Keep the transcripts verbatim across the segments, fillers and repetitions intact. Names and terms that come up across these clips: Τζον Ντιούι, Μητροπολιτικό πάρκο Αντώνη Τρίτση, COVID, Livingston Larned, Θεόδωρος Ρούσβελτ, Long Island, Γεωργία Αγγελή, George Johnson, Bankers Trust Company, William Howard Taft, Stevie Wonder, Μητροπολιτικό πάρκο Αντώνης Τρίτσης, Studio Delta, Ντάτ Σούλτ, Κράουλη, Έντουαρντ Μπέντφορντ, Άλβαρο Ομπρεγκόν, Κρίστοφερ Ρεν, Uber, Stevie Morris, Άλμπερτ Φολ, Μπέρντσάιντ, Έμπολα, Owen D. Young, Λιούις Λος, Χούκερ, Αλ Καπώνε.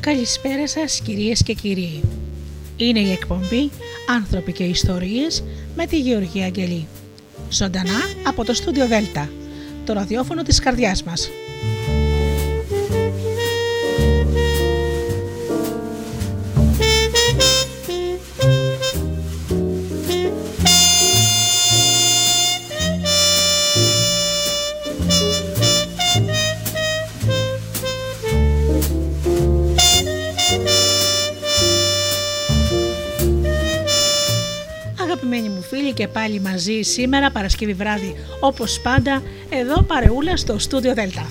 Καλησπέρα σας κυρίες και κύριοι. Είναι η εκπομπή «Άνθρωποι και Ιστορίες» με τη Γεωργία Αγγελή. Ζωντανά από το Studio Delta, το ραδιόφωνο της καρδιάς μας. Και πάλι μαζί σήμερα, Παρασκευή βράδυ, όπως πάντα, εδώ παρεούλα στο Studio Delta.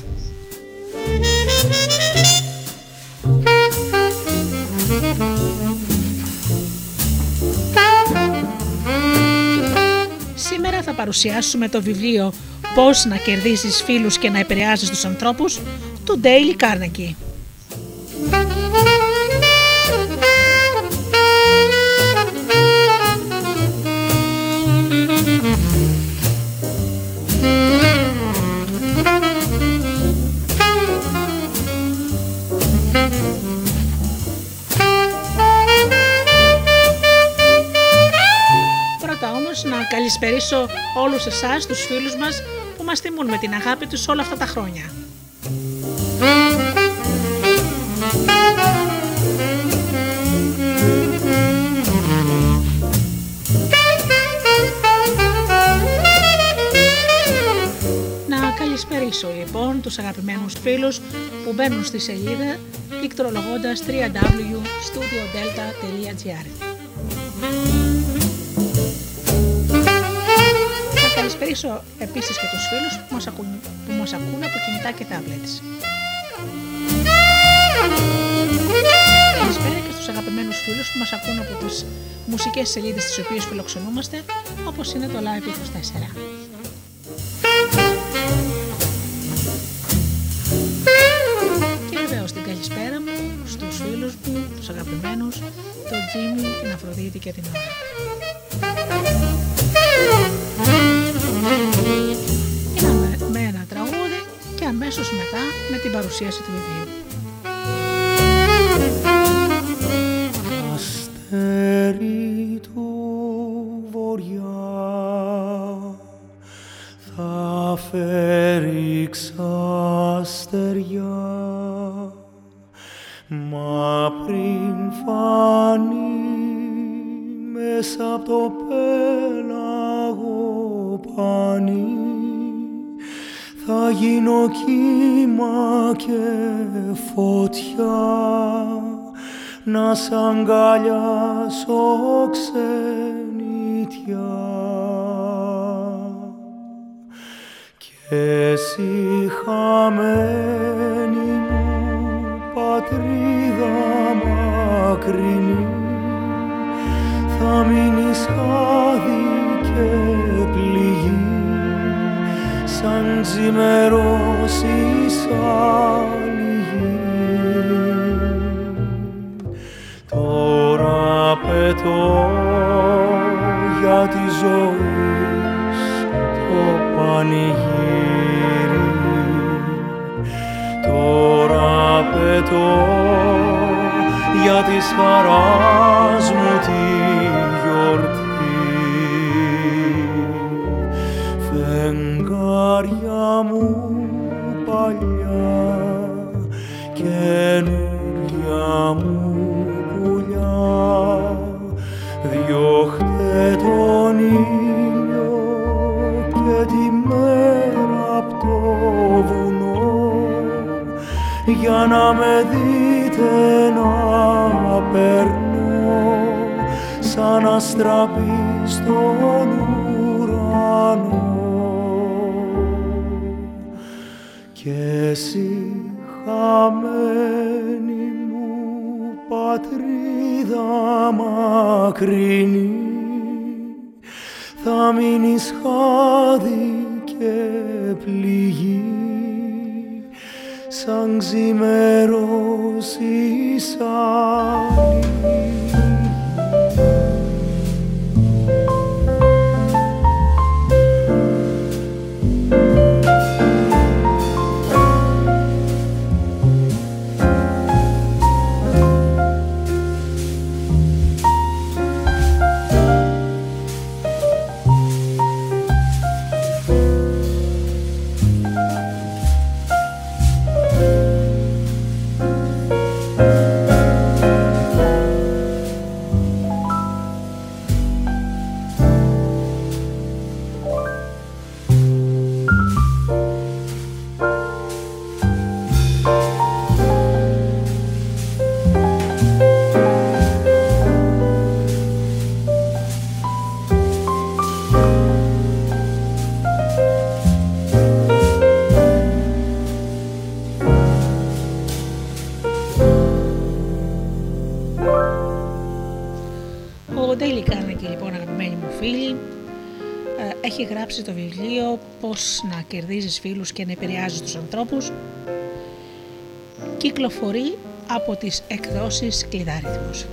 Σήμερα θα παρουσιάσουμε το βιβλίο «Πώς να κερδίσεις φίλους και να επηρεάσεις τους ανθρώπους» του Daily Carnegie. Καλησπερίσω όλους εσάς, τους φίλους μας που μας τιμούν με την αγάπη τους όλα αυτά τα χρόνια. Να καλησπερίσω λοιπόν τους αγαπημένους φίλους που μπαίνουν στη σελίδα πληκτρολογώντας double-u double-u double-u τελεία studio delta τελεία gr. Καλησπερίσω επίσης και τους φίλους που μας ακούν, που μας ακούν από κινητά και τάμπλετς. Καλησπέρα και στους αγαπημένους φίλους που μας ακούν από τις μουσικές σελίδες τις οποίες φιλοξενούμαστε, όπως είναι το Live είκοσι τέσσερα. Και βεβαίως την καλησπέρα μου στους φίλους μου, τους αγαπημένους, τον Τζίμι, την Αφροδίτη και την Ωρα. Είδαμε με ένα τραγούδι και αμέσως μετά με την παρουσίαση του βιβλίου. Αστέρι του βοριά θα φέρει ξαστεριά, μα πριν φανεί μέσα από το πέλαγο πανί, θα γίνω κύμα και φωτιά, να σ' αγκαλιάσω ξενιτιά. Και εσύ χαμένη μου πατρίδα μακρινή, θα μείνεις άδει και πληγή, σαν ξημερώσεις άλλη γη. Τώρα πετώ για τη ζωής το πανηγύρι, τώρα πετώ για της χαράς μου τη γιορτή. Φεγγάρια μου παλιά, καινούργια μου πουλιά, διώχτε τον ήλιο και τη μέρα απ' το βουνό, για να με δείτε να περνώ σαν αστραπή στον ουρανό και εσύ χαμένη μου πατρίδα μακρινή θα μείνεις χάδι και πληγή σαν ξημερώσει σαν έχει γράψει το βιβλίο «Πώς να κερδίζεις φίλους και να επηρεάζεις τους ανθρώπους». Κυκλοφορεί από τις εκδόσεις Κλειδάριθμος.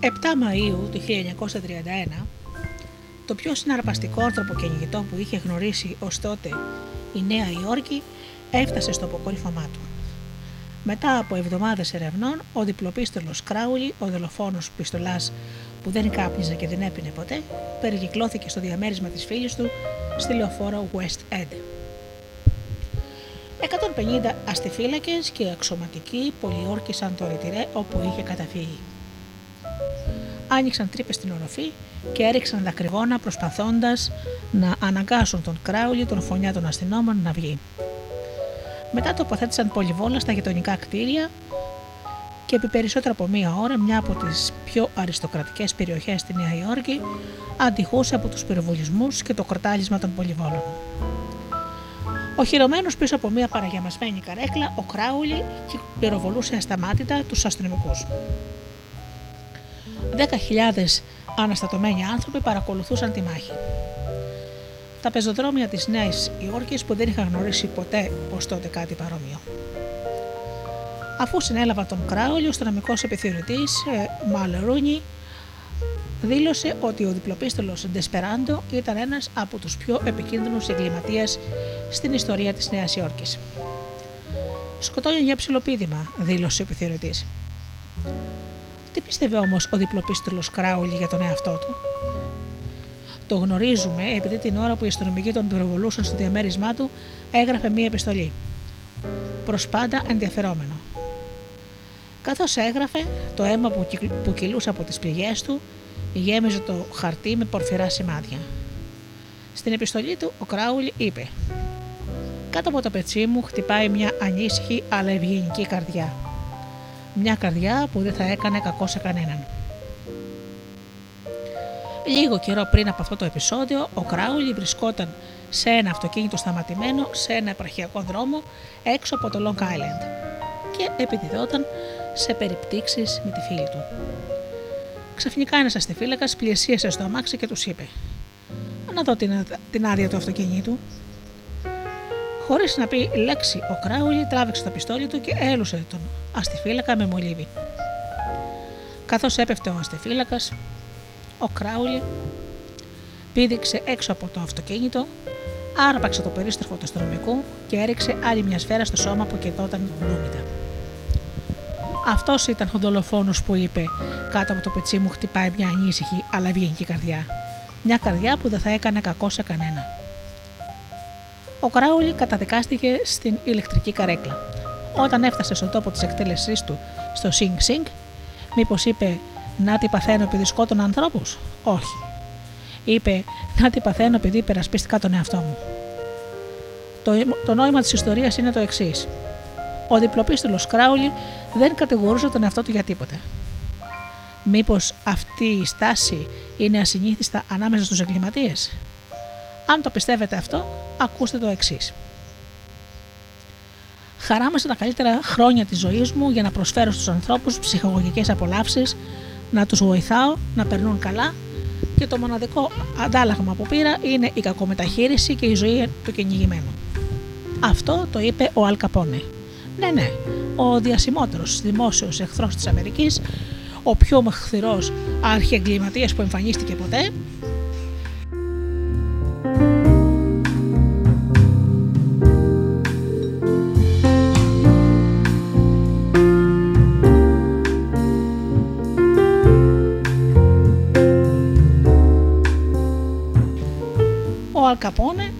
επτά Μαΐου του χίλια εννιακόσια τριάντα ένα, το πιο συναρπαστικό ανθρωποκυνηγητό που είχε γνωρίσει ως τότε η Νέα Υόρκη έφτασε στο αποκορύφωμά του. Μετά από εβδομάδες ερευνών, ο διπλοπίστολος Κράουλη, ο δολοφόνος πιστολάς που δεν κάπνιζε και δεν έπινε ποτέ, περικυκλώθηκε στο διαμέρισμα της φίλης του στη λεωφόρο West End. εκατόν πενήντα αστιφύλακες και αξιωματικοί πολιόρκησαν το ρητηρέ όπου είχε καταφύγει. Άνοιξαν τρύπες στην οροφή και έριξαν δακρυγόνα προσπαθώντας να αναγκάσουν τον Κράουλη, τον φωνιά των αστυνόμων, να βγει. Μετά τοποθέτησαν πολυβόλα στα γειτονικά κτίρια και επί περισσότερο από μία ώρα μια από τις πιο αριστοκρατικές περιοχές στη Νέα Υόρκη αντιχούσε από τους πυροβολισμούς και το κορτάλισμα των πολυβόλων. Οχυρωμένος πίσω από μία παραγιαμασμένη καρέκλα, ο Κράουλη πυροβολούσε ασταμάτητα τους αστυνομικούς. δέκα χιλιάδες αναστατωμένοι άνθρωποι παρακολουθούσαν τη μάχη. Τα πεζοδρόμια της Νέας Υόρκης που δεν είχαν γνωρίσει ποτέ ως τότε κάτι παρόμοιο. Αφού συνέλαβαν τον Κράουλη, ο αστυνομικός επιθεωρητής Μαλερούνι δήλωσε ότι ο διπλοπίστολος Ντεσπεράντο ήταν ένας από τους πιο επικίνδυνους εγκληματίες στην ιστορία της Νέας Υόρκης. «Σκοτώνει για ψηλοπίδημα», δήλωσε ο επιθεωρητής. Τι πίστευε όμως ο διπλοπίστολος Κράουλη για τον εαυτό του? Το γνωρίζουμε επειδή την ώρα που οι αστυνομικοί τον πυροβολούσαν στο διαμέρισμά του έγραφε μία επιστολή. Προς πάντα ενδιαφερόμενο. Καθώς έγραφε, το αίμα που, κυκλ... που κυλούσε από τις πληγές του γέμιζε το χαρτί με πορφυρά σημάδια. Στην επιστολή του ο Κράουλη είπε «Κάτω από το πετσί μου χτυπάει μια ανήσυχη αλλά ευγενική καρδιά. Μια καρδιά που δεν θα έκανε κακό σε κανέναν». Λίγο καιρό πριν από αυτό το επεισόδιο, ο Κράουλη βρισκόταν σε ένα αυτοκίνητο σταματημένο σε ένα επαρχιακό δρόμο έξω από το Long Island και επιδιδόταν σε περιπτύξεις με τη φίλη του. Ξαφνικά ένας αστιφύλακας πλησίασε στο αμάξι και τους είπε «Να δω την, την άδεια του αυτοκίνητου». Χωρίς να πει λέξη, ο Κράουλη τράβηξε το πιστόλι του και έλουσε τον αστιφύλακα με μολύβι. Καθώς έπεφτε ο αστιφύλακας, ο Κράουλη πήδηξε έξω από το αυτοκίνητο, άρπαξε το περίστροφο του αστυνομικού και έριξε άλλη μια σφαίρα στο σώμα που κερδόταν νούμητα. Αυτός ήταν ο δολοφόνος που είπε: «Κάτω από το πετσί μου χτυπάει μια ανήσυχη αλλά ευγενική καρδιά. Μια καρδιά που δεν θα έκανε κακό σε κανένα». Ο Κράουλη καταδικάστηκε στην ηλεκτρική καρέκλα. Όταν έφτασε στον τόπο της εκτέλεσής του, στο Sing Sing, μήπως είπε «Να τι παθαίνω επειδή σκότωνα ανθρώπους»? Όχι. Είπε «Να τι παθαίνω επειδή υπερασπίστηκα τον εαυτό μου». Το, το νόημα της ιστορίας είναι το εξής. Ο διπλοπίστολος Κράουλη δεν κατηγορούσε τον εαυτό του για τίποτα. Μήπως αυτή η στάση είναι ασυνήθιστα ανάμεσα στους εγκληματίες? Αν το πιστεύετε αυτό, ακούστε το εξής. Χαράμεσα τα καλύτερα χρόνια της ζωής μου για να προσφέρω στους ανθρώπους ψυχολογικές απολαύσεις, να τους βοηθάω, να περνούν καλά και το μοναδικό αντάλλαγμα που πήρα είναι η κακομεταχείριση και η ζωή του κυνηγημένου. Αυτό το είπε ο Αλ Καπώνε. Ναι, ναι, ο διασημότερος δημόσιος εχθρός της Αμερικής, ο πιο μαχθηρός αρχιεγκληματίας που εμφανίστηκε ποτέ. Ο Αλ Καπώνε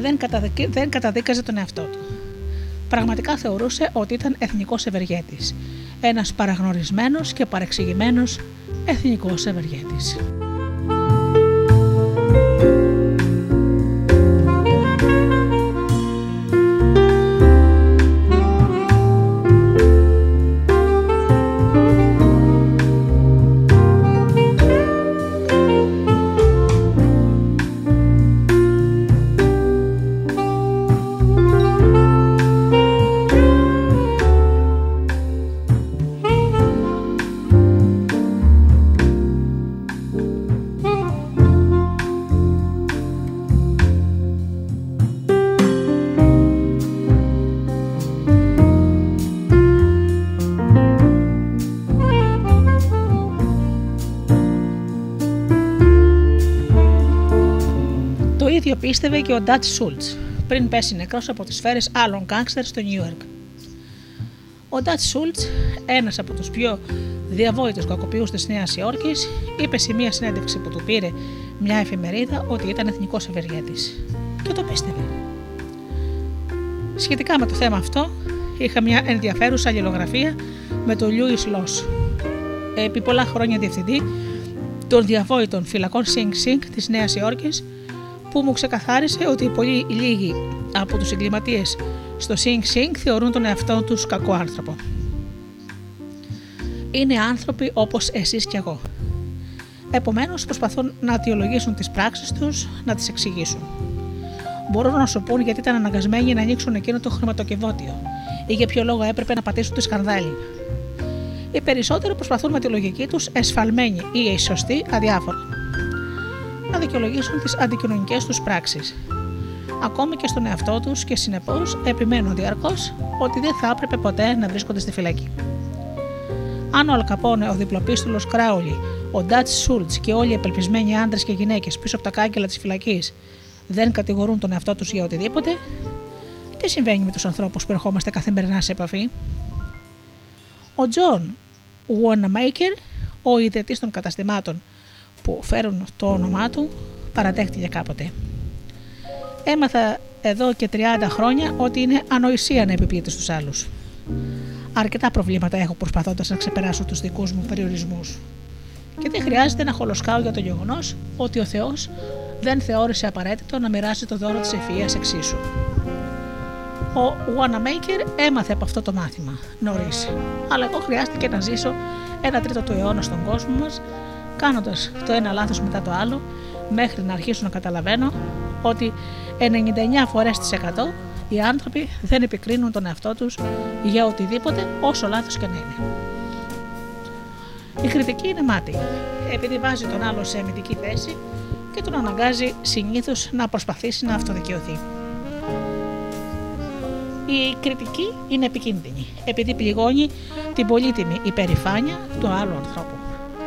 δεν, καταδικ... δεν καταδίκαζε τον εαυτό του. Πραγματικά θεωρούσε ότι ήταν εθνικός ευεργέτης. Ένας παραγνωρισμένος και παρεξηγημένος εθνικός ευεργέτης. Πίστευε και ο Ντάτ Σούλτ πριν πέσει νεκρός από τις σφαίρες άλλων γκάνγκστερ στο Νιου Ιόρκ. Ο Ντάτ Σούλτ, ένας από τους πιο διαβόητους κακοποιούς της Νέας Υόρκης, είπε σε μια συνέντευξη που του πήρε μια εφημερίδα ότι ήταν εθνικός ευεργέτης. Και το πίστευε. Σχετικά με το θέμα αυτό, είχα μια ενδιαφέρουσα αλληλογραφία με τον Λιούις Λος, επί πολλά χρόνια διευθυντή των διαβόητων φυλακών Sing Sing της Νέας Υόρκης, που μου ξεκαθάρισε ότι πολύ λίγοι από τους εγκληματίες στο Sing Sing θεωρούν τον εαυτό τους κακό άνθρωπο. Είναι άνθρωποι όπως εσείς κι εγώ. Επομένως προσπαθούν να αιτιολογήσουν τις πράξεις τους, να τις εξηγήσουν. Μπορούν να σου πούν γιατί ήταν αναγκασμένοι να ανοίξουν εκείνο το χρηματοκιβώτιο ή για ποιο λόγο έπρεπε να πατήσουν τη σκανδάλη. Οι περισσότεροι προσπαθούν με τη λογική τους, εσφαλμένοι ή σωστοί, αδιάφοροι, να δικαιολογήσουν τις αντικοινωνικές τους πράξεις, ακόμη και στον εαυτό τους, και συνεπώς επιμένουν διαρκώς ότι δεν θα έπρεπε ποτέ να βρίσκονται στη φυλακή. Αν ο Αλ Καπώνε, ο διπλοπίστολος Κράουλη, ο Ντάτς Σούλτς και όλοι οι επελπισμένοι άντρες και γυναίκες πίσω από τα κάγκελα της φυλακής δεν κατηγορούν τον εαυτό τους για οτιδήποτε, τι συμβαίνει με τους ανθρώπους που ερχόμαστε καθημερινά σε επαφή? Ο Τζον Βουέναμαϊκερ, ο ιδρυτής των καταστημάτων που φέρουν το όνομά του, παραδέχτηκε κάποτε: «Έμαθα εδώ και τριάντα χρόνια ότι είναι ανοησία να επιπλήττω στους άλλους. Αρκετά προβλήματα έχω προσπαθώντας να ξεπεράσω τους δικούς μου περιορισμούς. Και δεν χρειάζεται να χολοσκάω για το γεγονός ότι ο Θεός δεν θεώρησε απαραίτητο να μοιράσει το δώρο της ευφυΐας εξίσου». Ο Wanamaker έμαθε από αυτό το μάθημα νωρίς, αλλά εγώ χρειάστηκε να ζήσω ένα τρίτο του αιώνα στον κόσμο μας, κάνοντας το ένα λάθος μετά το άλλο, μέχρι να αρχίσω να καταλαβαίνω ότι ενενήντα εννέα φορές τις εκατό οι άνθρωποι δεν επικρίνουν τον εαυτό τους για οτιδήποτε, όσο λάθος και να είναι. Η κριτική είναι μάτι, επειδή βάζει τον άλλο σε αμυντική θέση και τον αναγκάζει συνήθως να προσπαθήσει να αυτοδικαιωθεί. Η κριτική είναι επικίνδυνη, επειδή πληγώνει την πολύτιμη υπερηφάνεια του άλλου ανθρώπου.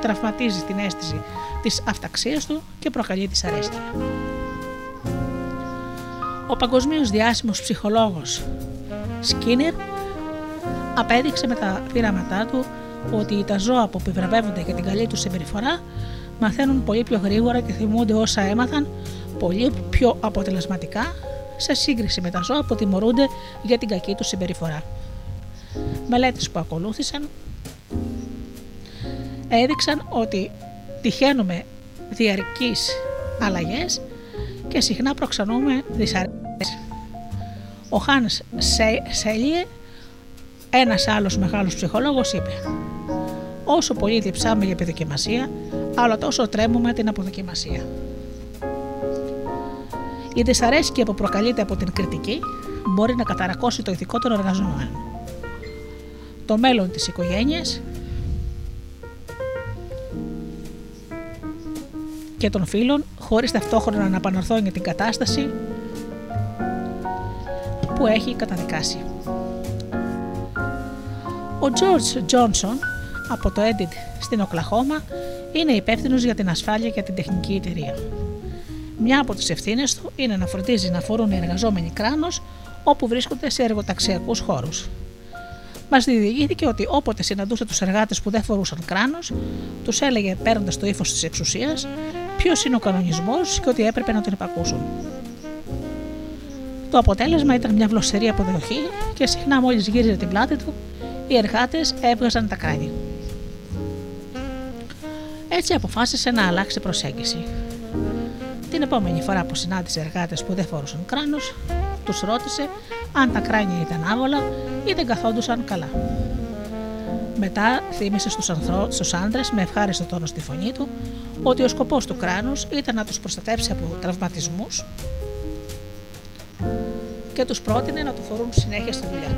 τραυματίζει την αίσθηση της αυταξίας του και προκαλεί δυσαρέσκεια. Ο παγκοσμίως διάσημος ψυχολόγος Σκίνερ απέδειξε με τα πείραματά του ότι τα ζώα που επιβραβεύονται για την καλή τους συμπεριφορά μαθαίνουν πολύ πιο γρήγορα και θυμούνται όσα έμαθαν πολύ πιο αποτελεσματικά σε σύγκριση με τα ζώα που τιμωρούνται για την κακή τους συμπεριφορά. Μελέτες που ακολούθησαν έδειξαν ότι τυχαίνουμε διαρκείς αλλαγές και συχνά προξενούμε δυσαρέσκειες. Ο Χάνς Σελίε, ένας άλλος μεγάλος ψυχολόγος, είπε «Όσο πολύ διψάμε για επιδοκιμασία, άλλο τόσο τρέμουμε την αποδοκιμασία». Η δυσαρέσκεια που προκαλείται από την κριτική μπορεί να καταρακώσει το ηθικό των εργαζομένων, το μέλλον της οικογένειας και των φίλων, χωρίς ταυτόχρονα να επαναρθώνει την κατάσταση που έχει καταδικάσει. Ο George Johnson από το Έντιτ στην Οκλαχώμα είναι υπεύθυνος για την ασφάλεια και την τεχνική εταιρεία. Μια από τις ευθύνες του είναι να φροντίζει να φορούν οι εργαζόμενοι κράνος όπου βρίσκονται σε εργοταξιακούς χώρους. Μας διηγήθηκε ότι όποτε συναντούσε τους εργάτες που δεν φορούσαν κράνος, τους έλεγε παίρνοντας το ύφος της εξουσίας ποιος είναι ο κανονισμός και ότι έπρεπε να τον υπακούσουν. Το αποτέλεσμα ήταν μια βλοσερή αποδοχή και συχνά μόλις γύριζε την πλάτη του, οι εργάτες έβγαζαν τα κράνη. Έτσι αποφάσισε να αλλάξει προσέγγιση. Την επόμενη φορά που συνάντησε εργάτες που δεν φορούσαν κράνος, τους ρώτησε αν τα κράνια ήταν άβολα ή δεν καθόντουσαν καλά. Μετά θύμισε στους, ανδρώ, στους άντρες με ευχάριστο τόνο στη φωνή του ότι ο σκοπός του κράνους ήταν να τους προστατεύσει από τραυματισμούς και τους πρότεινε να το φορούν συνέχεια στη δουλειά.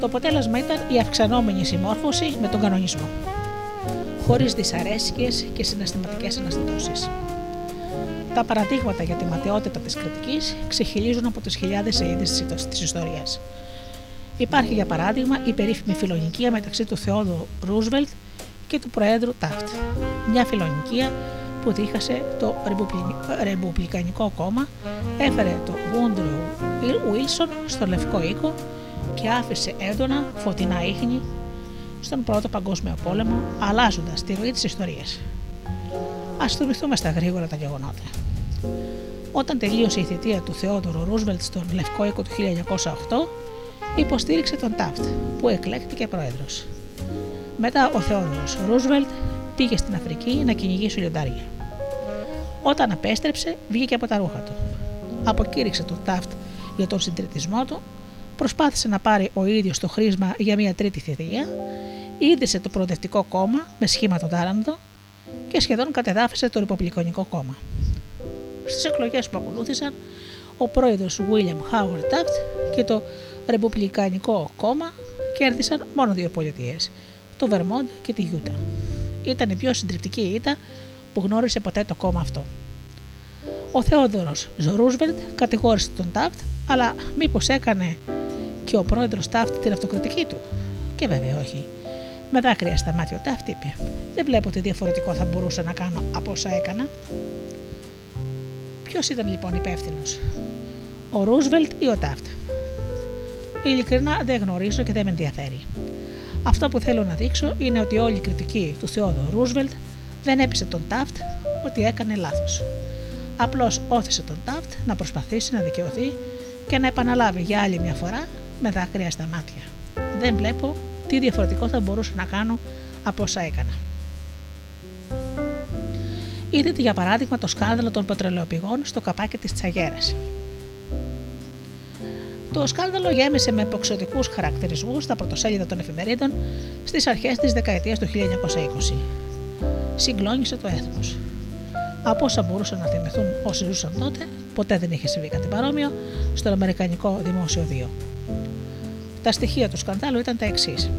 Το αποτέλεσμα ήταν η αυξανόμενη συμμόρφωση με τον κανονισμό, χωρίς δυσαρέσκειες και συναισθηματικές αναστατώσεις. Τα παραδείγματα για τη ματαιότητα της κριτικής ξεχυλίζουν από τις χιλιάδες σελίδες της ιστορίας. Υπάρχει για παράδειγμα η περίφημη φιλονικία μεταξύ του Θεόδωρου Ρούσβελτ και του Προέδρου Τάφτ. Μια φιλονικία που δίχασε το Ρεπουμπλικανικό Κόμμα, έφερε το Woodrow Wilson στο Λευκό Οίκο και άφησε έντονα φωτεινά ίχνη στον Πρώτο Παγκόσμιο Πόλεμο, αλλάζοντας τη ροή της ιστορίας. Ας θυμηθούμε στα γρήγορα τα γεγονότα. Όταν τελείωσε η θητεία του Θεόδωρου Ρούσβελτ στον Λευκό Οίκο του χίλια εννιακόσια οκτώ, υποστήριξε τον Τάφτ που εκλέχθηκε πρόεδρος. Μετά ο Θεόδωρος Ρούσβελτ πήγε στην Αφρική να κυνηγήσει λιοντάρια. Όταν απέστρεψε, βγήκε από τα ρούχα του. Αποκήρυξε τον Τάφτ για τον συντηρητισμό του, προσπάθησε να πάρει ο ίδιος το χρήσμα για μια τρίτη θητεία, ίδρυσε το Προοδευτικό Κόμμα με σχήμα τον τάραντο και σχεδόν κατεδάφισε το Ρεπουμπλικανικό Κόμμα. Στις εκλογές που ακολούθησαν, ο πρόεδρος William Howard Taft και το Ρεπουμπλικανικό Κόμμα κέρδισαν μόνο δύο πολιτείες, το Βερμόντ και τη Γιούτα. Ήταν η πιο συντριπτική ήττα που γνώρισε ποτέ το κόμμα αυτό. Ο Θεόδωρος Ρούσβελτ κατηγόρησε τον Τάφτ, αλλά μήπως έκανε και ο πρόεδρος Τάφτ την αυτοκριτική του? Και βέβαια όχι. Με δάκρυα στα μάτια ο Τάφτ είπε: «Δεν βλέπω τι διαφορετικό θα μπορούσα να κάνω από όσα έκανα». Ποιος ήταν λοιπόν υπεύθυνος, ο Ρούσβελτ ή ο Τάφτ? Ειλικρινά δεν γνωρίζω και δεν με ενδιαφέρει. Αυτό που θέλω να δείξω είναι ότι όλη η κριτική του Θεόδωρου Ρούσβελτ δεν έπεισε τον Τάφτ ότι έκανε λάθος. Απλώς όθησε τον Τάφτ να προσπαθήσει να δικαιωθεί και να επαναλάβει για άλλη μια φορά με δάκρυα στα μάτια: «Δεν βλέπω τι διαφορετικό θα μπορούσα να κάνω από όσα έκανα». Είδατε για παράδειγμα το σκάνδαλο των πετρελαιοπηγών στο καπάκι της Τσαγέρας. Το σκάνδαλο γέμισε με υποξωτικούς χαρακτηρισμούς τα πρωτοσέλιδα των εφημερίδων στις αρχές της δεκαετίας του χίλια εννιακόσια είκοσι. Συγκλώνησε το έθνος. Από όσα μπορούσαν να θυμηθούν όσοι ζούσαν τότε, ποτέ δεν είχε συμβεί κάτι παρόμοιο στον Αμερικανικό Δημόσιο Βίο. Τα στοιχεία του σκανδάλου ήταν τα εξής.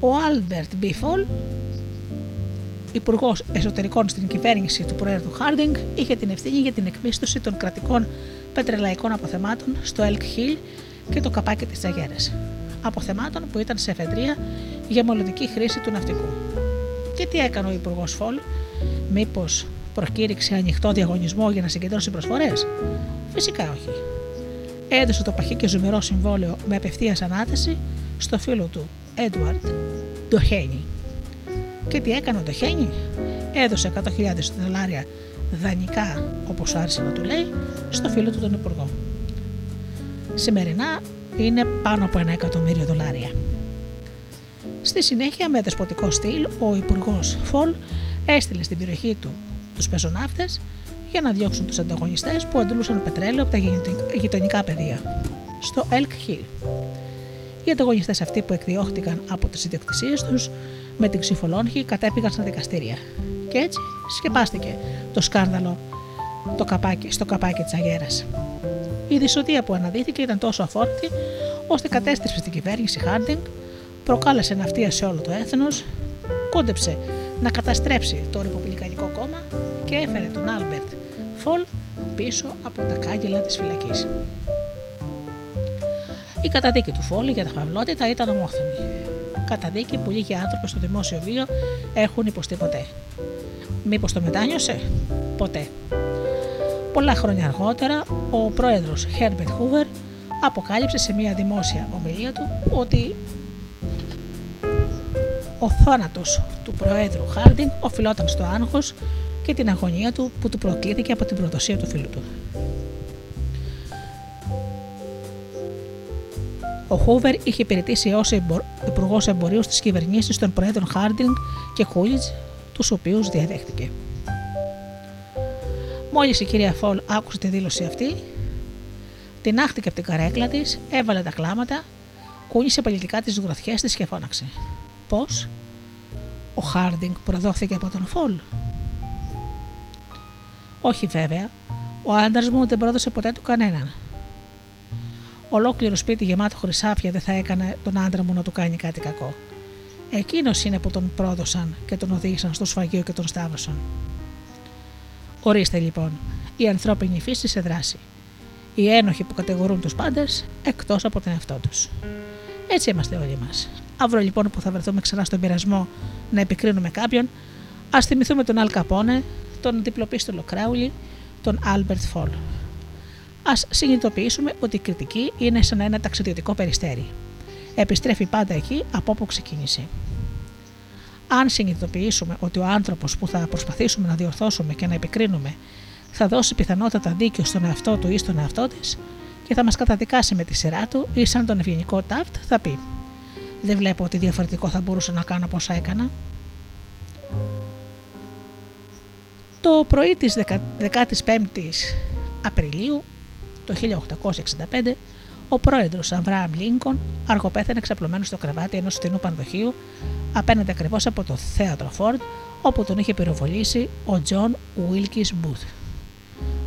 Ο Άλμπερτ Μπίφολ, υπουργός εσωτερικών στην κυβέρνηση του Προέδρου Χάρντινγκ, είχε την ευθύνη για την εκμίσθωση των κρατικών πετρελαϊκών αποθεμάτων στο Elk Hill και το καπάκι της Τσαγέρας. αποθεμάτων που ήταν σε εφεδρεία για μελλοντική χρήση του ναυτικού. Και τι έκανε ο υπουργός Φολ, μήπως προκήρυξε ανοιχτό διαγωνισμό για να συγκεντρώσει προσφορές? Φυσικά όχι. Έδωσε το παχύ και ζουμερό συμβόλαιο με απευθείας ανάθεση στο φίλο του, Έντουαρντ Ντοχένι. Και τι έκανε ο Ντοχένι? Έδωσε εκατό χιλιάδες δολάρια δανεικά, όπως άρεσε να του λέει, στο φίλο του τον υπουργό. Σημερινά είναι πάνω από ένα εκατομμύριο δολάρια. Στη συνέχεια, με δεσποτικό στυλ, ο υπουργός Φολ έστειλε στην περιοχή του τους πεζοναύτες για να διώξουν τους ανταγωνιστές που αντλούσαν πετρέλαιο από τα γειτονικά πεδία, στο Elk Hill. Οι ανταγωνιστές αυτοί που εκδιώχτηκαν από τις ιδιοκτησίες τους με την ξυφολόγχη κατέπηγαν στα δικαστήρια. Και έτσι σκεπάστηκε το σκάνδαλο το καπάκι, στο καπάκι της αγέρας. Η δυσοδεία που αναδύθηκε ήταν τόσο αφόρητη, ώστε κατέστρεψε την κυβέρνηση Χάρντινγκ, προκάλεσε ναυτία σε όλο το έθνος, κόντεψε να καταστρέψει το Ρεπουμπλικανικό κόμμα και έφερε τον Άλμπερτ Φολ πίσω από τα κάγκελα της φυλακής. Η καταδίκη του Φολ για τα φαυλότητα ήταν ομόφωνη. Καταδίκη που λίγοι άνθρωποι στο δημόσιο βίο έχουν υποστεί ποτέ. Μήπως το μετάνιωσε? Ποτέ. Πολλά χρόνια αργότερα, ο πρόεδρος Herbert Hoover αποκάλυψε σε μια δημόσια ομιλία του ότι ο θάνατος του Προέδρου Χάρντινγκ οφειλόταν στο άγχος και την αγωνία του που του προκλήθηκε από την προδοσία του φίλου του. Ο Χούβερ είχε υπηρετήσει ως υπουργός εμπορίου στις κυβερνήσεις των Προέδρων Χάρντινγκ και Κούλιτς, τους οποίους διαδέχτηκε. Μόλις η κυρία Φολ άκουσε τη δήλωση αυτή, την άχτηκε από την καρέκλα της, έβαλε τα κλάματα, κούνησε παλιτικά τις γροθιές της και φώναξε. Πώς? Ο Χάρντινγκ προδόθηκε από τον Φολ? Όχι βέβαια, ο άντρας μου δεν πρόδωσε ποτέ του κανέναν. Ολόκληρο σπίτι γεμάτο χρυσάφια δεν θα έκανε τον άντρα μου να του κάνει κάτι κακό. Εκείνος είναι που τον πρόδωσαν και τον οδήγησαν στο σφαγείο και τον σταύρωσαν. Ορίστε λοιπόν, η ανθρώπινη φύση σε δράση. Οι ένοχοι που κατηγορούν τους πάντες εκτός από τον εαυτό τους. Έτσι είμαστε όλοι μας. Αύριο λοιπόν που θα βρεθούμε ξανά στον πειρασμό να επικρίνουμε κάποιον, ας θυμηθούμε τον Αλ Καπώνε, τον διπλοπίστολο Κράουλη, τον Άλμπερτ Φολ. Ας συνειδητοποιήσουμε ότι η κριτική είναι σαν ένα ταξιδιωτικό περιστέρι. Επιστρέφει πάντα εκεί από όπου ξεκίνησε. Αν συνειδητοποιήσουμε ότι ο άνθρωπος που θα προσπαθήσουμε να διορθώσουμε και να επικρίνουμε θα δώσει πιθανότατα δίκιο στον εαυτό του ή στον εαυτό της και θα μας καταδικάσει με τη σειρά του ή σαν τον ευγενικό Τάφτ θα πει «Δεν βλέπω ότι διαφορετικό θα μπορούσα να κάνω από όσα έκανα». Το πρωί της δεκαπέμπτη Απριλίου του χίλια οκτακόσια εξήντα πέντε, ο πρόεδρος Αβραάμ Λίνκον αργοπέθανε ξαπλωμένος στο κρεβάτι ενός φτηνού πανδοχείου απέναντι ακριβώς από το θέατρο Φόρντ, όπου τον είχε πυροβολήσει ο Τζον Βουίλκις Μπούθ.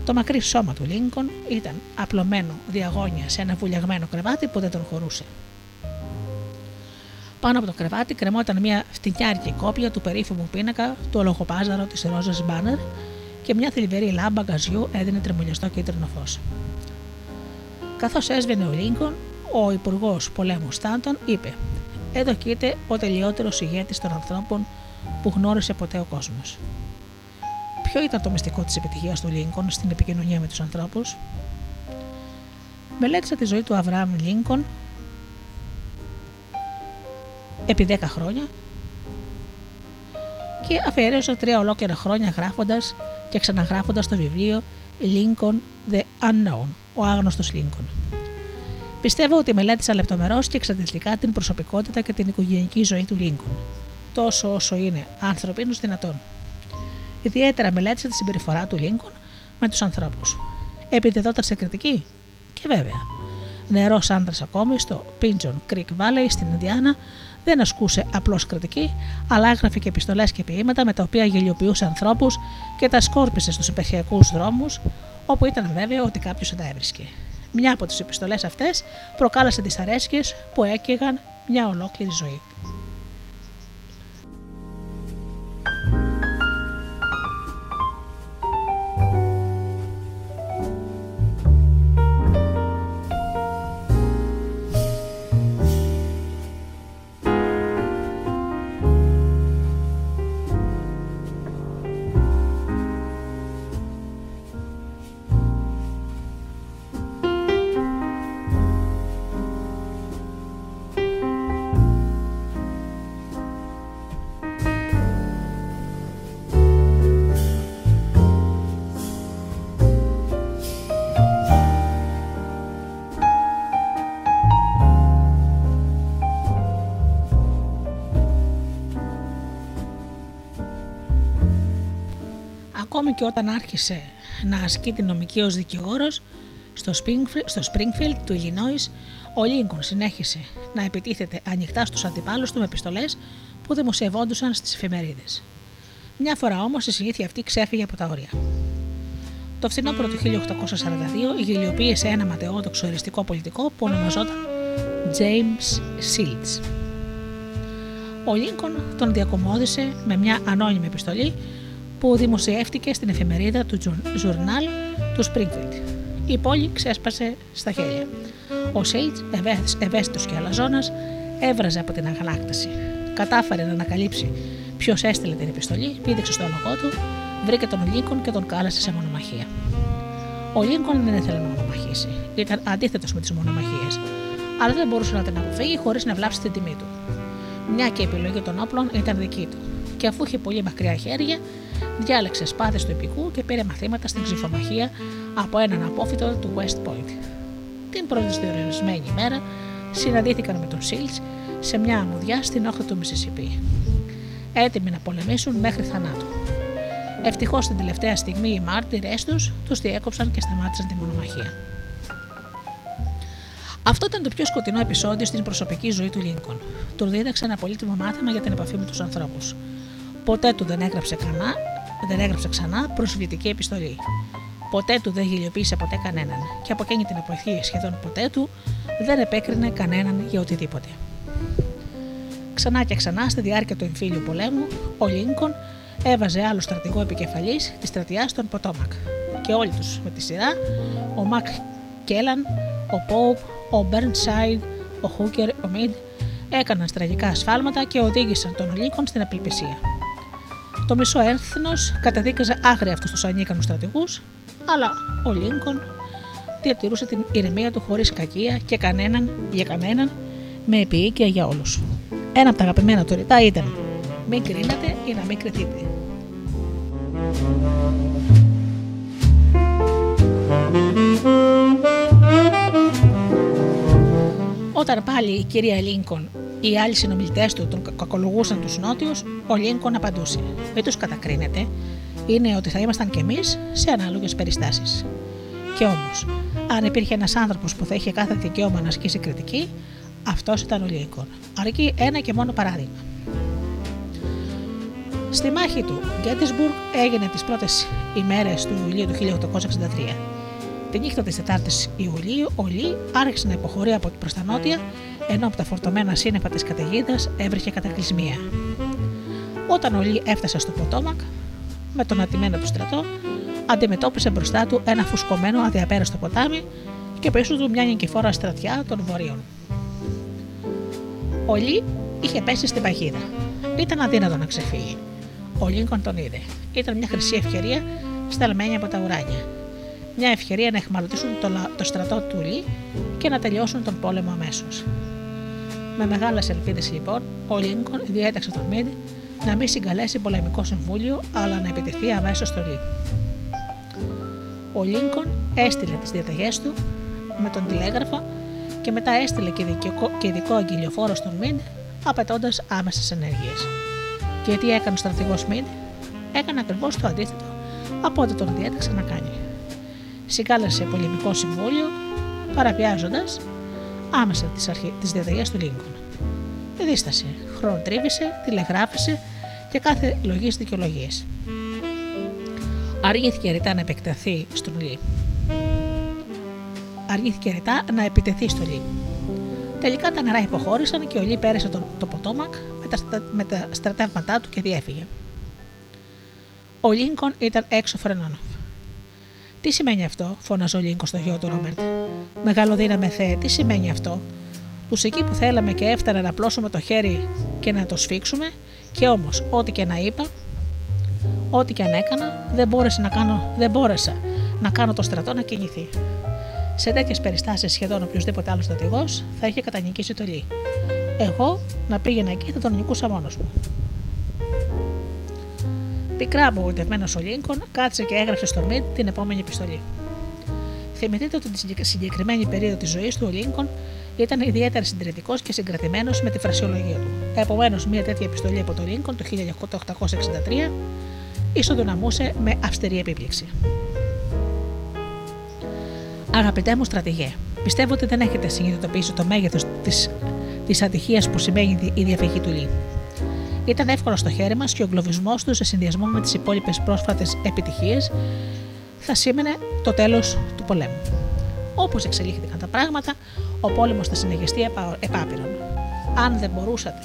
Το μακρύ σώμα του Λίνκον ήταν απλωμένο διαγώνια σε ένα βουλιαγμένο κρεβάτι που δεν τον χωρούσε. Πάνω από το κρεβάτι κρεμόταν μια φτηνιάρικη κόπια του περίφημου πίνακα του ολογοπάζαρο της Ρόζας Μπάνερ και μια θλιβερή λάμπα γκαζιού έδινε τρεμουλιαστό κίτρινο φως. Καθώς έσβαινε ο Λίνκον, ο υπουργός πολέμου Στάντον είπε «Εδώ κοίται ο τελειότερος ηγέτης των ανθρώπων που γνώρισε ποτέ ο κόσμος». Ποιο ήταν το μυστικό της επιτυχίας του Λίνκον στην επικοινωνία με τους ανθρώπους? Μελέτησα τη ζωή του Αβραάμ Λίνκον επί δέκα χρόνια και αφιέρωσα τρία ολόκληρα χρόνια γράφοντας και ξαναγράφοντας το βιβλίο Lincoln the Unknown, ο άγνωστος Λίνκον. Πιστεύω ότι μελέτησα λεπτομερώς και εξαντλητικά την προσωπικότητα και την οικογενειακή ζωή του Λίνκον, τόσο όσο είναι ανθρωπίνως δυνατόν. Ιδιαίτερα μελέτησα τη συμπεριφορά του Λίνκον με τους ανθρώπους. Επιδεδόταν σε κριτική? Και βέβαια. Νεαρός άντρας ακόμη στο Pigeon Creek Valley στην Ινδιάνα, δεν ασκούσε απλώς κριτική, αλλά έγραφε και επιστολές και ποίηματα με τα οποία γελιοποιούσε ανθρώπους και τα σκόρπισε στους υπερχειακούς δρόμους, όπου ήταν βέβαιο ότι κάποιος θα τα έβρισκε. Μια από τις επιστολές αυτές προκάλεσε τις αρέσκειες που έκαιγαν μια ολόκληρη ζωή. Ακόμη και όταν άρχισε να ασκεί την νομική ως δικηγόρος στο Springfield του Ιλινόης, ο Λίνκον συνέχισε να επιτίθεται ανοιχτά στους αντιπάλους του με επιστολές που δημοσιευόντουσαν στις εφημερίδες. Μια φορά όμως η συνήθεια αυτή ξέφυγε από τα όρια. Το φθινόπωρο του χίλια οκτακόσια σαράντα δύο γελιοποίησε ένα ματαιόδοξο οριστικό πολιτικό που ονομαζόταν James Shields. Ο Λίνκον τον διακομώδισε με μια ανώνυμη επιστολή που δημοσιεύτηκε στην εφημερίδα του Journal του Springfield. Η πόλη ξέσπασε στα χέρια. Ο Shields, ευαίσθητος και αλαζόνας, έβραζε από την αγανάκτηση. Κατάφερε να ανακαλύψει ποιος έστειλε την επιστολή, πήδηξε στο όνογό του, βρήκε τον Λίνκον και τον κάλεσε σε μονομαχία. Ο Λίνκον δεν ήθελε να μονομαχήσει. Ήταν αντίθετος με τις μονομαχίες, αλλά δεν μπορούσε να την αποφύγει χωρίς να βλάψει την τιμή του. Μια και η επιλογή των όπλων ήταν δική του, και αφού είχε πολύ μακριά χέρια, διάλεξε σπάδες του επικού και πήρε μαθήματα στην ξιφομαχία από έναν απόφοιτο του West Point. Την προσδιορισμένη ημέρα συναντήθηκαν με τον Shields σε μια αμμουδιά στην όχθη του Μισισιπί, έτοιμοι να πολεμήσουν μέχρι θανάτου. Ευτυχώς την τελευταία στιγμή οι μάρτυρες τους τους διέκοψαν και σταμάτησαν τη μονομαχία. Αυτό ήταν το πιο σκοτεινό επεισόδιο στην προσωπική ζωή του Λίνκον. Του δίδαξε ένα πολύτιμο μάθημα για την επαφή με τους ανθρώπους. Ποτέ του δεν έγραψε ξανά, δεν έγραψε ξανά προσβλητική επιστολή. Ποτέ του δεν γελιοποίησε ποτέ κανέναν και από εκείνη την εποχή σχεδόν ποτέ του δεν επέκρινε κανέναν για οτιδήποτε. Ξανά και ξανά στη διάρκεια του εμφύλιου πολέμου, ο Λίνκον έβαζε άλλο στρατηγό επικεφαλής της στρατιάς των Ποτόμακ και όλοι τους με τη σειρά, ο Μακ Κέλαν, ο Πόουπ, ο Μπέρντσάιντ, ο Χούκερ, ο Μιντ, έκαναν στραγικά ασφάλματα και οδήγησαν τον Λίνκον στην απελπισία. Το μισό έθνος καταδίκαζε άγρια αυτούς τους ανίκανους στρατηγούς, αλλά ο Λίνκον διατηρούσε την ηρεμία του χωρίς κακία και κανέναν για κανέναν, με επιοίκεια για όλους. Ένα από τα αγαπημένα του ρητά ήταν «Μην κρίνετε ή να μην κρυθείτε». Όταν πάλι η κυρία Λίνκον ή οι άλλοι συνομιλητές του τον κακολογούσαν τους νότιους, ο Λίνκον απαντούσε «Μην τους κατακρίνετε, είναι ότι θα ήμασταν κι εμείς σε ανάλογες περιστάσεις». Και όμως, αν υπήρχε ένας άνθρωπος που θα είχε κάθε δικαίωμα να ασκήσει κριτική, αυτός ήταν ο Λίνκον. Αρκεί ένα και μόνο παράδειγμα. Στη μάχη του Γκέτισμπουργκ έγινε τις πρώτες ημέρες του Ιουλίου του χίλια οκτακόσια εξήντα τρία. Τη νύχτα της τέταρτη Ιουλίου ο Λι άρχισε να υποχωρεί προς τα νότια, ενώ από τα φορτωμένα σύννεφα της καταιγίδας έβριχε κατακλυσμία. Όταν ο Λι έφτασε στο Ποτόμακ, με τον αττημένο του στρατό, αντιμετώπισε μπροστά του ένα φουσκωμένο αδιαπέραστο ποτάμι και πίσω του μια νικηφόρα στρατιά των Βορείων. Ο Λι είχε πέσει στην παγίδα. Ήταν αδύνατο να ξεφύγει. Ο Λίνκον τον είδε. Ήταν μια χρυσή ευκαιρία σταλμένη από τα ουράνια. Μια ευκαιρία να εχμαλωτήσουν το, το στρατό του Λι και να τελειώσουν τον πόλεμο αμέσως. Με μεγάλες ελπίδες λοιπόν, ο Λίνκον διέταξε τον Μιντ να μην συγκαλέσει πολεμικό συμβούλιο, αλλά να επιτεθεί αμέσως στο Λι. Ο Λίνκον έστειλε τις διαταγές του με τον τηλέγραφο και μετά έστειλε και ειδικό, και ειδικό αγγελιοφόρο στον Μιντ, απαιτώντας άμεσες ενέργειες. Και τι έκανε ο στρατηγός Μιντ? Έκανε ακριβώς το αντίθετο από ό,τι τον διέταξε να κάνει. Συγκάλεσε πολεμικό συμβούλιο, παραβιάζοντας άμεσα τις, αρχι... τις διαταγές του Λίνκον. Δίστασε, χρονοτρίβησε, τηλεγράφησε και κάθε λογής δικαιολογίες. Αργήθηκε ρητά να επεκταθεί στον Λί. Αργήθηκε ρητά να επιτεθεί στο Λί. Τελικά τα νερά υποχώρησαν και ο Λί πέρασε το, το Ποτόμακ με τα, στρα, με τα στρατεύματά του και διέφυγε. Ο Λίνκον ήταν έξω φρενών. «Τι σημαίνει αυτό?» φώναζε ο Λίνκον στο γιο του Ρόμπερτ. «Μεγαλοδύναμε Θεέ, τι σημαίνει αυτό? Τους εκεί που θέλαμε και έφτανα να πλώσουμε το χέρι και να το σφίξουμε, και όμως ό,τι και να είπα, ό,τι και αν έκανα, δεν μπόρεσα να κάνω, δεν μπόρεσα να κάνω το στρατό να κινηθεί». Σε τέτοιες περιστάσεις σχεδόν οποιοδήποτε άλλος στρατηγός θα είχε κατανικήσει το Λι. Εγώ να πήγαινα εκεί θα τον νικούσα μόνος μου. Πικρά απογοητευμένος ο Λίνκον κάτσε και έγραψε στο Μιντ την επόμενη επιστολή. Θυμηθείτε ότι τη συγκεκριμένη περίοδο της ζωής του ο Λίνκον ήταν ιδιαίτερα συντηρητικός και συγκρατημένος με τη φρασιολογία του. Επομένως, μια τέτοια επιστολή από τον Λίνκον το χίλια οκτακόσια εξήντα τρία ίσως τον αμούσε με αυστηρή επίπληξη. Αγαπητέ μου στρατηγέ, πιστεύω ότι δεν έχετε συνειδητοποιήσει το μέγεθος της, της ατυχίας που σημαίνει η διαφυγή του Λι. Ήταν εύκολο στο χέρι μας και ο εγκλωβισμός του σε συνδυασμό με τις υπόλοιπες πρόσφατες επιτυχίες θα σήμαινε το τέλος του πολέμου. Όπως εξελίχθηκαν τα πράγματα, ο πόλεμος θα συνεχιστεί επάπειρον. Αν δεν μπορούσατε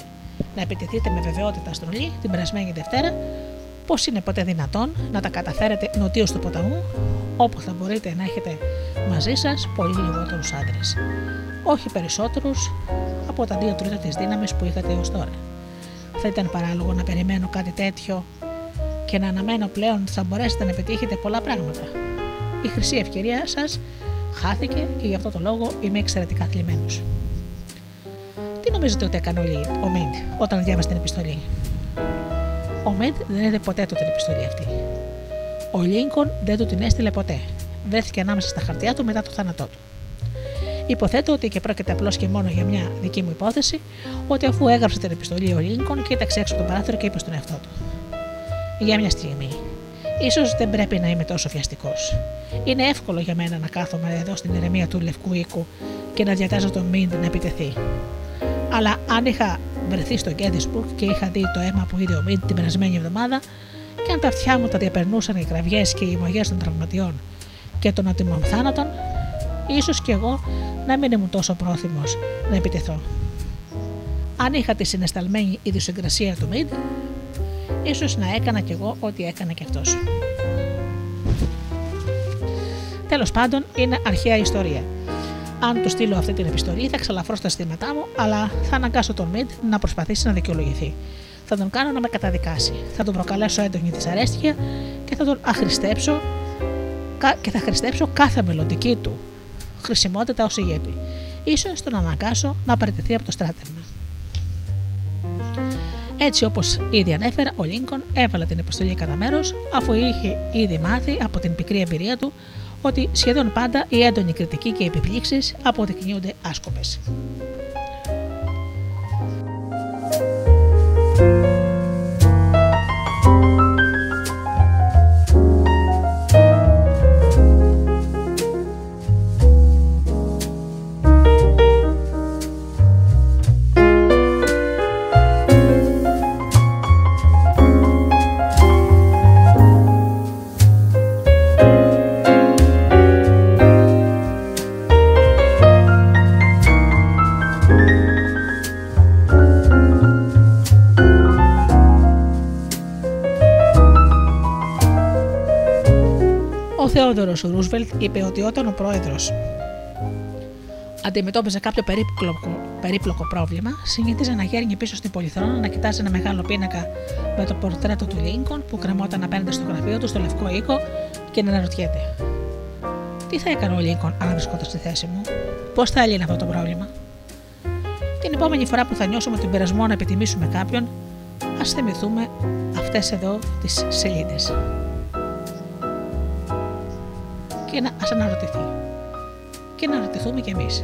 να επιτεθείτε με βεβαιότητα στον Λι την περασμένη Δευτέρα, πώς είναι ποτέ δυνατόν να τα καταφέρετε νοτίως του ποταμού, όπου θα μπορείτε να έχετε μαζί σας πολύ λιγότερους άντρες, όχι περισσότερους από τα δύο τρίτα της δύναμης που είχατε έως τώρα. Θα ήταν παράλογο να περιμένω κάτι τέτοιο και να αναμένω πλέον ότι θα μπορέσετε να πετύχετε πολλά πράγματα. Η χρυσή ευκαιρία σας χάθηκε και γι' αυτό το λόγο είμαι εξαιρετικά θλιμμένος. Τι νομίζετε ότι έκανε ο Μιντ όταν διάβασε την επιστολή? Ο Μιντ δεν έδινε ποτέ του την επιστολή αυτή. Ο Λίνκον δεν του την έστειλε ποτέ. Βρέθηκε ανάμεσα στα χαρτιά του μετά το θάνατό του. Υποθέτω ότι, και πρόκειται απλώς και μόνο για μια δική μου υπόθεση, ότι αφού έγραψε την επιστολή ο Λίνκον, κοίταξε έξω από τον παράθυρο και είπε στον εαυτό του: για μια στιγμή. Ίσως δεν πρέπει να είμαι τόσο βιαστικός. Είναι εύκολο για μένα να κάθομαι εδώ στην ηρεμία του Λευκού Οίκου και να διατάζω τον Μιντ να επιτεθεί. Αλλά αν είχα βρεθεί στο Γκέντισμπουργκ και είχα δει το αίμα που είδε ο Μιντ την περασμένη εβδομάδα, και αν τα αυτιά μου τα διαπερνούσαν οι κραυγές και οι μαγιές των τραυματιών και των ατιμών θάνατων, ίσως κι εγώ να μην ήμουν τόσο πρόθυμος να επιτεθώ. Αν είχα τη συναισθαλμένη ιδιοσυγκρασία του Μιντ, ίσως να έκανα κι εγώ ό,τι έκανα κι αυτός. Τέλος πάντων, είναι αρχαία ιστορία. Αν του στείλω αυτή την επιστολή, θα ξαλαφρώ στα αισθήματά μου, αλλά θα αναγκάσω τον Μιντ να προσπαθήσει να δικαιολογηθεί. Θα τον κάνω να με καταδικάσει. Θα τον προκαλέσω έντονη δυσαρέσκεια και θα τον αχρηστέψω και θα χρηστέψω κάθε μελλοντική του χρησιμότητα ως ηγέπη. Ίσως τον αναγκάσω να παραιτηθεί από το στράτευμα. Έτσι, όπως ήδη ανέφερα, ο Λίνκον έβαλε την επιστολή κατά μέρος, αφού είχε ήδη μάθει από την πικρή εμπειρία του ότι σχεδόν πάντα η έντονη κριτική και οι επιπλήξεις αποδεικνύονται άσκοπες. Ο Θεόδωρος Ρούσβελτ είπε ότι όταν ο πρόεδρος αντιμετώπιζε κάποιο περίπλοκο, περίπλοκο πρόβλημα, συνήθιζε να γέρνει πίσω στην πολυθρόνα, να κοιτάζει ένα μεγάλο πίνακα με το πορτρέτο του Λίνκον που κρεμόταν απέναντι στο γραφείο του στο Λευκό Οίκο και να αναρωτιέται: τι θα έκανε ο Λίνκον αν βρισκόταν στη θέση μου? Πώς θα έλυνε αυτό το πρόβλημα? Την επόμενη φορά που θα νιώσουμε τον πειρασμό να επιτιμήσουμε κάποιον, ας θυμηθούμε αυτές εδώ τις σελίδες. Και να ας αναρωτηθεί. Και να ρωτηθούμε κι εμείς.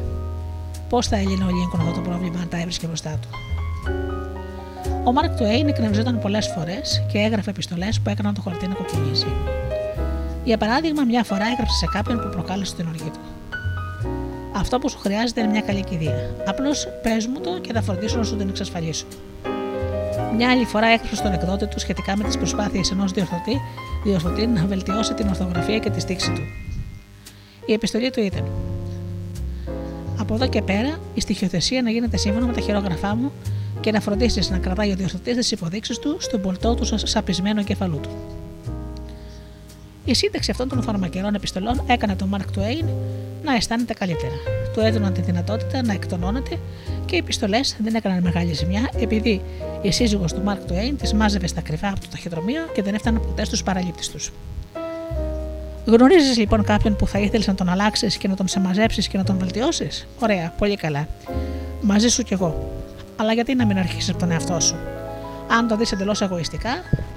Πώς θα έλυνε ο Λίνκον αυτό το πρόβλημα αν τα έβρισκε μπροστά του? Ο Μάρκ Τουέιν εκνευριζόταν πολλές φορές και έγραφε επιστολές που έκαναν το χαρτί να κοκκινίζει. Για παράδειγμα, μια φορά έγραψε σε κάποιον που προκάλεσε την οργή του: αυτό που σου χρειάζεται είναι μια καλή κηδεία. Απλώς πες μου το και θα φροντίσω να σου την εξασφαλίσω. Μια άλλη φορά έγραψε στον εκδότη του σχετικά με τις προσπάθειες ενός διορθωτή, διορθωτή να βελτιώσει την ορθογραφία και τη στίξη του. Η επιστολή του ήταν: από εδώ και πέρα η στοιχειοθεσία να γίνεται σύμφωνα με τα χειρόγραφά μου και να φροντίσεις να κρατάει ο διορθωτής τις υποδείξεις του στον πολτό του σαπισμένο εγκεφαλού του. Η σύνταξη αυτών των φαρμακερών επιστολών έκανε τον Μάρκ Τουέιν να αισθάνεται καλύτερα. Του έδωναν τη δυνατότητα να εκτονώνεται και οι επιστολές δεν έκαναν μεγάλη ζημιά, επειδή η σύζυγος του Μάρκ Τουέιν τις μάζευε στα κρυφά από το ταχυδρομείο και δεν έφτανε ποτέ στους παραλήπτες τους. Γνωρίζεις λοιπόν κάποιον που θα ήθελες να τον αλλάξεις και να τον συμμαζέψεις και να τον βελτιώσεις? Ωραία, πολύ καλά. Μαζί σου κι εγώ. Αλλά γιατί να μην αρχίσεις από τον εαυτό σου? Αν το δεις εντελώς εγωιστικά,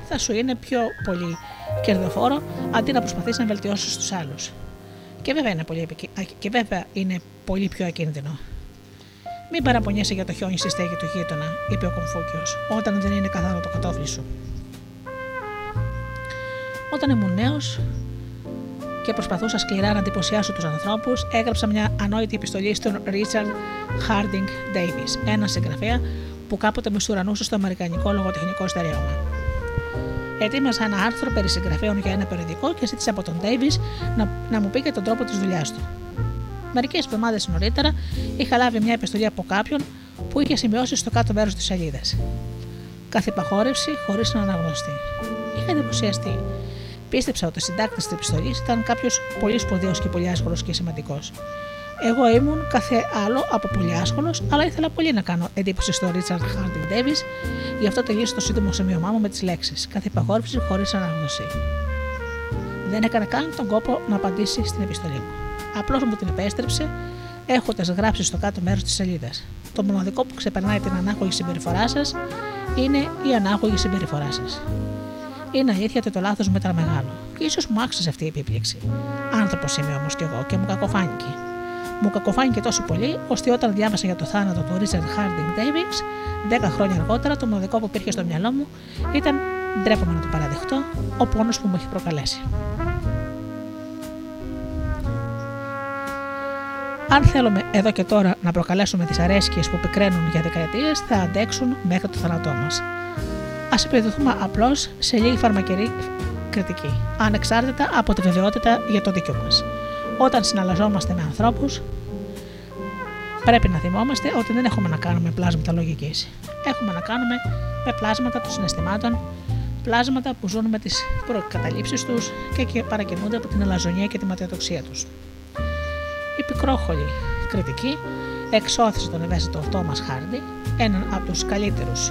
θα σου είναι πιο πολύ κερδοφόρο αντί να προσπαθείς να βελτιώσεις τους άλλους. Και βέβαια είναι πολύ, επικ... και βέβαια είναι πολύ πιο ακίνδυνο. Μην παραπονιέσαι για το χιόνι στη στέγη του γείτονα, είπε ο Κομφούκιος, όταν δεν είναι καθαρό το κατόφλι σου. Όταν ήμουν νέος και προσπαθούσα σκληρά να εντυπωσιάσω τους ανθρώπους, έγραψα μια ανόητη επιστολή στον Ρίτσαρντ Χάρντινγκ Ντέιβις, έναν συγγραφέα που κάποτε με στουρανούσε στο αμερικανικό λογοτεχνικό στερέωμα. Ετοίμασα ένα άρθρο περί συγγραφέων για ένα περιοδικό και ζήτησα από τον Ντέιβις να, να μου πει για τον τρόπο της δουλειάς του. Μερικές εβδομάδες νωρίτερα είχα λάβει μια επιστολή από κάποιον που είχε σημειώσει στο κάτω μέρος της σελίδας. Κάθε υπαχώρευση χωρίς να αναγνωριστεί. Είχα εντυπωσιαστεί. Πίστεψα ότι ο συντάκτης της επιστολής ήταν κάποιος πολύ σπουδαίος και πολύ άσχολος και σημαντικός. Εγώ ήμουν κάθε άλλο από πολύ άσχολος, αλλά ήθελα πολύ να κάνω εντύπωση στον Ρίτσαρντ Χάρντινγκ Ντέιβις, γι' αυτό τελείωσε το σύντομο σημείωμά μου με τις λέξεις. Κάθε υπαγόρευση χωρίς αναγνώση. Δεν έκανα καν τον κόπο να απαντήσει στην επιστολή μου. Απλώς μου την επέστρεψε, έχοντας γράψει στο κάτω μέρος της σελίδας. Το μοναδικό που ξεπερνάει την ανάγωγη συμπεριφορά σας είναι η ανάγωγη συμπεριφορά σας. Είναι αλήθεια ότι το λάθος μου ήταν μεγάλο. Και ίσως μου άξιζε αυτή η επίπληξη. Άνθρωπος είμαι όμως κι εγώ και μου κακοφάνηκε. Μου κακοφάνηκε τόσο πολύ, ώστε όταν διάβασα για το θάνατο του Ρίτσαρντ Χάρντινγκ Ντέιβις, δέκα χρόνια αργότερα, το μοναδικό που υπήρχε στο μυαλό μου ήταν, ντρέπομαι να το παραδεχτώ, ο πόνος που μου έχει προκαλέσει. Αν θέλουμε εδώ και τώρα να προκαλέσουμε τις αρέσκειες που πικραίνουν για δεκαετίες, θα αντέξουν μέχρι το θάνατό μας. Ας επιδοθούμε απλώς σε λίγη φαρμακερή κριτική, ανεξάρτητα από τη βεβαιότητα για το δίκιο μας. Όταν συναλλαζόμαστε με ανθρώπους, πρέπει να θυμόμαστε ότι δεν έχουμε να κάνουμε πλάσματα λογικής. Έχουμε να κάνουμε με πλάσματα των συναισθημάτων, πλάσματα που ζουν με τις προκαταλήψεις τους και παρακινούνται από την αλαζονία και τη ματαιοδοξία τους. Η πικρόχολη κριτική εξώθησε τον ευαίσθητο Τόμας Χάρντι, έναν από τους καλύτερους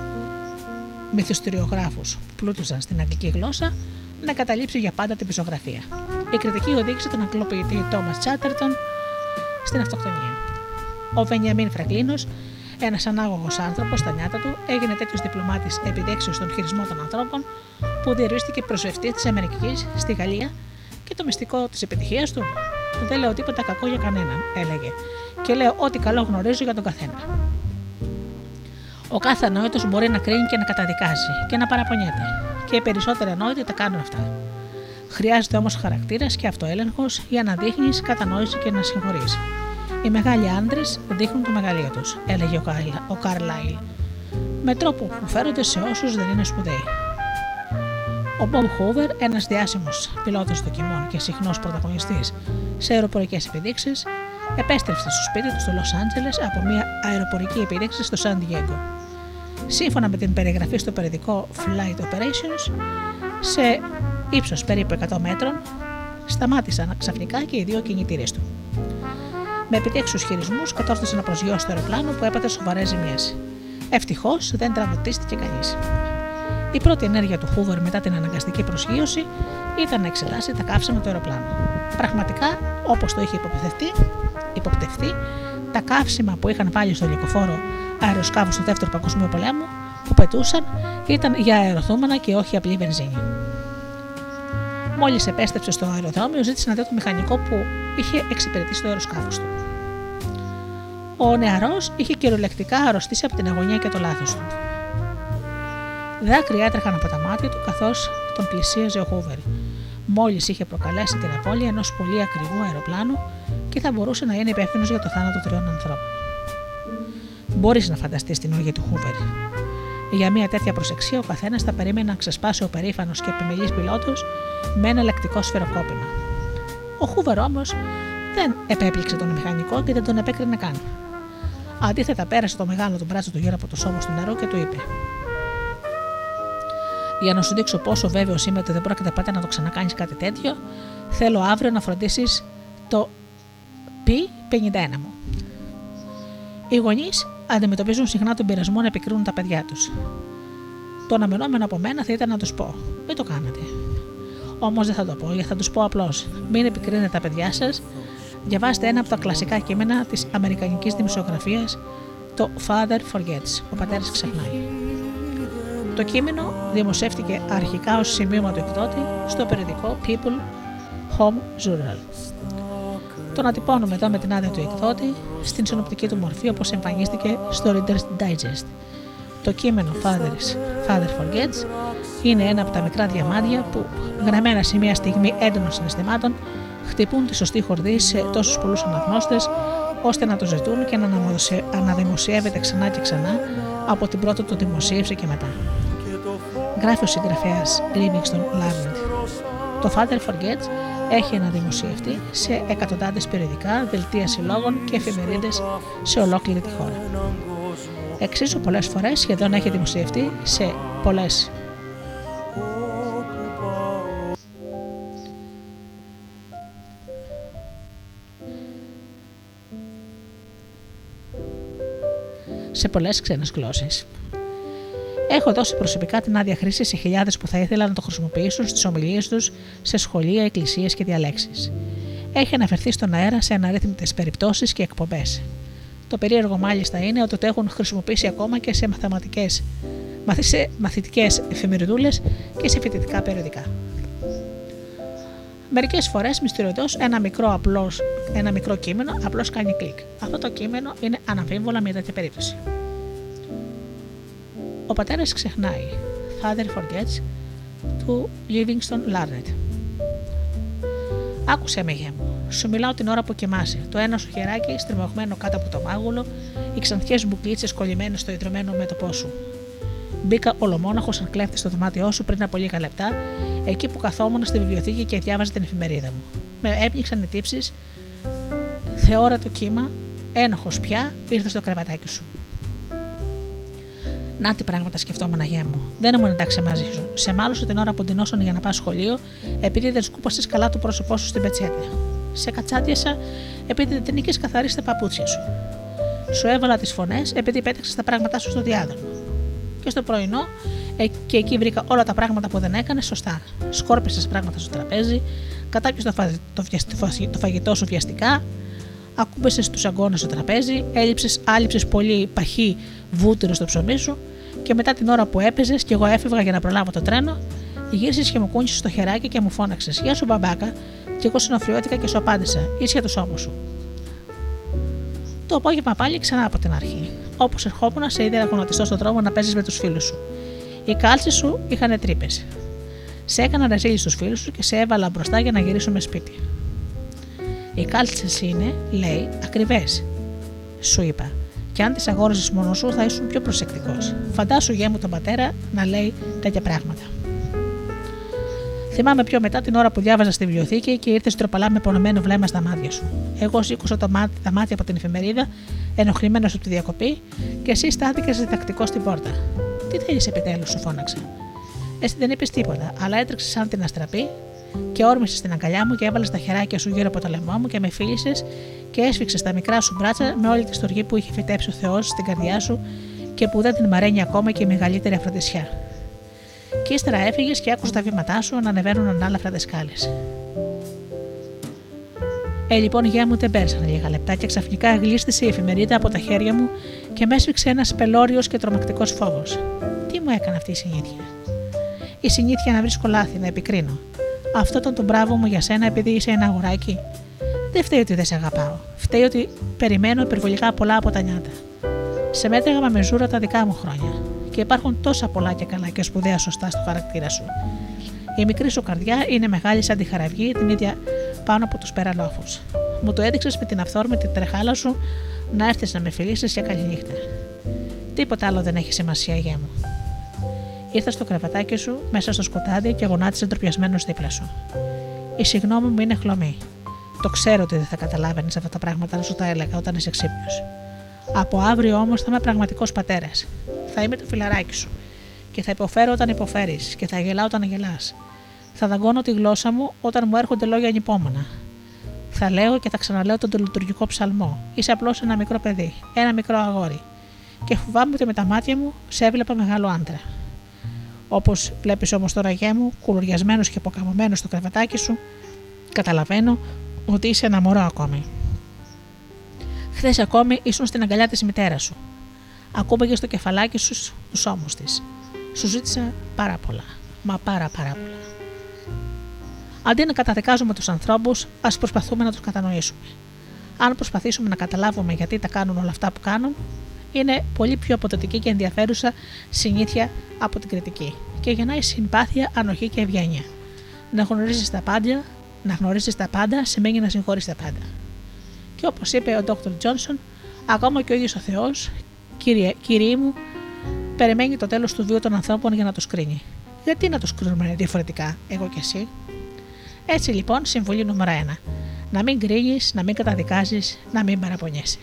μυθιστηριογράφους που πλούτουσαν στην αγγλική γλώσσα, να καταλήψει για πάντα την πισωγραφία. Η κριτική οδήγησε τον αγγλοποιητή Τόμας Τσάτερτον στην αυτοκτονία. Ο Βενιαμίν Φραγκλίνος, ένας ανάγωγος άνθρωπος στα νιάτα του, έγινε τέτοιος διπλωμάτης επιδέξεως στον χειρισμό των ανθρώπων, που διορίστηκε πρεσβευτής της Αμερικής στη Γαλλία, και το μυστικό της επιτυχίας του: δεν λέω τίποτα κακό για κανέναν, έλεγε, και λέω ό,τι καλό γνωρίζω για τον καθένα. Ο κάθε ανόητος μπορεί να κρίνει και να καταδικάζει και να παραπονιέται, και οι περισσότεροι ανόητοι τα κάνουν αυτά. Χρειάζεται όμως χαρακτήρας και αυτοέλεγχος για να δείχνεις κατανόηση και να συγχωρείς. Οι μεγάλοι άντρες δείχνουν το μεγαλείο τους, έλεγε ο Καρλάιλ, με τρόπο που φέρονται σε όσους δεν είναι σπουδαίοι. Ο Μπομπ Χούβερ, ένας διάσημος πιλότος δοκιμών και συχνός πρωταγωνιστής σε αεροπορικές επιδείξεις, επέστρεψε στο σπίτι του στο Λος Άντζελες από μια αεροπορική επίδειξη στο Σαν Ντιέγκο. Σύμφωνα με την περιγραφή στο περιοδικό Flight Operations, σε ύψος περίπου εκατό μέτρων, σταμάτησαν ξαφνικά και οι δύο κινητήρες του. Με επιτύχους χειρισμούς κατόρθωσε να προσγειώσει το αεροπλάνο που έπαθε σοβαρές ζημιές. Ευτυχώς δεν τραυματίστηκε κανείς. Η πρώτη ενέργεια του Χούβερ μετά την αναγκαστική προσγείωση ήταν να εξετάσει τα καύσιμα του αεροπλάνου. Πραγματικά, όπως το είχε υποπτευθεί, τα καύσιμα που είχαν βάλει στο λυκοφόρο αεροσκάφους του Δεύτερου Παγκοσμίου Πολέμου που πετούσαν ήταν για αεροθούμενα και όχι απλή βενζίνη. Μόλις επέστρεψε στο αεροδρόμιο, ζήτησε να δει το μηχανικό που είχε εξυπηρετήσει το αεροσκάφος του. Ο νεαρός είχε κυριολεκτικά αρρωστήσει από την αγωνία και το λάθος του. Δάκρυα έτρεχαν από τα μάτια του καθώς τον πλησίαζε ο Χούβερ. Μόλις είχε προκαλέσει την απώλεια ενός πολύ ακριβού αεροπλάνου και θα μπορούσε να είναι υπεύθυνος για το θάνατο τριών ανθρώπων. Μπορείς να φανταστείς την όργια του Χούβερ. Για μια τέτοια προσεξία, ο καθένας θα περίμενε να ξεσπάσει ο περήφανος και επιμελής πιλότος με ένα λεκτικό σφαιροκόπημα. Ο Χούβερ όμως δεν επέπληξε τον μηχανικό και δεν τον επέκρινε καν. Αντίθετα, πέρασε το μεγάλο του μπράτσο του γύρω από τους ώμους του νερού και του είπε: «Για να σου δείξω πόσο βέβαιος είμαι ότι δεν πρόκειται πάντα να το ξανακάνεις κάτι τέτοιο, θέλω αύριο να φροντίσεις το πι πενήντα ένα μου». Οι γονείς αντιμετωπίζουν συχνά τον πειρασμό να επικρίνουν τα παιδιά τους. Το αναμενόμενο από μένα θα ήταν να τους πω: «Μην το κάνετε». Όμως δεν θα το πω, γιατί θα τους πω απλώς: «Μην επικρίνετε τα παιδιά σας. Διαβάστε ένα από τα κλασικά κείμενα της αμερικανικής δημοσιογραφίας, το Father Forgets, ο πατέρας ξεχνάει». Το κείμενο δημοσιεύτηκε αρχικά ως σημείωμα του εκδότη στο περιοδικό People Home Journal. Το ανατυπώνουμε εδώ με την άδεια του εκδότη στην συνοπτική του μορφή όπως εμφανίστηκε στο Reader's Digest. Το κείμενο Father's, Father Forgets είναι ένα από τα μικρά διαμάντια που, γραμμένα σε μια στιγμή έντονων συναισθημάτων, χτυπούν τη σωστή χορδή σε τόσους πολλούς αναγνώστες, ώστε να το ζητούν και να αναδημοσιεύεται ξανά και ξανά από την πρώτη του δημοσίευση και μετά. Γράφει ο συγγραφέας Λίνιξτον Λάβιντ. Το Father Forgets έχει αναδημοσιευτεί σε εκατοντάδες περιοδικά, δελτία συλλόγων και εφημερίδες σε ολόκληρη τη χώρα. Εξίσου πολλές φορές σχεδόν έχει δημοσιευτεί σε πολλές σε πολλές ξένες γλώσσες. Έχω δώσει προσωπικά την άδεια χρήση σε χιλιάδες που θα ήθελαν να το χρησιμοποιήσουν στις ομιλίες τους σε σχολεία, εκκλησίες και διαλέξεις. Έχει αναφερθεί στον αέρα σε αναρρύθμιτες περιπτώσεις και εκπομπές. Το περίεργο μάλιστα είναι ότι το έχουν χρησιμοποιήσει ακόμα και σε μαθηματικές, σε μαθητικές εφημεριδούλες και σε φοιτητικά περιοδικά. Μερικές φορές μυστηριωδώς ένα, ένα μικρό κείμενο απλώς κάνει κλικ. Αυτό το κείμενο είναι αναμφίβολα μια τέτοια περίπτωση. Ο πατέρας ξεχνάει. Father Forgets του Livingston Larned. Άκουσε με, γε μου. Σου μιλάω την ώρα που κοιμάσαι. Το ένα σου χεράκι στριμωγμένο κάτω από το μάγουλο, οι ξανθιές μπουκλίτσες κολλημένες στο ιδρωμένο μέτωπό σου. Μπήκα ολομόναχος σαν κλέφτη στο δωμάτιό σου πριν από λίγα λεπτά, εκεί που καθόμουν στη βιβλιοθήκη και διάβαζα την εφημερίδα μου. Με έπνιξαν οι τύψεις. Θεώρα το κύμα, ένοχος πια, ήρθε στο κρεβατάκι σου. Να τι πράγματα σκεφτόμουν, Αγία μου. Δεν ήμουν εντάξει μαζί σου. Σε μάλωσε την ώρα που ντυνόσουν για να πας σχολείο, επειδή δεν σκούπασες καλά το πρόσωπό σου στην πετσέτα. Σε κατσάντιασα, επειδή δεν νικείς καθαρίστα παπούτσια σου. Σου έβαλα τις φωνές, επειδή πέταξες τα πράγματά σου στο διάδρομο. Και στο πρωινό, ε, και εκεί βρήκα όλα τα πράγματα που δεν έκανες σωστά. Σκόρπισες πράγματα στο τραπέζι, κατάπιες το, φα... το, φα... το φαγητό σου βιαστικά. Ακούμπεσες τους αγκώνες στο τραπέζι, έλειψες, άλειψες πολύ παχύ βούτυρο στο ψωμί σου και μετά την ώρα που έπαιζες και εγώ έφευγα για να προλάβω το τρένο, γύρισες και μου κούνησες το χεράκι και μου φώναξες «Γεια σου μπαμπάκα» και εγώ συνοφριώτηκα και σου απάντησα «Ίσια το σώμα σου». Το απόγευμα πάλι ξανά από την αρχή. Όπως ερχόμουν, σε είδε να γονατιστώ στον δρόμο να παίζεις με τους φίλους σου. Οι κάλτσες σου είχαν τρύπες. Σε έκανα ρεζίλι στους φίλους σου και σε έβαλα μπροστά για να γυρίσουμε σπίτι. Οι κάλτσες είναι, λέει, ακριβές, σου είπα, και αν τις αγόραζες μόνος σου θα ήσουν πιο προσεκτικός. Φαντάσου, γέ μου, τον πατέρα να λέει τέτοια πράγματα. Θυμάμαι πιο μετά την ώρα που διάβαζα στη βιβλιοθήκη και ήρθε τροπαλά με πονωμένο βλέμμα στα μάτια σου. Εγώ σήκωσα τα μάτια από την εφημερίδα, ενοχλημένος από τη διακοπή, και εσύ στάθηκες διδακτικός στην πόρτα. Τι θέλεις επιτέλους, σου φώναξα. Εσύ δεν είπες τίποτα, αλλά έτρεξες σαν την αστραπή. Και όρμησες στην αγκαλιά μου και έβαλες τα χεράκια σου γύρω από το λαιμό μου και με φίλησες και έσφιξες τα μικρά σου μπράτσα με όλη τη στοργή που είχε φυτέψει ο Θεός στην καρδιά σου και που δεν την μαραίνει ακόμα και η μεγαλύτερη αφροντισιά. Και ύστερα έφυγες και άκουσα τα βήματά σου να ανεβαίνουν ανάλαφρα τις σκάλες. Ε, λοιπόν, γεια μου, δεν πέρασαν λίγα λεπτά και ξαφνικά γλίστησε η εφημερίδα από τα χέρια μου και με έσφιξε ένας πελώριος και τρομακτικός φόβος. Τι μου έκανε αυτή η συνήθεια. Η συνήθεια να βρίσκω λάθη, να επικρίνω. Αυτό ήταν το μπράβο μου για σένα επειδή είσαι ένα αγοράκι. Δεν φταίει ότι δεν σε αγαπάω. Φταίει ότι περιμένω υπερβολικά πολλά από τα νιάτα. Σε μέτραγα με μεζούρα τα δικά μου χρόνια. Και υπάρχουν τόσα πολλά και καλά και σπουδαία σωστά στο χαρακτήρα σου. Η μικρή σου καρδιά είναι μεγάλη σαν τη χαραυγή, την ίδια πάνω από τους περαλόφους. Μου το έδειξες με την αυθόρμητη τρεχάλα σου να έρθεις να με φιλήσεις για καληνύχτα. Τίποτα άλλο δεν έχει σημασία, γέ μου. Ήρθα στο κρεβατάκι σου, μέσα στο σκοτάδι και γονάτισε ντροπιασμένος δίπλα σου. Η συγγνώμη μου είναι χλωμή. Το ξέρω ότι δεν θα καταλάβαινες αυτά τα πράγματα, αλλά σου τα έλεγα όταν είσαι ξύπνιος. Από αύριο όμως θα είμαι πραγματικός πατέρας. Θα είμαι το φιλαράκι σου. Και θα υποφέρω όταν υποφέρεις. Και θα γελάω όταν γελάς. Θα δαγκώνω τη γλώσσα μου όταν μου έρχονται λόγια ανυπόμονα. Θα λέω και θα ξαναλέω τον τελειτουργικό ψαλμό. Είσαι απλώς ένα μικρό παιδί, ένα μικρό αγόρι. Και φοβάμαι ότι με τα μάτια μου σε έβλεπα μεγάλο άντρα. Όπως βλέπεις όμως τώρα, γέ μου, κουλουριασμένος και αποκαμωμένος στο κρεβατάκι σου, καταλαβαίνω ότι είσαι ένα μωρό ακόμη. Χθες ακόμη ήσουν στην αγκαλιά της μητέρας σου. Ακούμπαγες στο κεφαλάκι σου τους ώμους της. Σου ζήτησα πάρα πολλά, μα πάρα πάρα πολλά. Αντί να καταδικάζουμε τους ανθρώπους, ας προσπαθούμε να τους κατανοήσουμε. Αν προσπαθήσουμε να καταλάβουμε γιατί τα κάνουν όλα αυτά που κάνουν, είναι πολύ πιο αποτατική και ενδιαφέρουσα συνήθεια από την κριτική και γεννάει συμπάθεια, ανοχή και ευγένεια. Να γνωρίζεις τα πάντα, να γνωρίζεις τα πάντα σημαίνει να συγχωρείς τα πάντα. Και όπως είπε ο Ντόκτορ Τζόνσον, ακόμα και ο ίδιος ο Θεός, κύριε, κύριοι μου, περιμένει το τέλος του βίου των ανθρώπων για να τους κρίνει. Γιατί να τους κρίνουμε διαφορετικά, εγώ και εσύ? Έτσι λοιπόν, συμβουλή νούμερο ένα. Να μην κρίνεις, να μην καταδικάζεις, να μην παραπονιέσαι.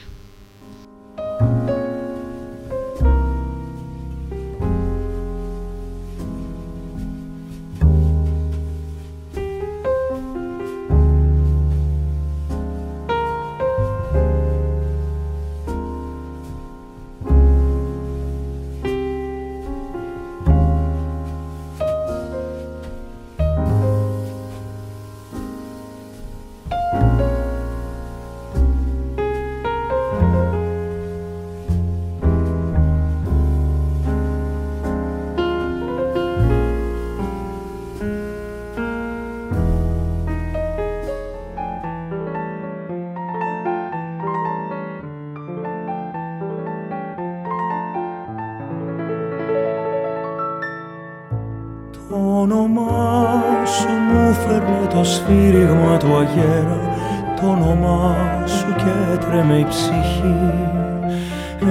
Σφύριγμα του αγέρα, το όνομά σου και τρέμε η ψυχή.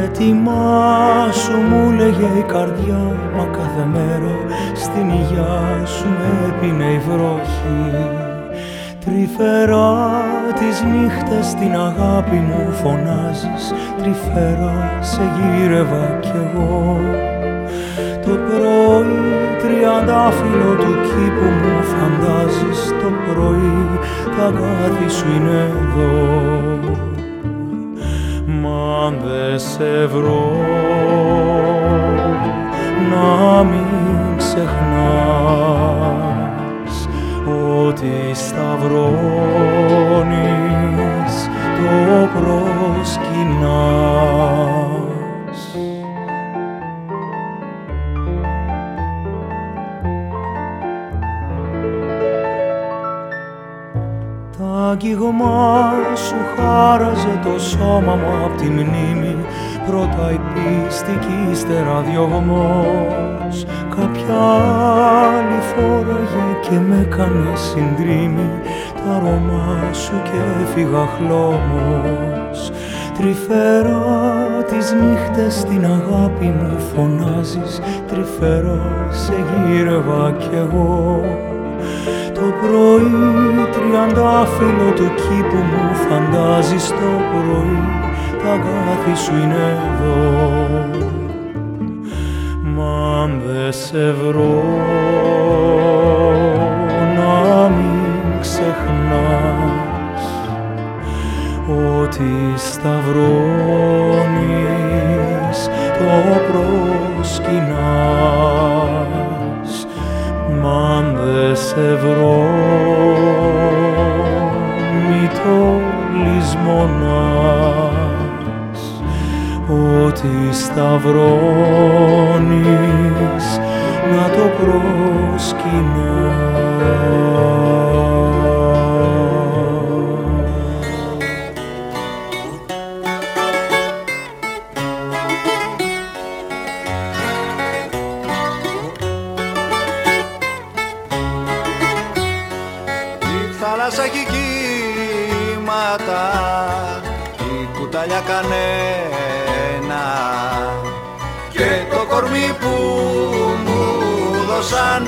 Ετοιμάσου μου λέγε η καρδιά, μα κάθε μέρα στην υγειά σου έπινε η βροχή. Τρυφερά τις νύχτες την αγάπη μου φωνάζεις, τρυφερά σε γύρευα κι εγώ. Το πρωί τριαντάφυλλο του κήπου μου φαντάζεις, το πρωί τα κάτι σου είναι εδώ. Μα αν δε σε βρω να μην ξεχνάς ότι σταυρώνεις το προσκυνάς. Αγγίγμα σου χάραζε το σώμα μου απ' τη μνήμη, πρώτα η πίστη κι ύστερα διωγμός. Κάποια άλλη φόραγε και με έκανε συντρίμη, τα αρώμα σου και έφυγα χλώμος. Τρυφερά τις νύχτες την αγάπη μου φωνάζεις, τρυφερά σε γύρευα κι εγώ. Το πρωί τριαντάφυλλο του κήπου μου φαντάζεις, το πρωί τα αγάπη σου είναι εδώ. Μα αν δε σε βρω να μην ξεχνάς ότι σταυρώνεις το προσκυνάς. Μα αν δε σε βρω μη το λησμονάς ότι σταυρώνεις να το προσκυνάς. Κανένα. Και το κορμί που μου δώσαν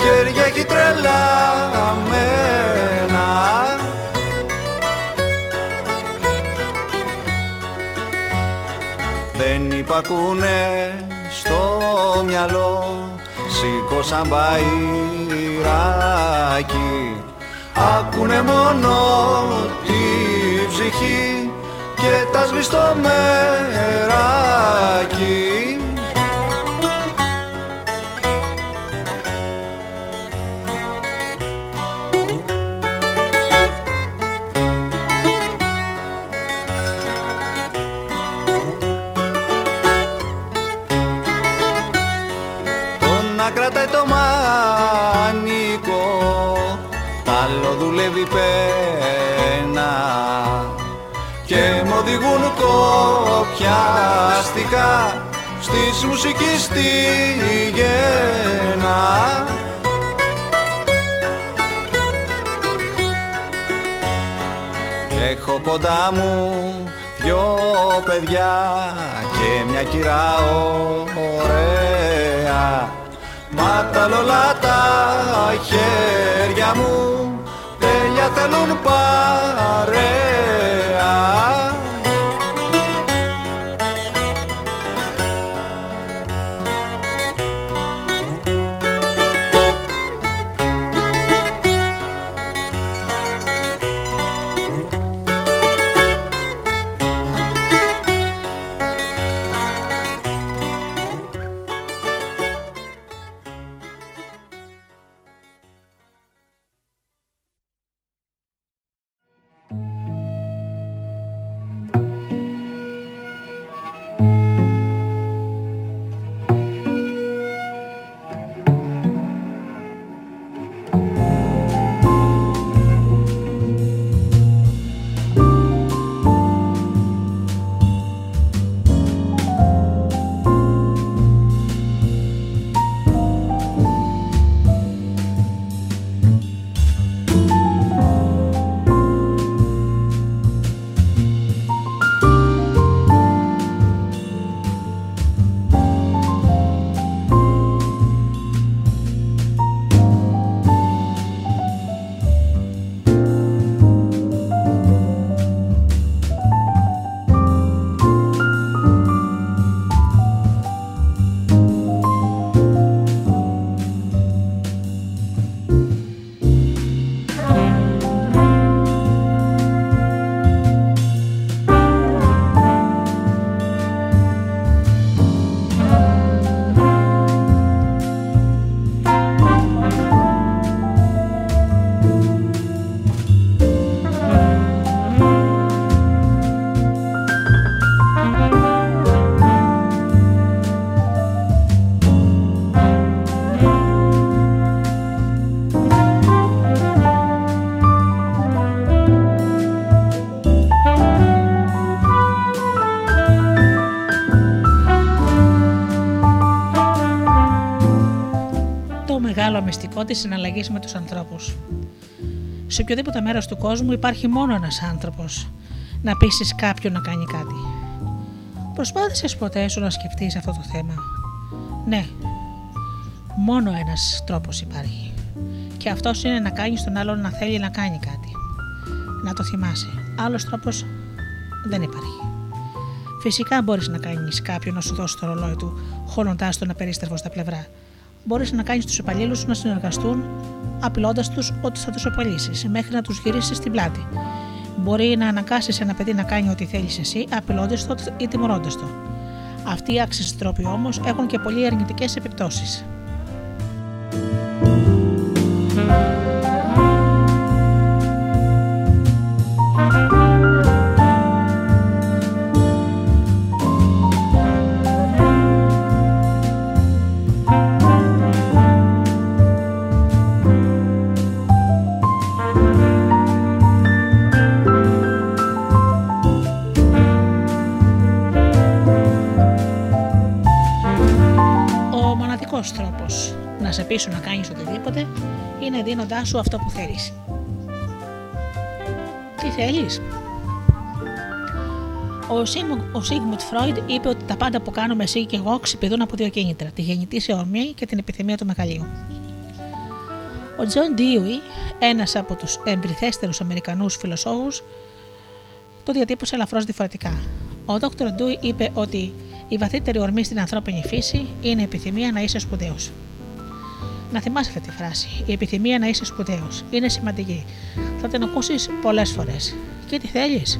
χέρια έχει τρελαμένα. Δεν υπακούνε στο μυαλό, σήκωσαν μπαϊράκι, ακούνε μόνο τη ψυχή και τα σβηστομεράκι. Το να κρατάει το μανικό, τ' άλλο δουλεύει πένα. και μ' οδηγούν κοπιαστικά στις μουσικής στη γέννα. Έχω κοντά μου δυο παιδιά και μια κυρά ωραία, μα τα λόλα τα χέρια μου τέλεια θέλουν παρέα. Μυστικό της συναλλαγής με τους ανθρώπους. Σε οποιοδήποτε μέρος του κόσμου υπάρχει μόνο ένας άνθρωπος να πείσεις κάποιον να κάνει κάτι. Προσπάθησες ποτέ σου να σκεφτείς αυτό το θέμα? Ναι, μόνο ένας τρόπος υπάρχει και αυτός είναι να κάνεις τον άλλον να θέλει να κάνει κάτι. Να το θυμάσαι, άλλος τρόπος δεν υπάρχει. Φυσικά μπορείς να κάνεις κάποιον να σου δώσει το ρολόι του χώνοντάς τον απερίστρεφο στα πλευρά. Μπορείς να κάνεις τους υπαλλήλους να συνεργαστούν, απειλώντας τους ότι θα τους απολύσεις, μέχρι να τους γυρίσεις στην πλάτη. Μπορεί να αναγκάσεις ένα παιδί να κάνει ό,τι θέλεις εσύ, απειλώντας το ή τιμωρώντας το. Αυτοί οι άξιοι τρόποι όμως έχουν και πολύ αρνητικές επιπτώσεις. Πίσω να κάνεις οτιδήποτε είναι δίνοντάς σου αυτό που θέλεις. Τι θέλεις? Ο Σίγμουντ Φρόιντ είπε ότι τα πάντα που κάνουμε εσύ και εγώ ξυπηδούν από δύο κίνητρα, τη γεννητήσια ορμή και την επιθυμία του μεγαλείου. Ο Τζον Ντιούι, ένας από τους εμπριθέστερους Αμερικανούς φιλοσόφους, το διατύπωσε ελαφρώς διαφορετικά. Ο Δόκτωρ Ντιούι είπε ότι η βαθύτερη ορμή στην ανθρώπινη φύση είναι η επιθυμία να είσαι σπουδαίος. Να θυμάσαι αυτή τη φράση. Η επιθυμία να είσαι σπουδαίος είναι σημαντική. Θα την ακούσεις πολλές φορές. Και τι θέλεις?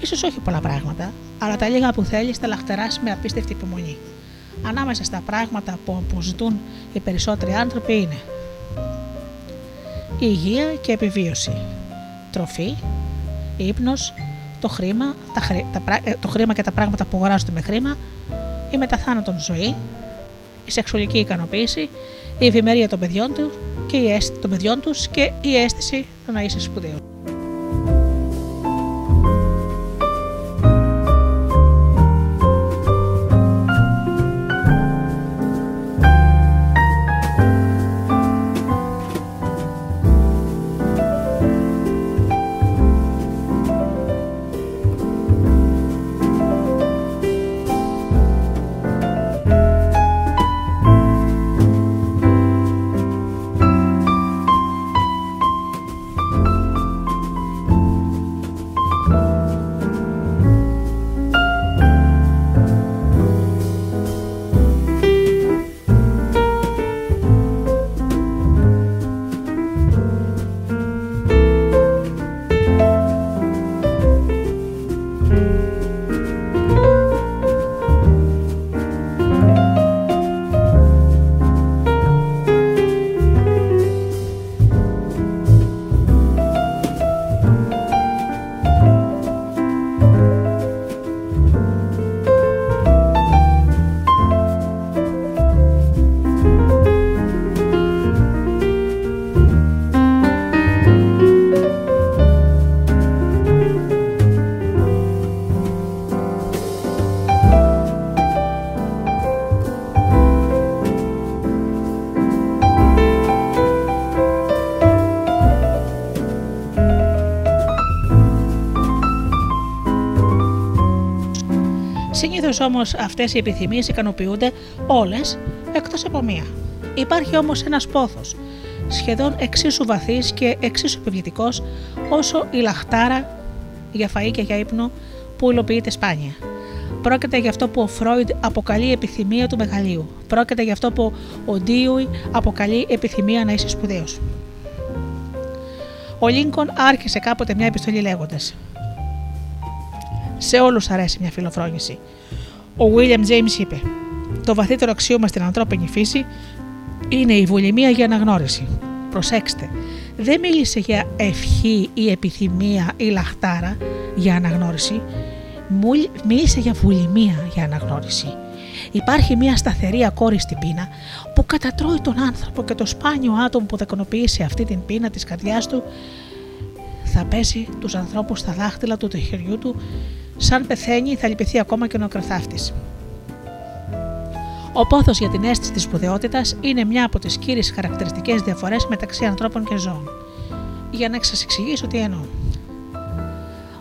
Ίσως όχι πολλά πράγματα, αλλά τα λίγα που θέλεις τα λαχτεράς με απίστευτη υπομονή. Ανάμεσα στα πράγματα που αποζητούν οι περισσότεροι άνθρωποι είναι η υγεία και επιβίωση, τροφή, ύπνος, το χρήμα, τα χρή, τα, το χρήμα και τα πράγματα που αγοράζονται με χρήμα, η μεταθάνατον ζωή, η σεξουαλική ικανοποίηση, η ευημερία των παιδιών του και η αίσθηση των παιδιών τους και η αίσθηση του να είσαι σπουδαίος. Συνήθως όμως αυτές οι επιθυμίες ικανοποιούνται όλες εκτός από μία. Υπάρχει όμως ένας πόθος, σχεδόν εξίσου βαθύς και εξίσου επιβλητικός όσο η λαχτάρα για φαΐ και για ύπνο που υλοποιείται σπάνια. Πρόκειται για αυτό που ο Φρόιντ αποκαλεί επιθυμία του μεγαλείου. Πρόκειται για αυτό που ο Ντίουι αποκαλεί επιθυμία να είσαι σπουδαίος. Ο Λίνκον άρχισε κάποτε μια επιστολή λέγοντας: «Σε όλους αρέσει μια φιλοφρόνηση». Ο Βίλιαμ Τζέιμς είπε: «Το βαθύτερο αξίωμα στην ανθρώπινη φύση είναι η βουλημία για αναγνώριση». Προσέξτε, δεν μίλησε για ευχή ή επιθυμία ή λαχτάρα για αναγνώριση. Μίλησε για βουλημία για αναγνώριση. Υπάρχει μια σταθερή ακόριστη πείνα που κατατρώει τον άνθρωπο και το σπάνιο άτομο που θα ικανοποιήσει αυτή την πείνα της καρδιάς του θα πέσει τους ανθρώπους στα δάχτυλα του, του χεριού του. Σαν πεθαίνει θα λυπηθεί ακόμα και ο νεκροθάφτης. Ο πόθος για την αίσθηση της σπουδαιότητας είναι μια από τις κύριες χαρακτηριστικές διαφορές μεταξύ ανθρώπων και ζώων. Για να σας εξηγήσω τι εννοώ.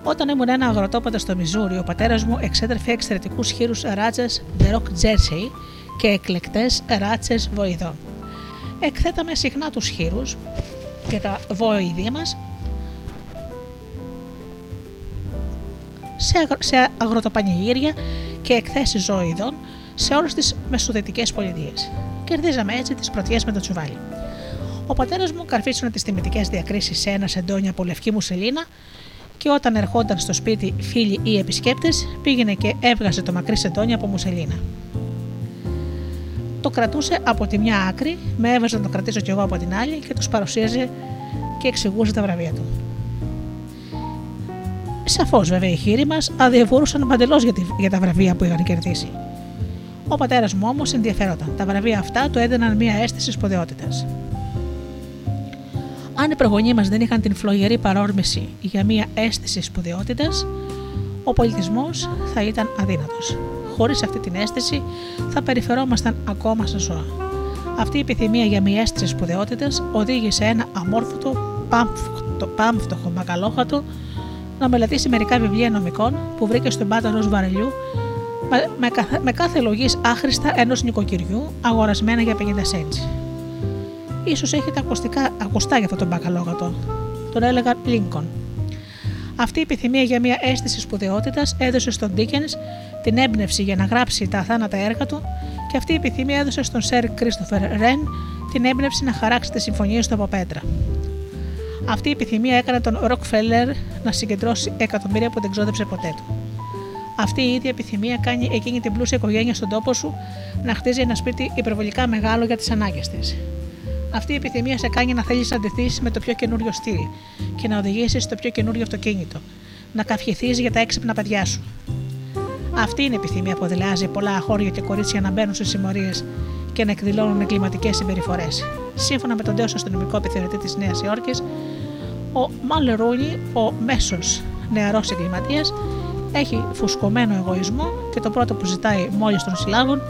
Όταν ήμουν ένα αγροτόπεδο στο Μιζούρι, ο πατέρας μου εξέτρεφε εξαιρετικούς χείρους ράτσες The Rock Jersey και εκλεκτές ράτσες βοηδών. Εκθέταμε συχνά τους χείρους και τα βοηδή μας σε, αγρο... σε αγροτοπανηγύρια και εκθέσεις ζωοειδών σε όλες τις μεσοδυτικές πολιτείες. Κερδίζαμε έτσι τις πρωτιές με το τσουβάλι. Ο πατέρας μου καρφίσωνε τις τιμητικές διακρίσεις σε ένα σεντόνι από λευκή μουσελίνα και όταν ερχόταν στο σπίτι φίλοι ή επισκέπτες, πήγαινε και έβγαζε το μακρύ σεντόνι από μουσελίνα. Το κρατούσε από τη μια άκρη, με έβαζε να το κρατήσω κι εγώ από την άλλη και τους παρουσίαζε και εξηγούσε τα βραβεία του. Σαφώς βέβαια οι χείροι μας αδιαφορούσαν παντελώς για, για τα βραβεία που είχαν κερδίσει. Ο πατέρας μου όμως ενδιαφέρονταν. Τα βραβεία αυτά του έδιναν μια αίσθηση σπουδαιότητας. Αν οι προγονείς μας δεν είχαν την φλογερή παρόρμηση για μια αίσθηση σπουδαιότητας, ο πολιτισμός θα ήταν αδύνατος. Χωρίς αυτή την αίσθηση θα περιφερόμασταν ακόμα στα ζώα. Αυτή η επιθυμία για μια αίσθηση σπουδαιότητας οδήγησε ένα αμόρφωτο, πάμφτωχο, μακαλόχατο να μελετήσει μερικά βιβλία νομικών που βρήκε στον πάτο ενός βαρελιού με κάθε, με κάθε λογής άχρηστα ενός νοικοκυριού αγορασμένα για πενήντα σέντς. Ίσως έχετε ακουστικά, ακουστά για αυτόν τον μπακαλόγατο. Τον έλεγαν Λίνκον. Αυτή η επιθυμία για μια αίσθηση σπουδαιότητας έδωσε στον Ντίκενς την έμπνευση για να γράψει τα αθάνατα έργα του και αυτή η επιθυμία έδωσε στον Σερ Κρίστοφερ Ρεν την έμπνευση να χαράξει τις συμφωνίες του από πέτρα. Αυτή η επιθυμία έκανε τον Ροκφέλλερ να συγκεντρώσει εκατομμύρια που δεν ξόδεψε ποτέ του. Αυτή η ίδια επιθυμία κάνει εκείνη την πλούσια οικογένεια στον τόπο σου να χτίζει ένα σπίτι υπερβολικά μεγάλο για τις ανάγκες της. Αυτή η επιθυμία σε κάνει να θέλεις να αντιθείς με το πιο καινούριο στυλ και να οδηγήσεις στο πιο καινούριο αυτοκίνητο, να καυχηθείς για τα έξυπνα παιδιά σου. Αυτή είναι η επιθυμία που δειλάζει πολλά αγόρια και κορίτσια να μπαίνουν σε συμμορίες και να εκδηλώνουν εγκληματικές συμπεριφορές. Σύμφωνα με τον τέος αστυνομικό επιθεωρητή της Νέας Υόρκης, ο Μαλερούνι, ο μέσος νεαρός εγκληματίας, έχει φουσκωμένο εγωισμό και το πρώτο που ζητάει μόλις τον συλλάβουν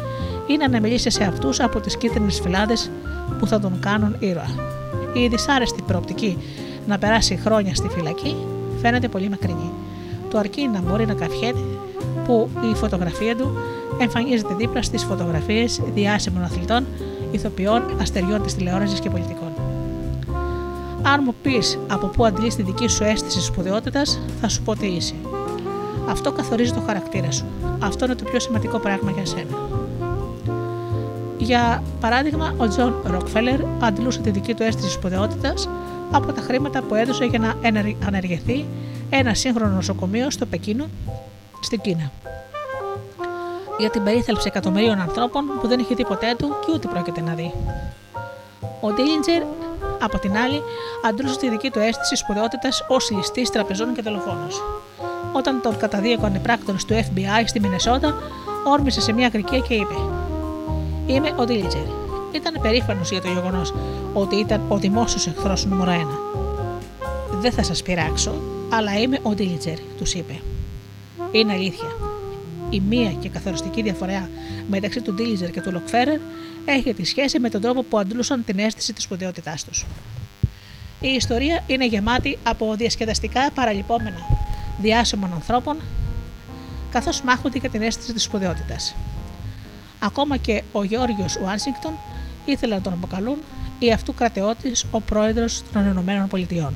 είναι να μιλήσει σε αυτούς από τις κίτρινες φυλάδες που θα τον κάνουν ήρωα. Η δυσάρεστη προοπτική να περάσει χρόνια στη φυλακή φαίνεται πολύ μακρινή. Το αρκεί να μπορεί να καυχαίνει που η φωτογραφία του εμφανίζεται δίπλα στις φωτογραφίες διάσημων αθλητών, ηθοποιών, αστεριών της τηλεόρασης και πολιτικών. Αν μου πεις από πού αντλείς τη δική σου αίσθηση σπουδαιότητας, θα σου πω τι είσαι. Αυτό καθορίζει το χαρακτήρα σου. Αυτό είναι το πιο σημαντικό πράγμα για σένα. Για παράδειγμα, ο Τζον Ροκφέλλερ αντλούσε τη δική του αίσθηση σπουδαιότητας από τα χρήματα που έδωσε για να ανεργηθεί ένα σύγχρονο νοσοκομείο στο Πεκίνο, στην Κίνα. Για την περίθαλψη εκατομμυρίων ανθρώπων που δεν είχε δει ποτέ του και ούτε πρόκειται να δει. Ο Ντίλιντζερ, από την άλλη, αντλούσε τη δική του αίσθηση σπουδαιότητας ως ληστής τραπεζών και δολοφόνος. Όταν τον καταδίωκαν οι πράκτορες του Εφ Μπι Άι στη Μινεσότα, όρμησε σε μια κρικία και είπε: «Είμαι ο Ντίλιτζερ». Ήταν περήφανος για το γεγονός ότι ήταν ο δημόσιος εχθρός νούμερο ένα. «Δεν θα σας πειράξω, αλλά είμαι ο Ντίλιτζερ», τους είπε. Είναι αλήθεια. Η μία και καθοριστική διαφορά μεταξύ του Ντίλιτζερ και του Ροκφέλλερ έχει τη σχέση με τον τρόπο που αντλούσαν την αίσθηση της σπουδαιότητάς τους. Η ιστορία είναι γεμάτη από διασκεδαστικά παραλυπόμενα διάσημων ανθρώπων, καθώς μάχονται για την αίσθηση της σπουδαιότητας. Ακόμα και ο Γεώργιος Ουάσιγκτον ήθελε να τον αποκαλούν ή αυτού κρατεώτης ο πρόεδρος των Ηνωμένων Πολιτειών.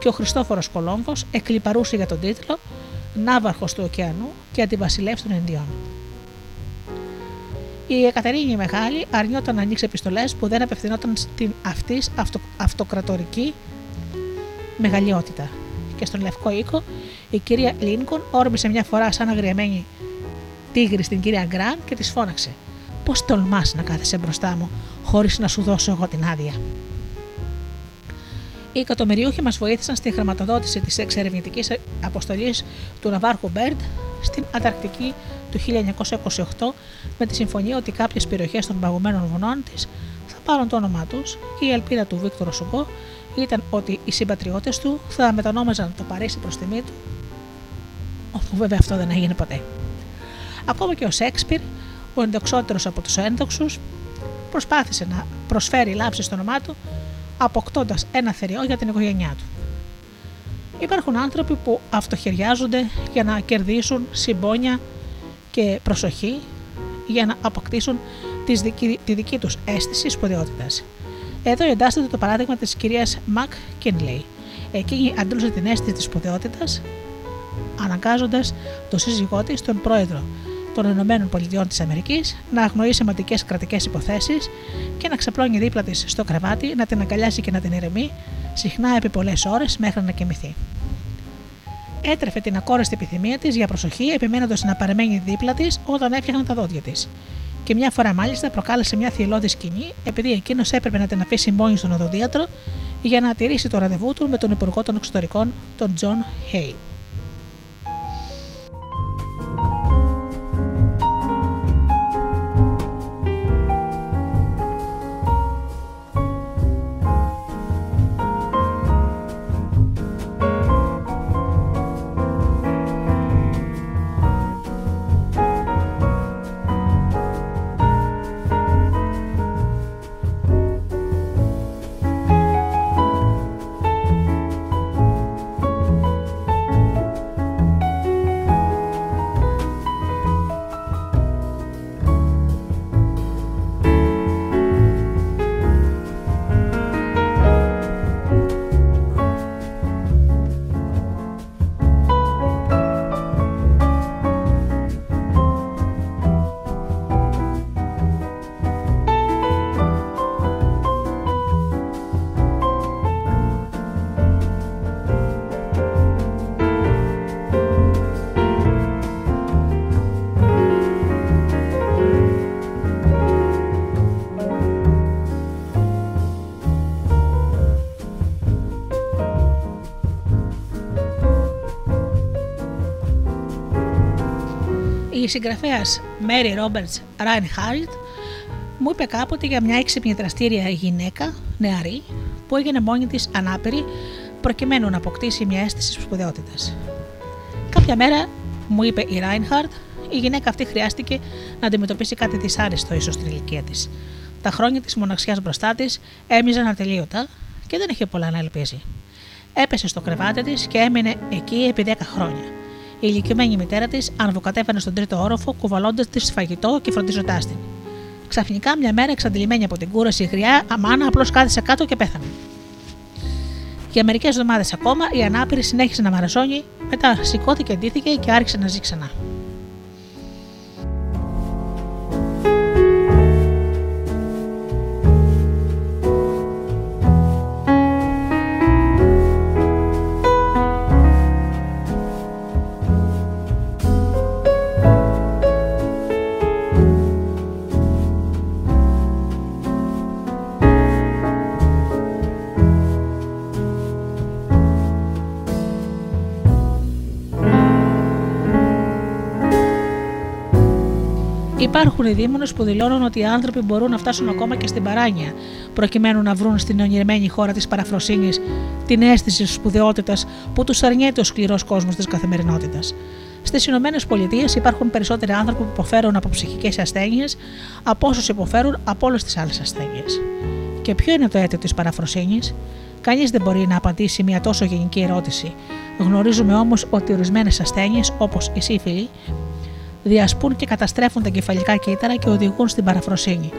Και ο Χριστόφορος Κολόμβος εκλιπαρούσε για τον τίτλο «Ναύαρχος του ωκεανού και αντιβασιλεύς των Ινδιών». Η Εκατερίνη Μεγάλη αρνιόταν να ανοίξει επιστολές που δεν απευθυνόταν στην αυτής αυτο, αυτοκρατορική μεγαλειότητα. Και στον Λευκό Οίκο η κυρία Λίνκον όρμησε μια φορά σαν αγριεμένη τίγρη στην κυρία Γκραν και της φώναξε «Πώς τολμάς να κάθεσαι μπροστά μου χωρίς να σου δώσω εγώ την άδεια». Οι εκατομμυριούχοι μας βοήθησαν στη χρηματοδότηση της εξερευνητικής αποστολής του Ναυάρχου Μπέρντ στην Ανταρκτική του χίλια εννιακόσια είκοσι οκτώ με τη συμφωνία ότι κάποιες περιοχές των παγωμένων βουνών της θα πάρουν το όνομά τους και η ελπίδα του Βίκτορα Σουγκό ήταν ότι οι συμπατριώτες του θα μετανόμαζαν το Παρίσι προς τιμή του, όπου βέβαια αυτό δεν έγινε ποτέ. Ακόμα και ο Σέξπιρ, ο ενδοξότερος από τους ένδοξους, προσπάθησε να προσφέρει λάμψη στο όνομά του, αποκτώντας ένα θεριό για την οικογένειά του. Υπάρχουν άνθρωποι που αυτοχαιριάζονται για να κερδίσουν συμπόνια και προσοχή για να αποκτήσουν τη δική τους αίσθηση σπουδαιότητας. Εδώ εντάσσεται το παράδειγμα της κυρίας Μακ Κίνλεϊ. Εκείνη αντλούσε την αίσθηση της σπουδαιότητας, αναγκάζοντας τον σύζυγό της, τον πρόεδρο των Ηνωμένων Πολιτειών της Αμερικής, να αγνοεί σημαντικές κρατικές υποθέσεις και να ξαπλώνει δίπλα της στο κρεβάτι, να την αγκαλιάσει και να την ηρεμεί, συχνά επί πολλές ώρες μέχρι να κοιμηθεί. Έτρεφε την ακόρεστη επιθυμία της για προσοχή, επιμένοντας να παραμένει δίπλα της όταν έφτιαχναν τα δόντια της. Και μια φορά μάλιστα προκάλεσε μια θυελώδη σκηνή, επειδή εκείνος έπρεπε να την αφήσει μόνη στον οδοντίατρο για να τηρήσει το ραντεβού του με τον υπουργό των εξωτερικών, τον Τζον Χέι. Η συγγραφέας Μέρι Ρόμπερτ Ράινχαρτ μου είπε κάποτε για μια έξυπνη δραστήρια γυναίκα, νεαρή, που έγινε μόνη της ανάπηρη προκειμένου να αποκτήσει μια αίσθηση σπουδαιότητας. Κάποια μέρα, μου είπε η Ράινχαρτ, η γυναίκα αυτή χρειάστηκε να αντιμετωπίσει κάτι δυσάρεστο ίσως στην ηλικία της. Τα χρόνια της μοναξιάς μπροστά της έμοιαζαν ατελείωτα και δεν είχε πολλά να ελπίζει. Έπεσε στο κρεβάτι της και έμεινε εκεί επί δέκα χρόνια. Η ηλικιωμένη μητέρα της ανεβοκατέφανε στον τρίτο όροφο, κουβαλώντας της φαγητό και φροντίζοντάς την. Ξαφνικά, μια μέρα, εξαντλημένη από την κούραση, η γριά αμάνα απλώς κάθισε κάτω και πέθανε. Για μερικές εβδομάδες ακόμα, η ανάπηρη συνέχισε να μαραζώνει, μετά σηκώθηκε, ντύθηκε και άρχισε να ζει ξανά. Υπάρχουν οι δήμονες που δηλώνουν ότι οι άνθρωποι μπορούν να φτάσουν ακόμα και στην παράνοια, προκειμένου να βρουν στην ονειρεμένη χώρα της παραφροσύνης την αίσθηση σπουδαιότητας που τους αρνιέται ο σκληρός κόσμος της καθημερινότητας. Στις Ηνωμένες Πολιτείες υπάρχουν περισσότεροι άνθρωποι που υποφέρουν από ψυχικές ασθένειες από όσους υποφέρουν από όλες τις άλλες ασθένειες. και ποιο είναι το αίτιο της παραφροσύνης, κανείς δεν μπορεί να απαντήσει μια τόσο γενική ερώτηση. Γνωρίζουμε όμως ότι ορισμένες ασθένειες, όπως η σύφυλη, διασπούν και καταστρέφουν τα εγκεφαλικά κύτταρα και οδηγούν στην παραφροσύνη.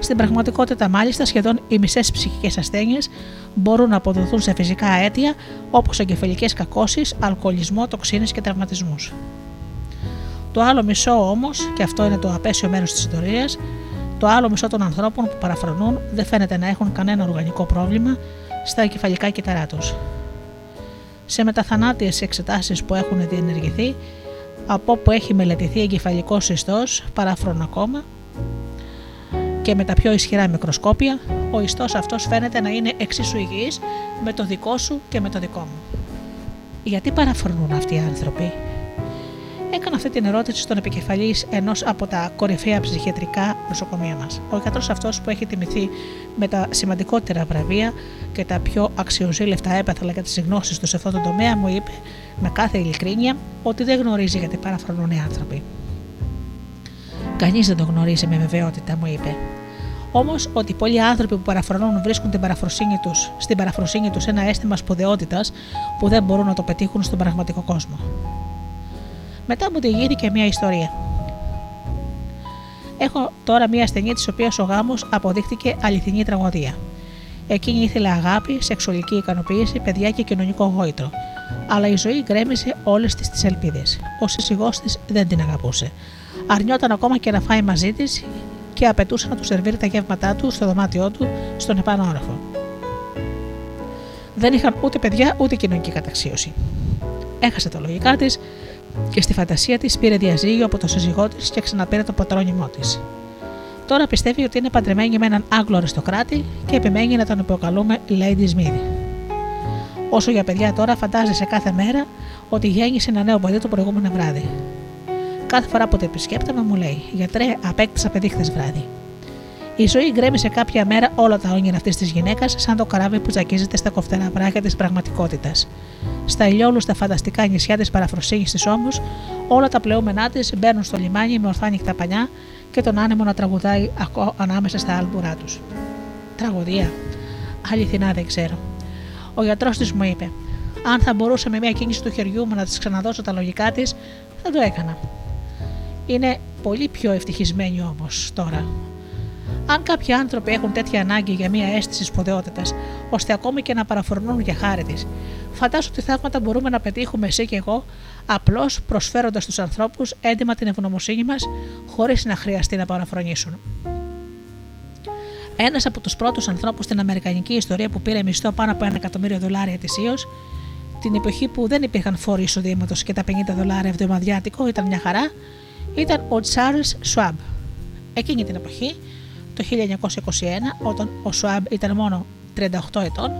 Στην πραγματικότητα, μάλιστα, σχεδόν οι μισές ψυχικές ασθένειες μπορούν να αποδοθούν σε φυσικά αίτια, όπως εγκεφαλικές κακώσεις, αλκοολισμό, τοξίνες και τραυματισμούς. Το άλλο μισό όμως, και αυτό είναι το απέσιο μέρος της ιστορίας, το άλλο μισό των ανθρώπων που παραφρονούν δεν φαίνεται να έχουν κανένα οργανικό πρόβλημα στα εγκεφαλικά κύτταρά τους. Σε μεταθανάτιες εξετάσεις που έχουν διενεργηθεί, από όπου έχει μελετηθεί εγκεφαλικός ιστός, παραφρον ακόμα, και με τα πιο ισχυρά μικροσκόπια, ο ιστός αυτός φαίνεται να είναι εξίσου υγιής με το δικό σου και με το δικό μου. Γιατί παραφρονούν αυτοί οι άνθρωποι? Έκανα αυτή την ερώτηση στον επικεφαλής ενός από τα κορυφαία ψυχιατρικά νοσοκομεία μας. Ο γιατρός αυτός που έχει τιμηθεί με τα σημαντικότερα βραβεία και τα πιο αξιοζήλευτα έπαθλα για τις γνώσεις του σε αυτό το τομέα, μου είπε με κάθε ειλικρίνεια ότι δεν γνωρίζει γιατί παραφρονούν οι άνθρωποι. Κανείς δεν το γνωρίζει με βεβαιότητα, μου είπε. Όμως ότι πολλοί άνθρωποι που παραφρονούν βρίσκουν την παραφροσύνη τους, στην παραφροσύνη τους ένα αίσθημα σπουδαιότητας που δεν μπορούν να το πετύχουν στον πραγματικό κόσμο. Μετά μου διηγήθηκε μια ιστορία. Έχω τώρα μια ασθενή της οποίας ο γάμος αποδείχθηκε αληθινή τραγωδία. Εκείνη ήθελε αγάπη, σεξουαλική ικανοποίηση, παιδιά και κοινωνικό γόητρο. Αλλά η ζωή γκρέμισε όλες τις τις ελπίδες. Ο σύζυγός της δεν την αγαπούσε. Αρνιόταν ακόμα και να φάει μαζί της και απαιτούσε να του σερβίρει τα γεύματά του στο δωμάτιό του στον επάνω όροφο. Δεν είχαν ούτε παιδιά ούτε κοινωνική καταξίωση. Έχασε τα λογικά της. Και στη φαντασία της πήρε διαζύγιο από τον σύζυγό της και ξαναπήρε το πατρόνιμό της. Τώρα πιστεύει ότι είναι παντρεμένη με έναν Άγγλο αριστοκράτη και επιμένει να τον αποκαλούμε Lady Smith. Όσο για παιδιά τώρα, φαντάζεσαι κάθε μέρα ότι γέννησε ένα νέο παιδί το προηγούμενο βράδυ. Κάθε φορά που το επισκέπτομαι, μου λέει: «Γιατρέ, απέκτησα παιδί χθες βράδυ». Η ζωή γκρέμισε κάποια μέρα όλα τα όνειρα αυτής της γυναίκας, σαν το καράβι που τζακίζεται στα κοφτερά βράχια της πραγματικότητας. Στα ηλιόλουστα φανταστικά νησιά της παραφροσύνης της όμως, όλα τα πλεούμενά της μπαίνουν στο λιμάνι με ορθά νυχτα πανιά και τον άνεμο να τραγουδάει ανάμεσα στα άλμπουρά τους. Τραγωδία. Αληθινά δεν ξέρω. Ο γιατρός της μου είπε: «Αν θα μπορούσα με μια κίνηση του χεριού μου να της ξαναδώσω τα λογικά της, θα το έκανα». Είναι πολύ πιο ευτυχισμένη όμως τώρα. Αν κάποιοι άνθρωποι έχουν τέτοια ανάγκη για μια αίσθηση σπουδαιότητας, ώστε ακόμη και να παραφορνούν για χάρη της, φαντάζομαι ότι θαύματα μπορούμε να πετύχουμε εσύ και εγώ, απλώς προσφέροντας στους ανθρώπους έντιμα την ευγνωμοσύνη μας, χωρίς να χρειαστεί να παραφρονήσουν. Ένας από τους πρώτους ανθρώπους στην αμερικανική ιστορία που πήρε μισθό πάνω από ένα εκατομμύριο δολάρια ετησίως, την εποχή που δεν υπήρχαν φόροι εισοδήματος και τα πενήντα δολάρια εβδομαδιάτικο ήταν μια χαρά, ήταν ο Charles Schwab. Εκείνη την εποχή, το χίλια εννιακόσια είκοσι ένα, όταν ο Σουάμπ ήταν μόνο τριάντα οκτώ ετών,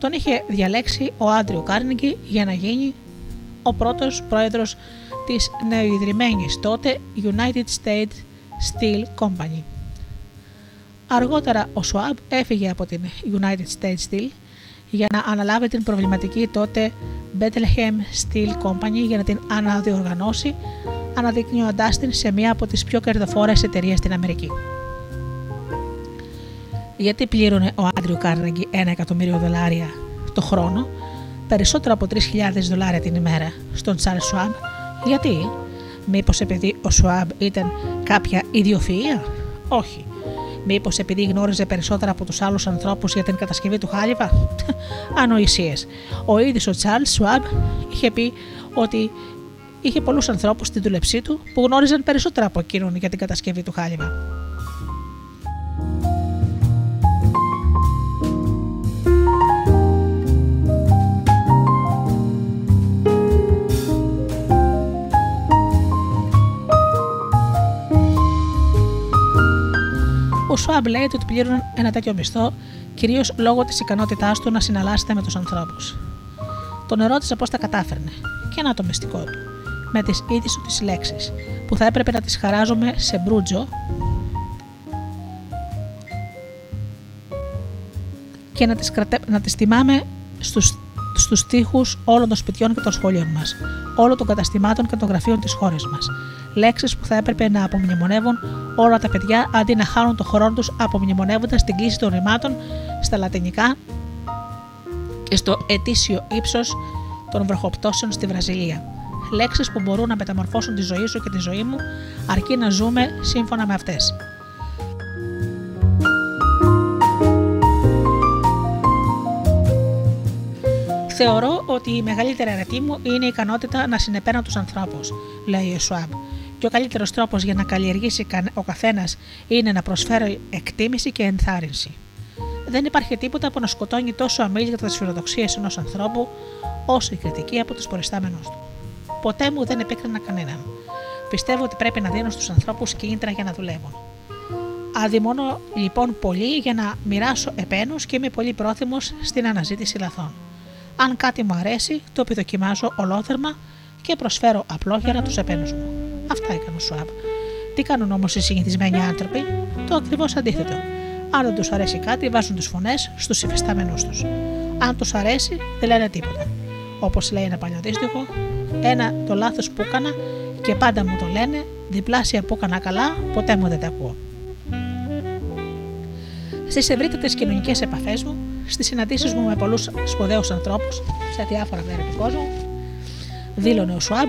τον είχε διαλέξει ο Άντριου Κάρνιγκι για να γίνει ο πρώτος πρόεδρος της νεοιδρυμένης τότε United States Steel Company. Αργότερα ο Σουάμπ έφυγε από την United States Steel για να αναλάβει την προβληματική τότε Bethlehem Steel Company για να την αναδιοργανώσει, αναδεικνύοντάς την σε μία από τις πιο κερδοφόρες εταιρείες στην Αμερική. Γιατί πλήρωνε ο Άντριου Κάρνεγκι ένα εκατομμύριο δολάρια το χρόνο, περισσότερο από τρεις χιλιάδες δολάρια την ημέρα, στον Τσάρλς Σουάμπ? Γιατί? Μήπως επειδή ο Σουάμπ ήταν κάποια ιδιοφυΐα? Όχι. Μήπως επειδή γνώριζε περισσότερα από τους άλλους ανθρώπους για την κατασκευή του χάλιβα? Ανοησίες. Ο ίδιος ο Τσάρλς Σουάμπ είχε πει ότι είχε πολλούς ανθρώπους στην δουλεψή του που γνώριζαν περισσότερα από εκείνον για την κατασκευή του χάλιβα. Ο Σουάμπ λέει ότι πλήρωνε ένα τέτοιο μισθό κυρίως λόγω της ικανότητάς του να συναλλάσσεται με τους ανθρώπους. Τον ερώτησα πώς τα κατάφερνε, και να το μυστικό του, με τις ίδιες του τις λέξεις, που θα έπρεπε να τις χαράζομαι σε μπρούτζο και να τις, κρατε... να τις τιμάμε στους στους τοίχους όλων των σπιτιών και των σχολείων μας, όλων των καταστημάτων και των γραφείων της χώρας μας. Λέξεις που θα έπρεπε να απομνημονεύουν όλα τα παιδιά αντί να χάνουν τον χρόνο τους απομνημονεύοντας την κλίση των ρημάτων στα λατινικά και στο ετήσιο ύψος των βροχοπτώσεων στη Βραζιλία. Λέξεις που μπορούν να μεταμορφώσουν τη ζωή σου και τη ζωή μου, αρκεί να ζούμε σύμφωνα με αυτές. Θεωρώ ότι η μεγαλύτερη αρετή μου είναι η ικανότητα να συνεπαίρνω τους ανθρώπους, λέει ο Σουάμπ. Και ο καλύτερος τρόπος για να καλλιεργήσει ο καθένας είναι να προσφέρει εκτίμηση και ενθάρρυνση. Δεν υπάρχει τίποτα που να σκοτώνει τόσο αμήλικτα τις φιλοδοξίες ενός ανθρώπου, όσο η κριτική από τους προϊστάμενους του. Ποτέ μου δεν επέκρινα κανέναν. Πιστεύω ότι πρέπει να δίνω στους ανθρώπους κίνητρα για να δουλεύουν. Αδειμώνω λοιπόν πολύ για να μοιράσω επένους και είμαι πολύ πρόθυμος στην αναζήτηση λαθών. Αν κάτι μου αρέσει, το επιδοκιμάζω ολόθερμα και προσφέρω απλόχερα τους επένους μου. Αυτά έκανε ο Σουάμπ. Τι κάνουν όμως οι συνηθισμένοι άνθρωποι? Το ακριβώς αντίθετο. Αν δεν τους αρέσει κάτι, βάζουν τις φωνές στους υφιστάμενους τους. Αν τους αρέσει, δεν λένε τίποτα. Όπως λέει ένα παλιό δύστιχο, ένα το λάθος που έκανα και πάντα μου το λένε, διπλάσια που έκανα καλά, ποτέ μου δεν τα ακούω. Στις ευρύτερες κοινωνικές επαφές μου, στις συναντήσεις μου με πολλούς σπουδαίους ανθρώπους σε διάφορα μέρη του κόσμου, δήλωνε ο Σουάμπ,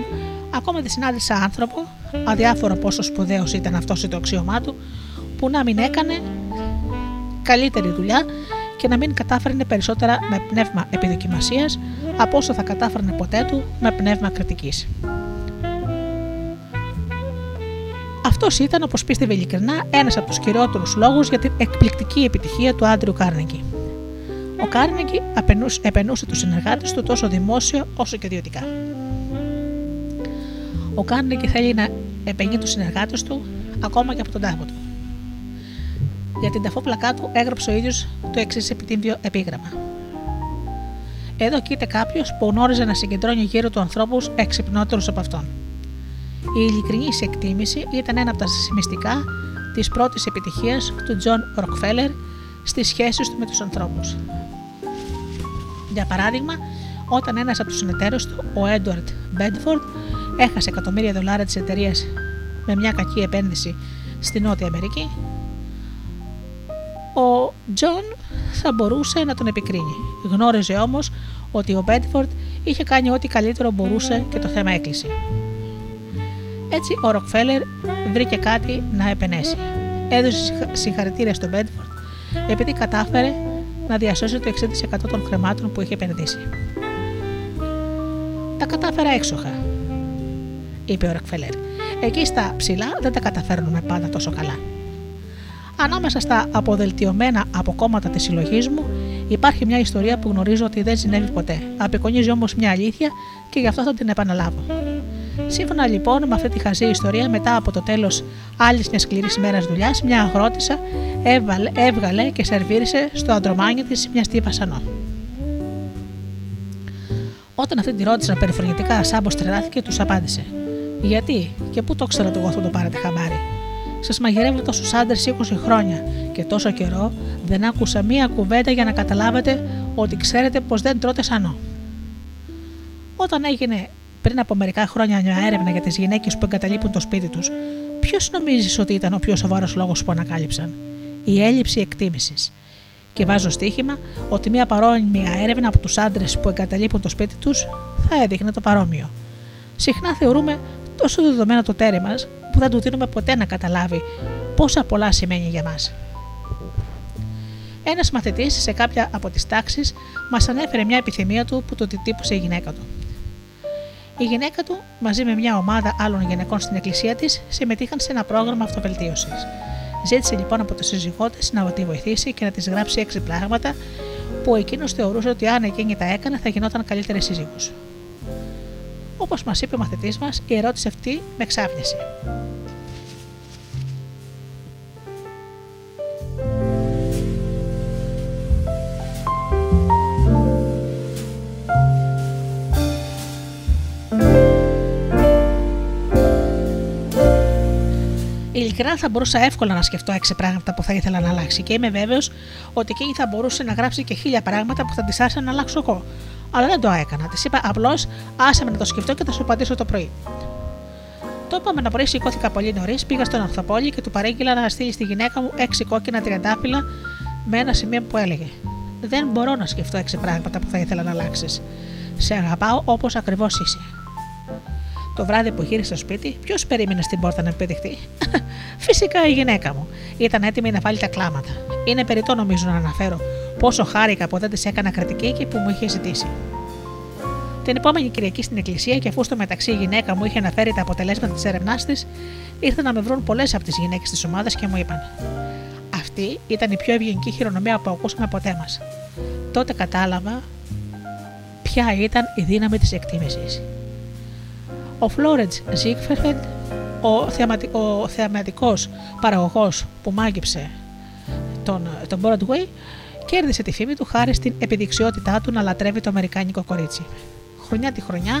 ακόμα δεν συνάντησα άνθρωπο, αδιάφορο πόσο σπουδαίος ήταν αυτός ή το αξίωμά του, που να μην έκανε καλύτερη δουλειά και να μην κατάφερνε περισσότερα με πνεύμα επιδοκιμασίας από όσο θα κατάφερνε ποτέ του με πνεύμα κριτικής. Αυτός ήταν, όπως πίστευε ειλικρινά, ένας από τους κυριότερους λόγους για την εκπληκτική επιτυχία του Άντριου Κάρνεγκι. Ο Κάρνεγκι επενούσε τους συνεργάτες του τόσο δημόσια όσο και ιδιωτικά. Ο Κάρνεγκι θέλει να επενεί τους συνεργάτες του ακόμα και από τον τάφο του. Για την ταφόπλακά του έγραψε ο ίδιος το εξής επιτύμβιο επίγραμμα. Εδώ κοίτα κάποιος που γνώριζε να συγκεντρώνει γύρω του ανθρώπους εξυπνότερους από αυτόν. Η ειλικρινής εκτίμηση ήταν ένα από τα μυστικά της πρώτης επιτυχίας του Τζον Ροκφέλλερ στις σχέσεις του με τους ανθρώπους. Για παράδειγμα, όταν ένας από τους συνεταίρους του, ο Έντουαρντ Μπέντφορντ, έχασε εκατομμύρια δολάρια της εταιρείας με μια κακή επένδυση στη Νότια Αμερική, ο Τζον θα μπορούσε να τον επικρίνει. Γνώριζε όμως ότι ο Μπέντφορντ είχε κάνει ό,τι καλύτερο μπορούσε και το θέμα έκλεισε. Έτσι ο Ροκφέλλερ βρήκε κάτι να επενέσει. Έδωσε συγχαρητήρια στον Μπέντφορντ επειδή κατάφερε να διασώσει το εξήντα τοις εκατό των χρημάτων που είχε επενδύσει. «Τα κατάφερα έξοχα», είπε ο Ροκφέλλερ. «Εκεί στα ψηλά δεν τα καταφέρνουμε πάντα τόσο καλά. Ανάμεσα στα αποδελτιωμένα αποκόμματα της συλλογής μου υπάρχει μια ιστορία που γνωρίζω ότι δεν συνέβη ποτέ. Απεικονίζει όμως μια αλήθεια και γι' αυτό θα την επαναλάβω. Σύμφωνα λοιπόν με αυτή τη χαζή ιστορία, μετά από το τέλος άλλης μιας σκληρής μέρας δουλειάς, μια αγρότησα έβαλε, έβγαλε και σερβίρισε στο αντρομάνι της μια στήφα σανό. Όταν αυτή τη ρώτησαν περιφρονητικά, Σάμπος τρελάθηκε και τους απάντησε. «Γιατί και πού το ξέρω ότι εγώ θα το πάρετε χαμάρι? Σας μαγειρεύω τόσους άντρες είκοσι χρόνια και τόσο καιρό δεν άκουσα μία κουβέντα για να καταλάβετε ότι ξέρετε πως δεν τρώτε σανό». Όταν έγινε πριν από μερικά χρόνια μια έρευνα για τις γυναίκες που εγκαταλείπουν το σπίτι τους, ποιος νομίζεις ότι ήταν ο πιο σοβαρός λόγος που ανακάλυψαν? Η έλλειψη εκτίμησης. Και βάζω στοίχημα ότι μια παρόμοια έρευνα από τους άντρες που εγκαταλείπουν το σπίτι τους θα έδειχνε το παρόμοιο. Συχνά θεωρούμε τόσο δεδομένα το τέρι μας που δεν του δίνουμε ποτέ να καταλάβει πόσα πολλά σημαίνει για μας. Ένας μαθητής σε κάποια από τις τάξεις μας ανέφερε μια επιθυμία του που του τύπωσε η γυναίκα του. Η γυναίκα του, μαζί με μια ομάδα άλλων γυναικών στην εκκλησία της, συμμετείχαν σε ένα πρόγραμμα αυτοβελτίωσης. Ζήτησε λοιπόν από τον σύζυγό της να τη βοηθήσει και να της γράψει έξι πράγματα που εκείνος θεωρούσε ότι αν εκείνη τα έκανε θα γινόταν καλύτερη σύζυγος. Όπως μας είπε ο μαθητής μας, η ερώτηση αυτή με ξάφνιασε. Ειλικρινά θα μπορούσα εύκολα να σκεφτώ έξι πράγματα που θα ήθελα να αλλάξει και είμαι βέβαιος ότι εκείνη θα μπορούσε να γράψει και χίλια πράγματα που θα της άρεσε να αλλάξω εγώ. αλλά δεν το έκανα. Της είπα απλώς άσε με να το σκεφτώ και θα σου απαντήσω το πρωί. Το επόμενο πρωί σηκώθηκα πολύ νωρίς, πήγα στον Ορθοπόλη και του παρήγγειλα να στείλει στη γυναίκα μου έξι κόκκινα τριαντάφυλλα με ένα σημείο που έλεγε: δεν μπορώ να σκεφτώ έξι πράγματα που θα ήθελα να αλλάξεις. Σε αγαπάω όπως ακριβώς είσαι. Το βράδυ που γύρισα στο σπίτι, ποιος περίμενε στην πόρτα να επιδειχτεί? Φυσικά η γυναίκα μου. Ήταν έτοιμη να βάλει τα κλάματα. Είναι περιττό νομίζω να αναφέρω πόσο χάρηκα που δεν της έκανα κριτική και που μου είχε ζητήσει. Την επόμενη Κυριακή στην εκκλησία, και αφού στο μεταξύ η γυναίκα μου είχε αναφέρει τα αποτελέσματα της έρευνάς της, ήρθαν να με βρουν πολλές από τις γυναίκες της ομάδας και μου είπαν: αυτή ήταν η πιο ευγενική χειρονομία που ακούσαμε ποτέ μας. Τότε κατάλαβα ποια ήταν η δύναμη της εκτίμησης. Ο Φλόρεντς Ζίγκφερφεντ, ο, θεαματι... ο θεαματικός παραγωγός που μάγεψε τον, τον Broadway, κέρδισε τη φήμη του χάρη στην επιδειξιότητά του να λατρεύει το αμερικάνικο κορίτσι. Χρονιά τη χρονιά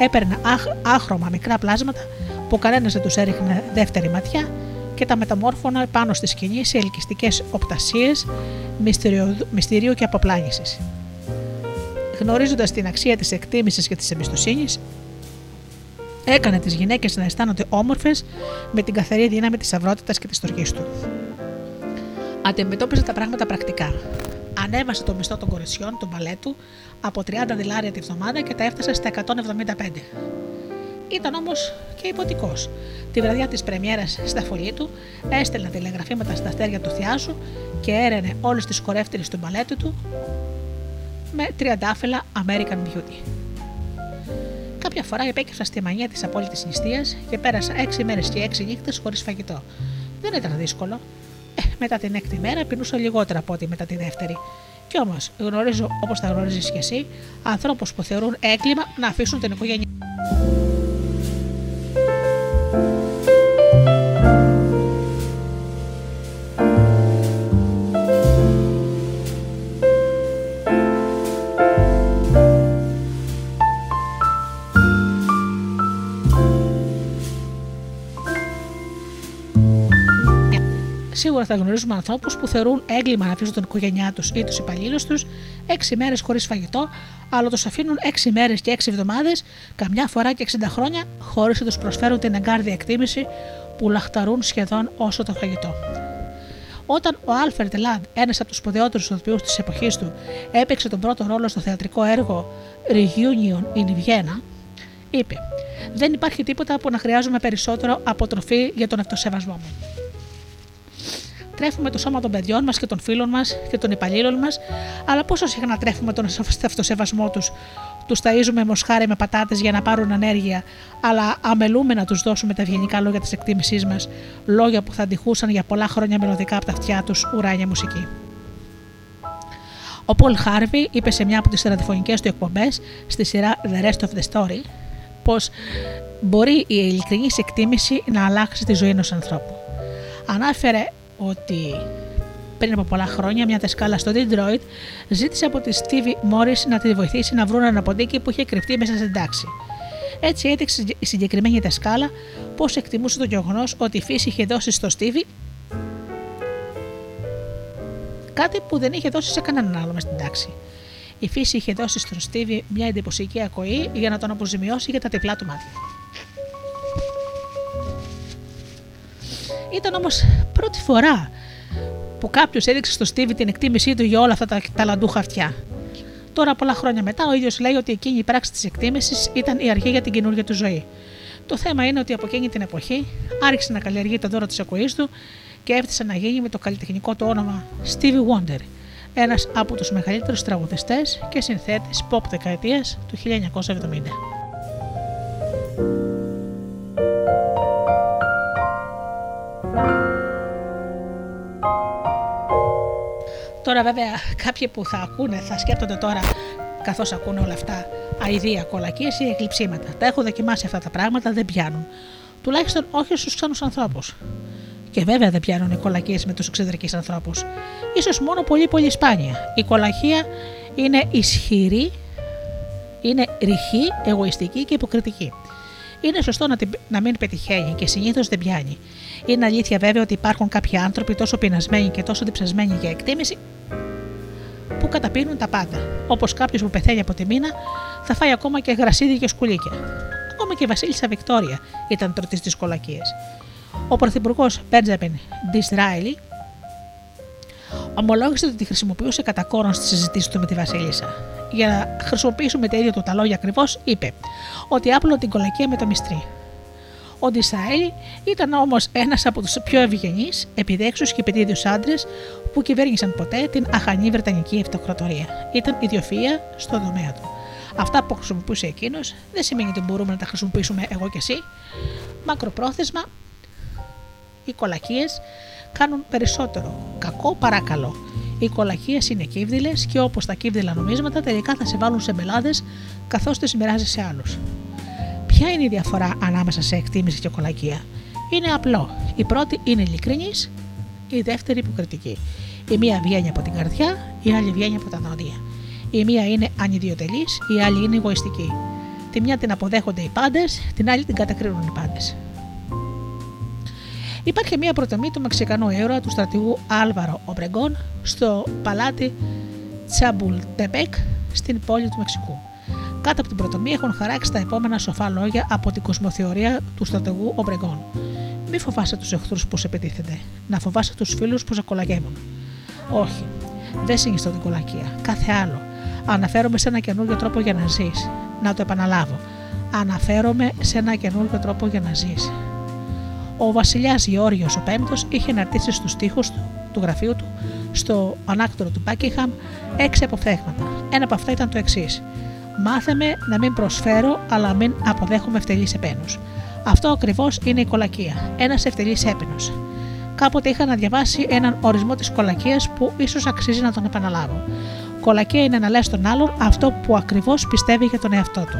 έπαιρνε άχ... άχρωμα μικρά πλάσματα που κανένας δεν τους έριχνε δεύτερη ματιά και τα μεταμόρφωνα πάνω στη σκηνή σε ελκυστικές οπτασίες μυστηριο... μυστηρίου και αποπλάνησης. Γνωρίζοντας την αξία της εκτίμησης και της εμπιστοσύνης, έκανε τις γυναίκες να αισθάνονται όμορφες με την καθαρή δύναμη της αυρότητας και της τοργής του. Αντιμετώπιζε τα πράγματα πρακτικά. Ανέβασε το μισθό των κοριτσιών του μπαλέτου από τριάντα δολάρια τη βδομάδα και τα έφτασε στα εκατόν εβδομήντα πέντε. Ήταν όμως και υποτικός. Τη βραδιά της πρεμιέρας στα φωλή του έστελνε τηλεγραφήματα στα αστέρια του θειάσου και έρενε όλες τις χορεύτριες του μπαλέτου του με τριαντάφυλλα American Beauty. Κάποια φορά υπέκυψα στη μανία της απόλυτης νηστείας και πέρασα έξι μέρες και έξι νύχτες χωρίς φαγητό. Δεν ήταν δύσκολο. Ε, μετά την έκτη μέρα πεινούσα λιγότερα από ό,τι μετά τη δεύτερη. Κι όμως γνωρίζω, όπως θα γνωρίζεις και εσύ, ανθρώπους που θεωρούν έγκλημα να αφήσουν την οικογένεια. Σίγουρα θα γνωρίζουμε ανθρώπους που θεωρούν έγκλημα να αφήσουν την οικογένειά τους ή τους υπαλλήλους τους έξι μέρες χωρίς φαγητό, αλλά τους αφήνουν έξι μέρες και έξι εβδομάδες, καμιά φορά και εξήντα χρόνια, χωρίς να τους προσφέρουν την εγκάρδια εκτίμηση που λαχταρούν σχεδόν όσο το φαγητό. Όταν ο Άλφρεντ Λαντ, ένας από τους σπουδαιότερους ηθοποιούς της εποχής του, έπαιξε τον πρώτο ρόλο στο θεατρικό έργο Reunion in Vienna, είπε: δεν υπάρχει τίποτα που να χρειάζομαι περισσότερο από τροφή για τον αυτοσεβασμό μου. Τρέφουμε το σώμα των παιδιών μας και των φίλων μας και των υπαλλήλων μας, αλλά πόσο συχνά τρέφουμε τον αυτοσεβασμό τους? Τους ταΐζουμε μοσχάρι με πατάτες για να πάρουν ανέργεια, αλλά αμελούμε να τους δώσουμε τα ευγενικά λόγια της εκτίμησής μας, λόγια που θα αντιχούσαν για πολλά χρόνια μελωδικά από τα αυτιά τους ουράνια μουσική. Ο Πολ Χάρβι είπε σε μια από τις ραδιοφωνικές του εκπομπές στη σειρά The Rest of the Story πως μπορεί η ειλικρινής εκτίμηση να αλλάξει τη ζωή ενός ανθρώπου. Ανάφερε ότι πριν από πολλά χρόνια μια δασκάλα στο Detroit ζήτησε από τη Stevie Morris να τη βοηθήσει να βρουν ένα ποντίκι που είχε κρυφτεί μέσα στην τάξη. Έτσι έδειξε η συγκεκριμένη δασκάλα πώς εκτιμούσε το γεγονός ότι η φύση είχε δώσει στο Stevie κάτι που δεν είχε δώσει σε κανέναν άλλο μες στην τάξη. Η φύση είχε δώσει στον Stevie μια εντυπωσιακή ακοή για να τον αποζημιώσει για τα τυφλά του μάτια. Ήταν όμως πρώτη φορά που κάποιος έδειξε στο Στίβι την εκτίμησή του για όλα αυτά τα ταλαντούχα αυτιά. Τώρα, πολλά χρόνια μετά, ο ίδιος λέει ότι εκείνη η πράξη της εκτίμησης ήταν η αρχή για την καινούργια του ζωή. Το θέμα είναι ότι από εκείνη την εποχή άρχισε να καλλιεργεί το δώρο της ακοής του και έφτασε να γίνει με το καλλιτεχνικό του όνομα Stevie Wonder, ένας από τους μεγαλύτερους τραγουδιστές και συνθέτης pop δεκαετίας του χίλια εννιακόσια εβδομήντα. Τώρα βέβαια κάποιοι που θα ακούνε θα σκέπτονται τώρα, καθώς ακούνε όλα αυτά, αηδία, κολακίες ή εκλειψίματα. Τα έχω δοκιμάσει αυτά τα πράγματα, δεν πιάνουν. Τουλάχιστον όχι στους ξένους ανθρώπους. Και βέβαια δεν πιάνουν οι κολακίες με τους εξωτερικούς ανθρώπους. Ίσως μόνο πολύ πολύ σπάνια. Η κολακία είναι ισχυρή, είναι ρηχή, εγωιστική και υποκριτική. Είναι σωστό να, την, να μην πετυχαίνει και συνήθως δεν πιάνει. Είναι αλήθεια βέβαια ότι υπάρχουν κάποιοι άνθρωποι τόσο πεινασμένοι και τόσο διψασμένοι για εκτίμηση που καταπίνουν τα πάντα. Όπως κάποιος που πεθαίνει από τη μήνα θα φάει ακόμα και γρασίδι και σκουλίκια. Ακόμα και η βασίλισσα Βικτόρια ήταν τρωτή στις κολακίες. Ο πρωθυπουργός Μπέντζαμιν Ντισράιλι ομολόγησε ότι τη χρησιμοποιούσε κατά κόρον στις συζητήσεις του με τη βασίλισσα. Για να χρησιμοποιήσουμε τα ίδια του τα λόγια ακριβώς, είπε ότι άπλωνε την κολακία με το μυστρί. Ο Ντισράιλι ήταν όμως ένας από τους πιο ευγενείς, επιδέξιους και παιδίδιους άντρες που κυβέρνησαν ποτέ την αχανή Βρετανική Αυτοκρατορία. Ήταν ιδιοφυΐα στον τομέα του. Αυτά που χρησιμοποιούσε εκείνος δεν σημαίνει ότι μπορούμε να τα χρησιμοποιήσουμε εγώ και εσύ. Μακροπρόθεσμα, οι κολακίες κάνουν περισσότερο κακό παρά καλό. Οι κολακίες είναι κύβδηλες και όπως τα κύβδηλα νομίσματα τελικά θα σε βάλουν σε μπελάδες καθώς τις μοιράζει σε άλλους. Ποια είναι η διαφορά ανάμεσα σε εκτίμηση και κολακία? Είναι απλό. Η πρώτη είναι ειλικρινής, η δεύτερη υποκριτική. Η μία βγαίνει από την καρδιά, η άλλη βγαίνει από τα δόντια. Η μία είναι ανιδιοτελής, η άλλη είναι εγωιστική. Τη μια την αποδέχονται οι πάντες, την άλλη την κατακρίνουν οι πάντες. Υπάρχει μία προτομή του Μεξικανού έρωτα του στρατηγού Άλβαρο Ομπρεγκόν στο παλάτι Τσαμπουλτεπέκ στην πόλη του Μεξικού. Κάτω από την προτομή έχουν χαράξει τα επόμενα σοφά λόγια από την κοσμοθεωρία του στρατηγού Ομπρεγκόν. Μη φοβάσαι τους εχθρούς που σε επιτίθενται, να φοβάσαι τους φίλους που σε κολακεύουν. Όχι, δεν συνιστώ την κολακία, κάθε άλλο. Αναφέρομαι σε ένα καινούριο τρόπο για να ζεις. Να το επαναλάβω. Αναφέρομαι σε ένα καινούριο τρόπο για να ζεις. Ο βασιλιάς Γεώργιος ο Πέμπτος είχε αναρτήσει στους τοίχους του, του γραφείου του, στο ανάκτορο του Μπάκιγχαμ, έξι αποφθέγματα. Ένα από αυτά ήταν το εξής: μάθε με να μην προσφέρω, αλλά μην αποδέχομαι ευτελείς επένους. Αυτό ακριβώς είναι η κολακία. Ένας ευτελείς έπαινος. Κάποτε είχα να διαβάσει έναν ορισμό της κολακίας που ίσως αξίζει να τον επαναλάβω. Κολακία είναι να λες τον άλλον αυτό που ακριβώς πιστεύει για τον εαυτό του.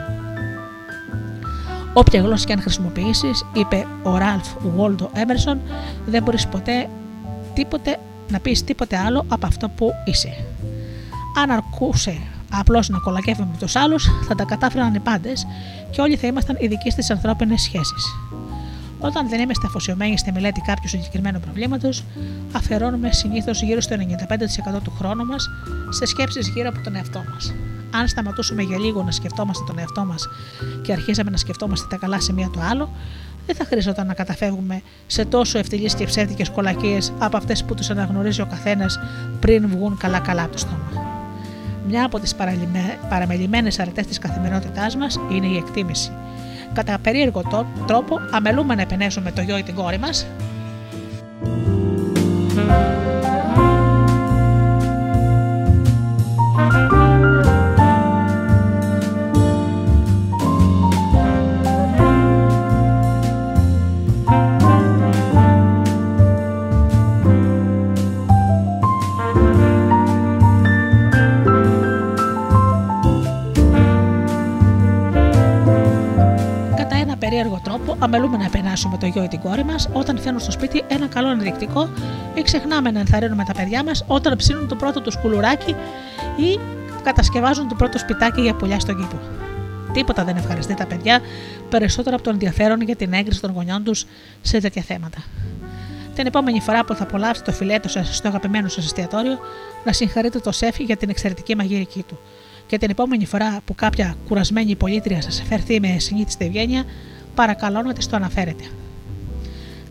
Όποια γλώσσα και αν χρησιμοποιήσεις, είπε ο Ραλφ Γουόλντο Έμερσον, δεν μπορείς ποτέ τίποτε, να πεις τίποτε άλλο από αυτό που είσαι. Αν αρκούσε απλώς να κολακεύουμε τους άλλους, θα τα κατάφεραν οι πάντες και όλοι θα ήμασταν ειδικοί στις ανθρώπινες σχέσεις. Όταν δεν είμαστε αφοσιωμένοι στη μελέτη κάποιου συγκεκριμένου προβλήματος, αφιερώνουμε συνήθως γύρω στο ενενήντα πέντε τοις εκατό του χρόνου μας σε σκέψεις γύρω από τον εαυτό μας. Αν σταματούσαμε για λίγο να σκεφτόμαστε τον εαυτό μας και αρχίσαμε να σκεφτόμαστε τα καλά σημεία του άλλου, δεν θα χρειαζόταν να καταφεύγουμε σε τόσο ευτελείς και ψεύτικες κολακίες από αυτές που τους αναγνωρίζει ο καθένας πριν βγουν καλά-καλά από το στόμα. Μια από τις παραμελημένες αρετές της καθημερινότητάς μας είναι η εκτίμηση. Κατά περίεργο τρόπο αμελούμε να επενέσουμε το γιο ή την κόρη μας. Αμελούμε να επενάσουμε το γιο ή την κόρη μας όταν φέρνουν στο σπίτι ένα καλό ενδεικτικό ή ξεχνάμε να ενθαρρύνουμε τα παιδιά μας όταν ψήνουν το πρώτο τους κουλουράκι ή κατασκευάζουν το πρώτο σπιτάκι για πουλιά στον κήπο. Τίποτα δεν ευχαριστεί τα παιδιά περισσότερο από το ενδιαφέρον για την έγκριση των γονιών τους σε τέτοια θέματα. Την επόμενη φορά που θα απολαύσετε το φιλέτο σας στο αγαπημένο σας εστιατόριο, να συγχαρείτε το σέφι για την εξαιρετική μαγειρική του. Και την επόμενη φορά που κάποια κουρασμένη πολίτρια σας φερθεί με συνήθιστη ευγένεια, παρακαλώ να της το αναφέρετε.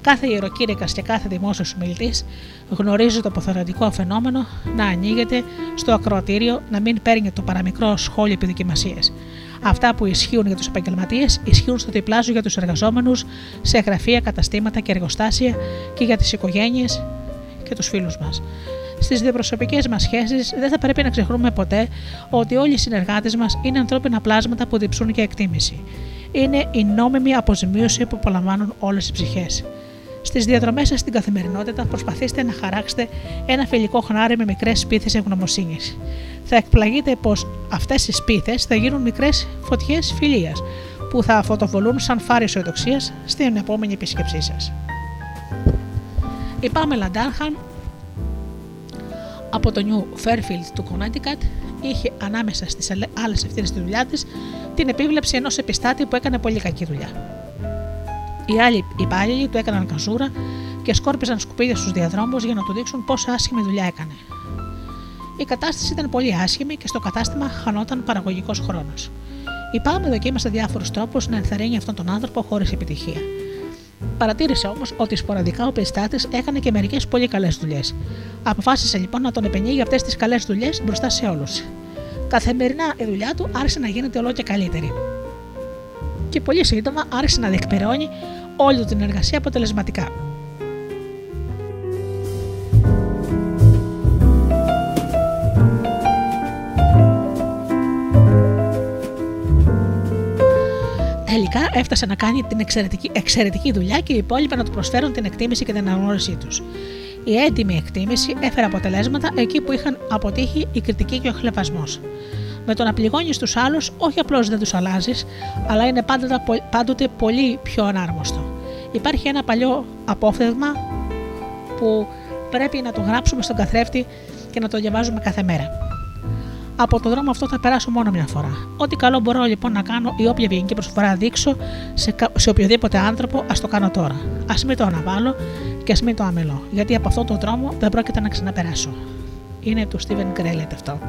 Κάθε ιεροκήρυκας και κάθε δημόσιος ομιλητής γνωρίζει το αποθαρρυντικό φαινόμενο να ανοίγεται στο ακροατήριο, να μην παίρνει το παραμικρό σχόλιο επιδοκιμασίες. Αυτά που ισχύουν για τους επαγγελματίες ισχύουν στο διπλάσιο για τους εργαζόμενους σε γραφεία, καταστήματα και εργοστάσια και για τις οικογένειες και τους φίλους μας. Στις διαπροσωπικές μας σχέσεις δεν θα πρέπει να ξεχνούμε ποτέ ότι όλοι οι συνεργάτες μας είναι ανθρώπινα πλάσματα που διψούν και εκτίμηση. Είναι η νόμιμη αποζημίωση που απολαμβάνουν όλες οι ψυχές. Στις διαδρομές σας στην καθημερινότητα προσπαθήστε να χαράξετε ένα φιλικό χνάρι με μικρές σπίθες ευγνωμοσύνης. Θα εκπλαγείτε πως αυτές οι σπίθες θα γίνουν μικρές φωτιές φιλίας που θα φωτοβολούν σαν φάρη αισιοδοξίας στην επόμενη επίσκεψή σας. Η Πάμελα Ντάνχαμ από το Νιου Φέρφιλντ του Κονέτικατ είχε ανάμεσα στις άλλες ευθύνες στη δουλειά της την επίβλεψη ενός επιστάτη που έκανε πολύ κακή δουλειά. Οι άλλοι υπάλληλοι του έκαναν καζούρα και σκόρπιζαν σκουπίδια στους διαδρόμους για να του δείξουν πόσα άσχημη δουλειά έκανε. Η κατάσταση ήταν πολύ άσχημη και στο κατάστημα χανόταν παραγωγικός χρόνος. Η Πάμε δοκίμασε διάφορους τρόπους να ενθαρρύνει αυτόν τον άνθρωπο χωρίς επιτυχία. Παρατήρησε όμως ότι σποραδικά ο πειστάτης έκανε και μερικές πολύ καλές δουλειές. Αποφάσισε λοιπόν να τον επενεί για αυτές τις καλές δουλειές μπροστά σε όλους. Καθημερινά η δουλειά του άρχισε να γίνεται όλο και καλύτερη. Και πολύ σύντομα άρχισε να διεκπεραιώνει όλη την εργασία αποτελεσματικά. Τελικά έφτασε να κάνει την εξαιρετική, εξαιρετική δουλειά και οι υπόλοιποι να του προσφέρουν την εκτίμηση και την αναγνώρισή τους. Η έντιμη εκτίμηση έφερε αποτελέσματα εκεί που είχαν αποτύχει η κριτική και ο χλευασμός. Με το να πληγώνεις τους άλλους, όχι απλώς δεν τους αλλάζεις, αλλά είναι πάντοτε, πάντοτε πολύ πιο ανάρμοστο. Υπάρχει ένα παλιό απόφθεγμα που πρέπει να το γράψουμε στον καθρέφτη και να το διαβάζουμε κάθε μέρα. Από τον δρόμο αυτό θα περάσω μόνο μια φορά. Ό,τι καλό μπορώ λοιπόν να κάνω ή όποια ευγενική προσφορά δείξω σε, σε οποιοδήποτε άνθρωπο, ας το κάνω τώρα. Ας μην το αναβάλω και ας μην το αμελώ, γιατί από αυτόν τον δρόμο δεν πρόκειται να ξαναπεράσω. Είναι του Στίβεν Γκρέλετ αυτό.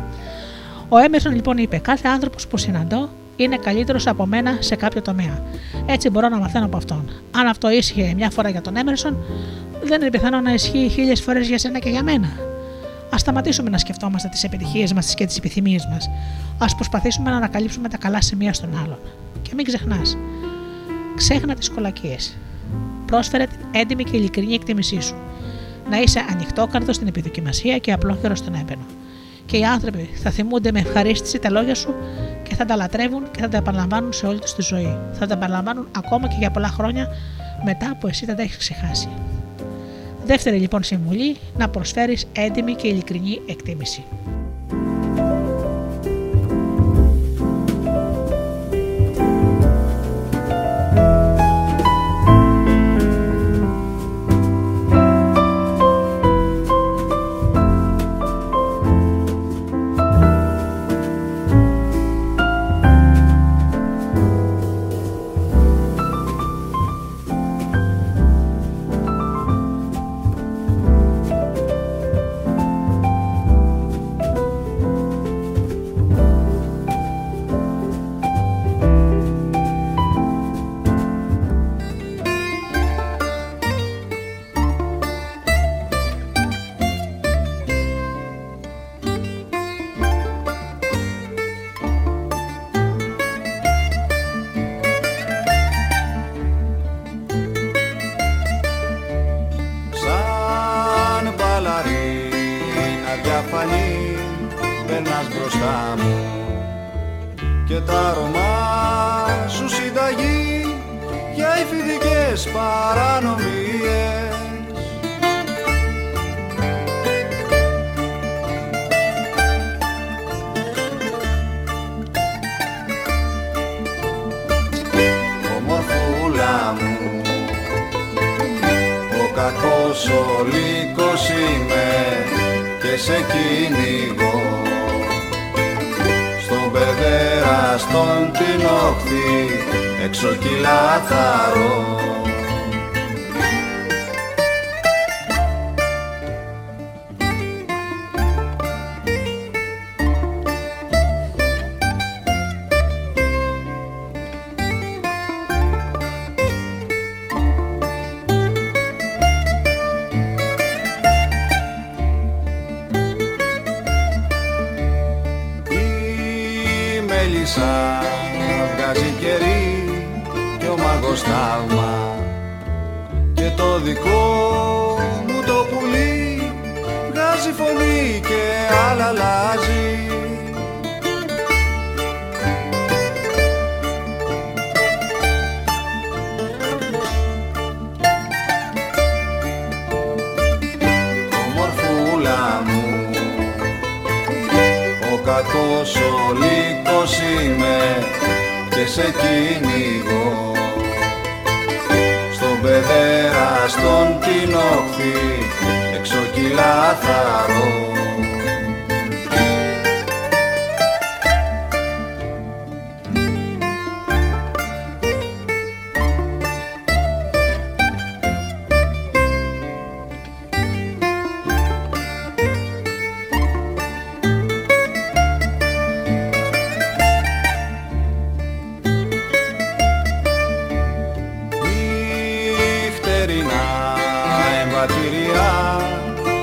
Ο Έμερσον λοιπόν είπε: κάθε άνθρωπος που συναντώ είναι καλύτερος από μένα σε κάποιο τομέα. Έτσι μπορώ να μαθαίνω από αυτόν. Αν αυτό ίσχυε μια φορά για τον Έμερσον, δεν είναι πιθανό να ισχύει χίλιες φορές για σένα και για μένα. Ας σταματήσουμε να σκεφτόμαστε τις επιτυχίες μας και τις επιθυμίες μας. Ας προσπαθήσουμε να ανακαλύψουμε τα καλά σημεία στον άλλον. Και μην ξεχνάς. Ξέχνα τις κολακίες. Πρόσφερε την έντιμη και ειλικρινή εκτίμησή σου. Να είσαι ανοιχτόκαρδος στην επιδοκιμασία και απλόχερος στον έμπαινο. Και οι άνθρωποι θα θυμούνται με ευχαρίστηση τα λόγια σου και θα τα λατρεύουν και θα τα επαναλαμβάνουν σε όλη τους τη ζωή. Θα τα επαναλαμβάνουν ακόμα και για πολλά χρόνια μετά που εσύ θα τα έχεις ξεχάσει. Δεύτερη λοιπόν συμβουλή, να προσφέρεις έντιμη και ειλικρινή εκτίμηση.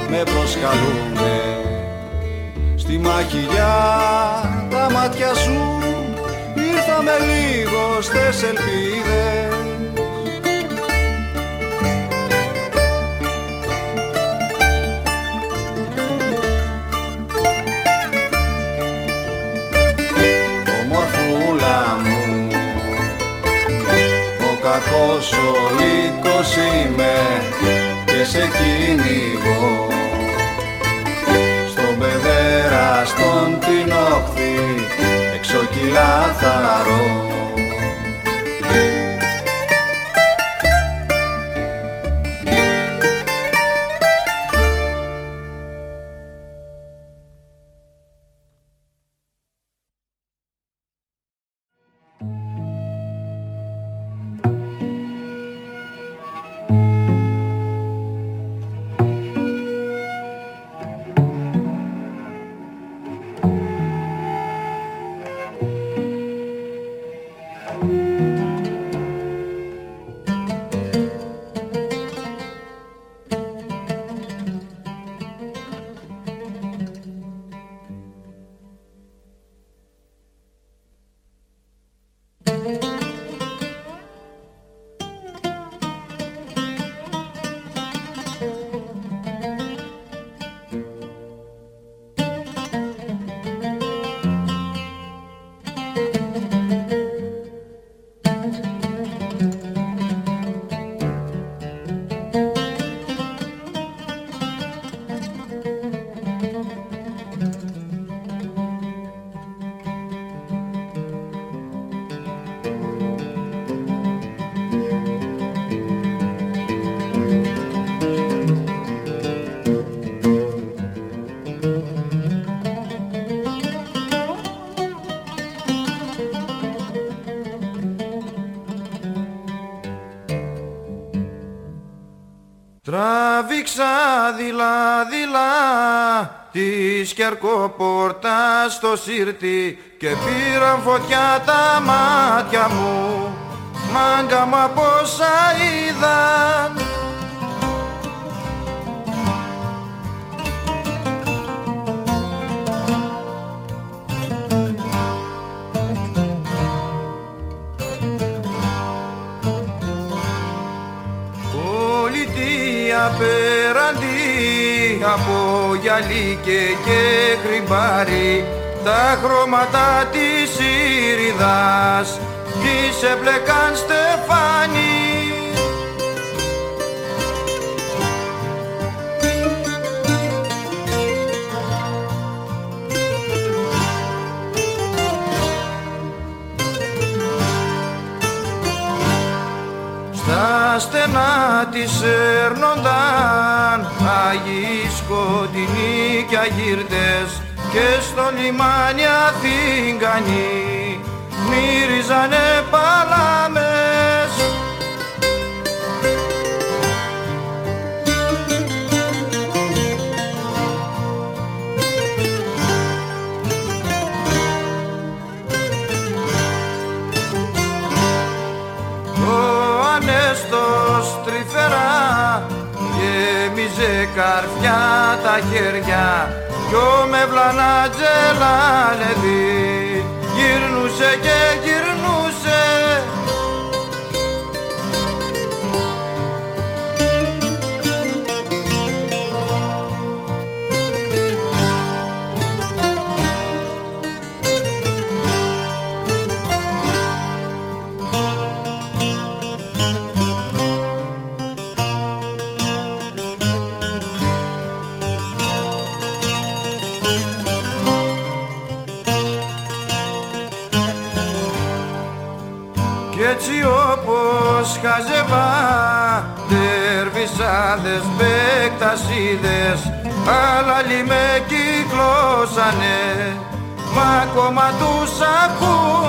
με προσκαλούνε. Στη μαχηλιά τα μάτια σου ήρθα με λίγο στες ελπίδες. Κακός ο λύκος είμαι και σε κυνηγώ. Στον παιδέρα, στον την όχθη, εξοκυλά θαρώ. Κερκοπορτά στο σύρτη και πήραν φωτιά τα μάτια μου. Μάγκα μου απ' όσα είδαν. Πολιτεία πέραντι από γυαλί και, και κρυμπάρι, τα χρώματα της ήριδας της έπλεκαν στεφάνι. Τα στενά της έρνονταν άγιοι σκοτεινοί κι αγύρτες και στο λιμάνι Αθήγανοι μύριζανε παλάμες. Γέμιζε καρφιά τα χέρια κι ο Μευλανά Τζελάλεδη γυρνούσε και γυρνούσε. Όπως χαζεύα τερβισάδες, μπέκτασίδες, αλλά λι με κυκλώσανε, μα ακόμα τους ακούω.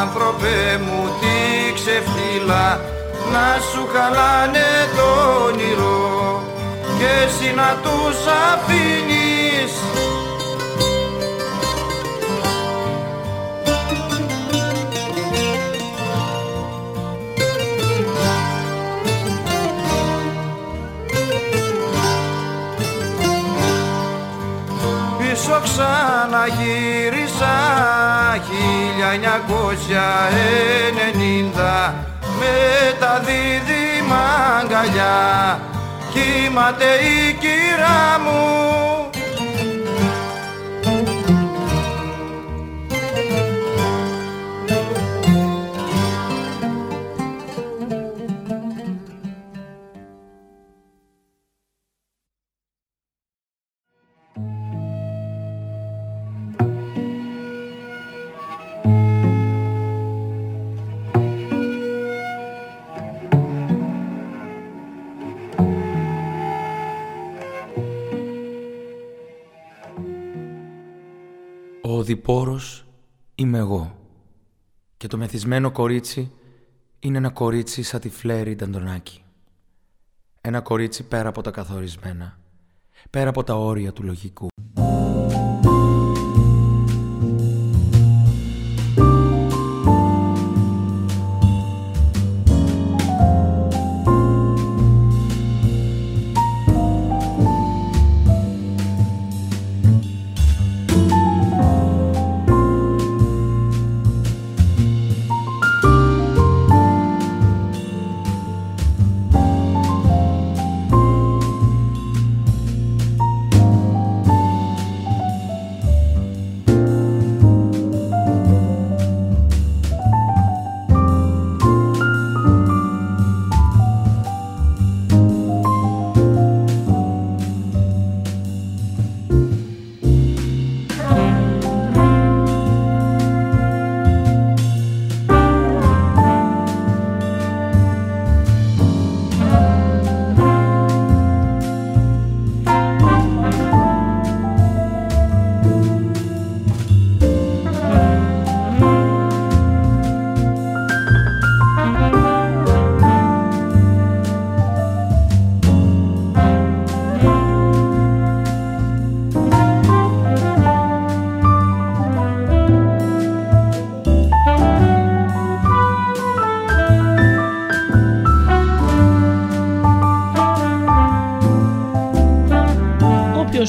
Άνθρωπε μου τι ξεφύλα, να σου χαλάνε το όνειρο και εσύ να τους αφήνεις. Πίσω ξαναγύρισα χίλια εννιακόσια ενενήντα με τα δίδυμα αγκαλιά, κύμαται η κυρά μου. Ο οδηπόρος είμαι εγώ και το μεθυσμένο κορίτσι είναι ένα κορίτσι σαν τη Φλέρι Νταντονάκη. Ένα κορίτσι πέρα από τα καθορισμένα, πέρα από τα όρια του λογικού.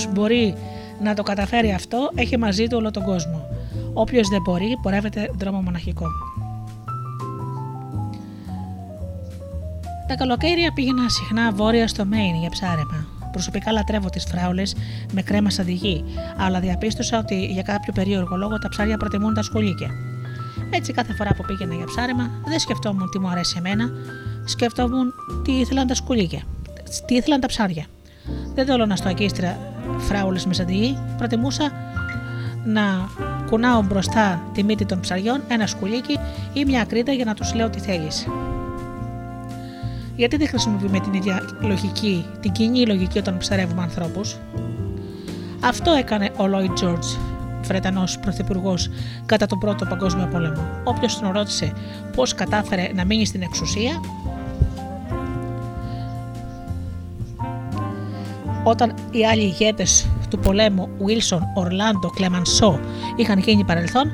Μπορεί να το καταφέρει αυτό, έχει μαζί του όλο τον κόσμο. Όποιος δεν μπορεί, πορεύεται δρόμο μοναχικό. Τα καλοκαίρια πήγαινα συχνά βόρεια στο Μέιν για ψάρεμα. Προσωπικά λατρεύω τις φράουλες με κρέμα σαν τη γη, αλλά διαπίστωσα ότι για κάποιο περίεργο λόγο τα ψάρια προτιμούν τα σκουλίκια. Έτσι, κάθε φορά που πήγαινα για ψάρεμα, δεν σκεφτόμουν τι μου αρέσει εμένα, σκεφτόμουν τι ήθελαν τα σκουλίκια, τι ήθελαν τα ψάρια. Δεν τόλωνα στο ακίστρα φράουλες με σαντιγί, προτιμούσα να κουνάω μπροστά τη μύτη των ψαριών ένα σκουλίκι ή μια ακρίτα για να τους λέω τι θέλεις. Γιατί δεν χρησιμοποιούμε την ίδια λογική, την κοινή λογική όταν ψαρεύουμε ανθρώπους? Αυτό έκανε ο Λόιντ Τζόρτζ, Βρετανός πρωθυπουργός κατά τον Πρώτο Παγκόσμιο Πόλεμο. Όποιος τον ρώτησε πώς κατάφερε να μείνει στην εξουσία, όταν οι άλλοι ηγέτες του πολέμου, Βίλσον, Ορλάντο, Κλεμανσό, είχαν γίνει παρελθόν,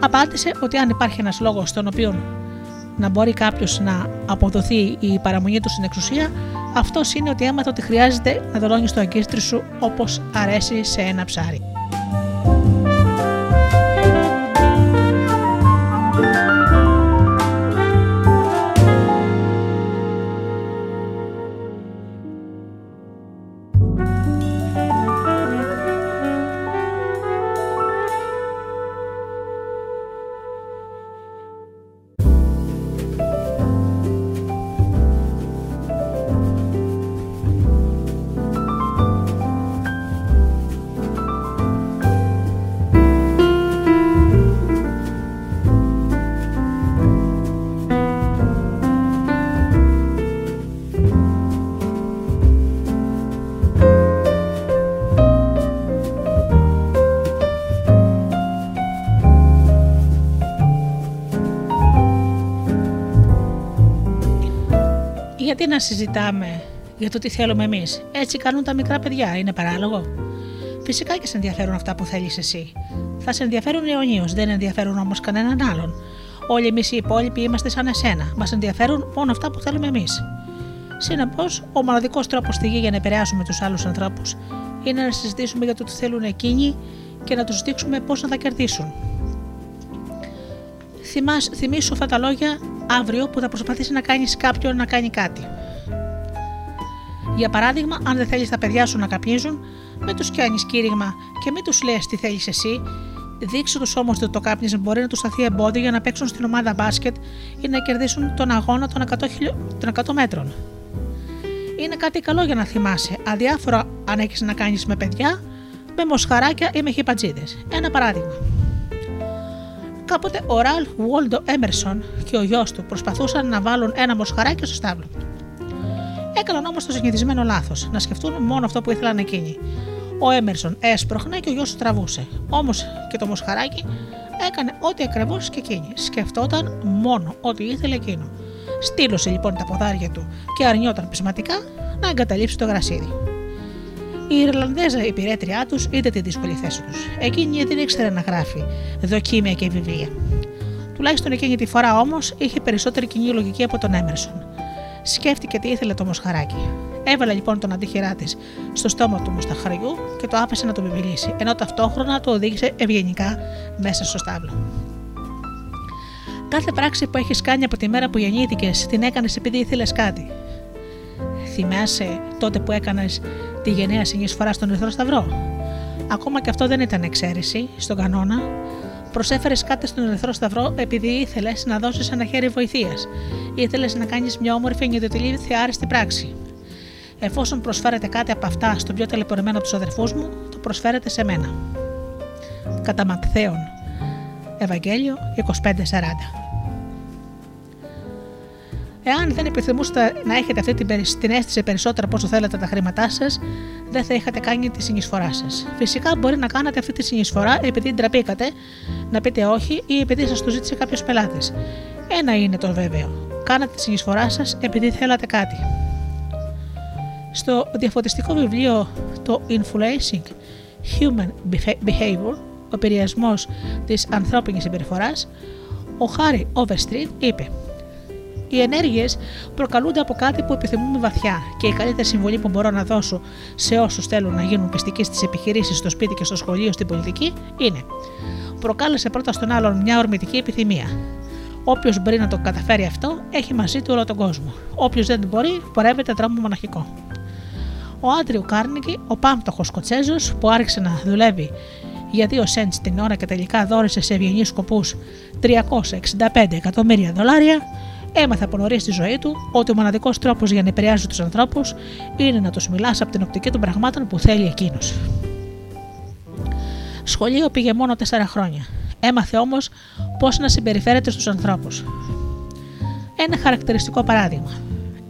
απάντησε ότι αν υπάρχει ένας λόγος στον οποίο να μπορεί κάποιος να αποδοθεί η παραμονή του στην εξουσία, αυτός είναι ότι έμαθε ότι χρειάζεται να δολώνεις το αγκίστρι σου όπως αρέσει σε ένα ψάρι. γιατί να συζητάμε για το τι θέλουμε εμείς. Έτσι κάνουν τα μικρά παιδιά, είναι παράλογο. Φυσικά και σε ενδιαφέρουν αυτά που θέλεις εσύ. Θα σε ενδιαφέρουν αιωνίως, δεν ενδιαφέρουν όμως κανέναν άλλον. Όλοι εμείς οι υπόλοιποι είμαστε σαν εσένα. Μας ενδιαφέρουν μόνο αυτά που θέλουμε εμείς. Συνεπώς, ο μοναδικός τρόπος στη γη για να επηρεάσουμε τους άλλους ανθρώπους είναι να συζητήσουμε για το τι θέλουν εκείνοι και να τους δείξουμε πώς να τα κερδίσουν. Θυμάσαι, θυμίσου αυτά τα λόγια αύριο που θα προσπαθήσει να κάνεις κάποιον να κάνει κάτι. Για παράδειγμα, αν δεν θέλεις τα παιδιά σου να καπνίζουν, μην τους κάνεις κήρυγμα και μην τους λες τι θέλεις εσύ. Δείξε τους όμως ότι το κάπνισμα μπορεί να τους σταθεί εμπόδιο για να παίξουν στην ομάδα μπάσκετ ή να κερδίσουν τον αγώνα των εκατό μέτρων. Είναι κάτι καλό για να θυμάσαι, αδιάφορα αν έχεις να κάνεις με παιδιά, με μοσχαράκια ή με χιπατζίδες. Ένα παράδειγμα. Κάποτε ο Ραλφ Γουόλντο Έμερσον και ο γιος του προσπαθούσαν να βάλουν ένα μοσχαράκι στο στάβλο. Έκαναν όμως το συνηθισμένο λάθος, να σκεφτούν μόνο αυτό που ήθελαν εκείνοι. Ο Έμερσον έσπρωχνε και ο γιος του τραβούσε. Όμως και το μοσχαράκι έκανε ό,τι ακριβώς και εκείνη. Σκεφτόταν μόνο ό,τι ήθελε εκείνο. Στήλωσε λοιπόν τα ποδάρια του και αρνιόταν πεισματικά να εγκαταλείψει το γρασίδι. Η Ιρλανδέζα υπηρέτριά του είδε τη δύσκολη θέση του. Εκείνη δεν ήξερε να γράφει δοκίμια και βιβλία. Τουλάχιστον εκείνη τη φορά όμως είχε περισσότερη κοινή λογική από τον Έμερσον. Σκέφτηκε τι ήθελε το μοσχαράκι. Έβαλε λοιπόν τον αντίχειρά της στο στόμα του μουσταχαριού και το άφησε να το μπιμπιλήσει, ενώ ταυτόχρονα το οδήγησε ευγενικά μέσα στο στάβλο. Κάθε πράξη που έχεις κάνει από τη μέρα που γεννήθηκες την έκανες επειδή ήθελες κάτι. Θυμάσαι τότε που έκανες τη γενναία συνεισφορά στον Ερυθρό Σταυρό. Ακόμα και αυτό δεν ήταν εξαίρεση στον κανόνα. Προσέφερες κάτι στον Ερυθρό Σταυρό επειδή ήθελες να δώσεις ένα χέρι βοηθείας. Ήθελες να κάνεις μια όμορφη και θεάριστη πράξη. Εφόσον προσφέρετε κάτι από αυτά στον πιο ταλαιπωρημένο από τους αδερφούς μου, το προσφέρετε σε μένα. Κατά Ματθαίον, Ευαγγέλιο είκοσι πέντε σαράντα. Εάν δεν επιθυμούσατε να έχετε αυτή την αίσθηση περισσότερα από όσο θέλετε τα χρήματά σας, δεν θα είχατε κάνει τη συνεισφορά σας. Φυσικά μπορεί να κάνατε αυτή τη συνεισφορά επειδή ντραπήκατε να πείτε όχι ή επειδή σας το ζήτησε κάποιος πελάτης. Ένα είναι το βέβαιο. Κάνατε τη συνεισφορά σας επειδή θέλατε κάτι. Στο διαφωτιστικό βιβλίο το Influencing Human Behavior, ο επηρεασμός της ανθρώπινης συμπεριφοράς, ο Χάρι Όβερστριτ είπε: «Οι ενέργειες προκαλούνται από κάτι που επιθυμούμε βαθιά και η καλύτερη συμβολή που μπορώ να δώσω σε όσους θέλουν να γίνουν πιστικοί στις επιχειρήσεις, στο σπίτι και στο σχολείο, στην πολιτική, είναι: προκάλεσε πρώτα στον άλλον μια ορμητική επιθυμία. Όποιος μπορεί να το καταφέρει αυτό, έχει μαζί του όλο τον κόσμο. Όποιος δεν μπορεί, πορεύεται τρόμο μοναχικό». Ο Άντριου Κάρνικι, ο πάμπτωχος Σκοτσέζος που άρχισε να δουλεύει για δύο σέντς την ώρα και τελικά δώρισε σε ευγενείς σκοπούς τριακόσια εξήντα πέντε εκατομμύρια δολάρια, έμαθε από νωρίς στη ζωή του ότι ο μοναδικός τρόπος για να επηρεάζει τους ανθρώπους είναι να τους μιλάς από την οπτική των πραγμάτων που θέλει εκείνος. Σχολείο πήγε μόνο τέσσερα χρόνια. Έμαθε όμως πώς να συμπεριφέρεται στους ανθρώπους. Ένα χαρακτηριστικό παράδειγμα.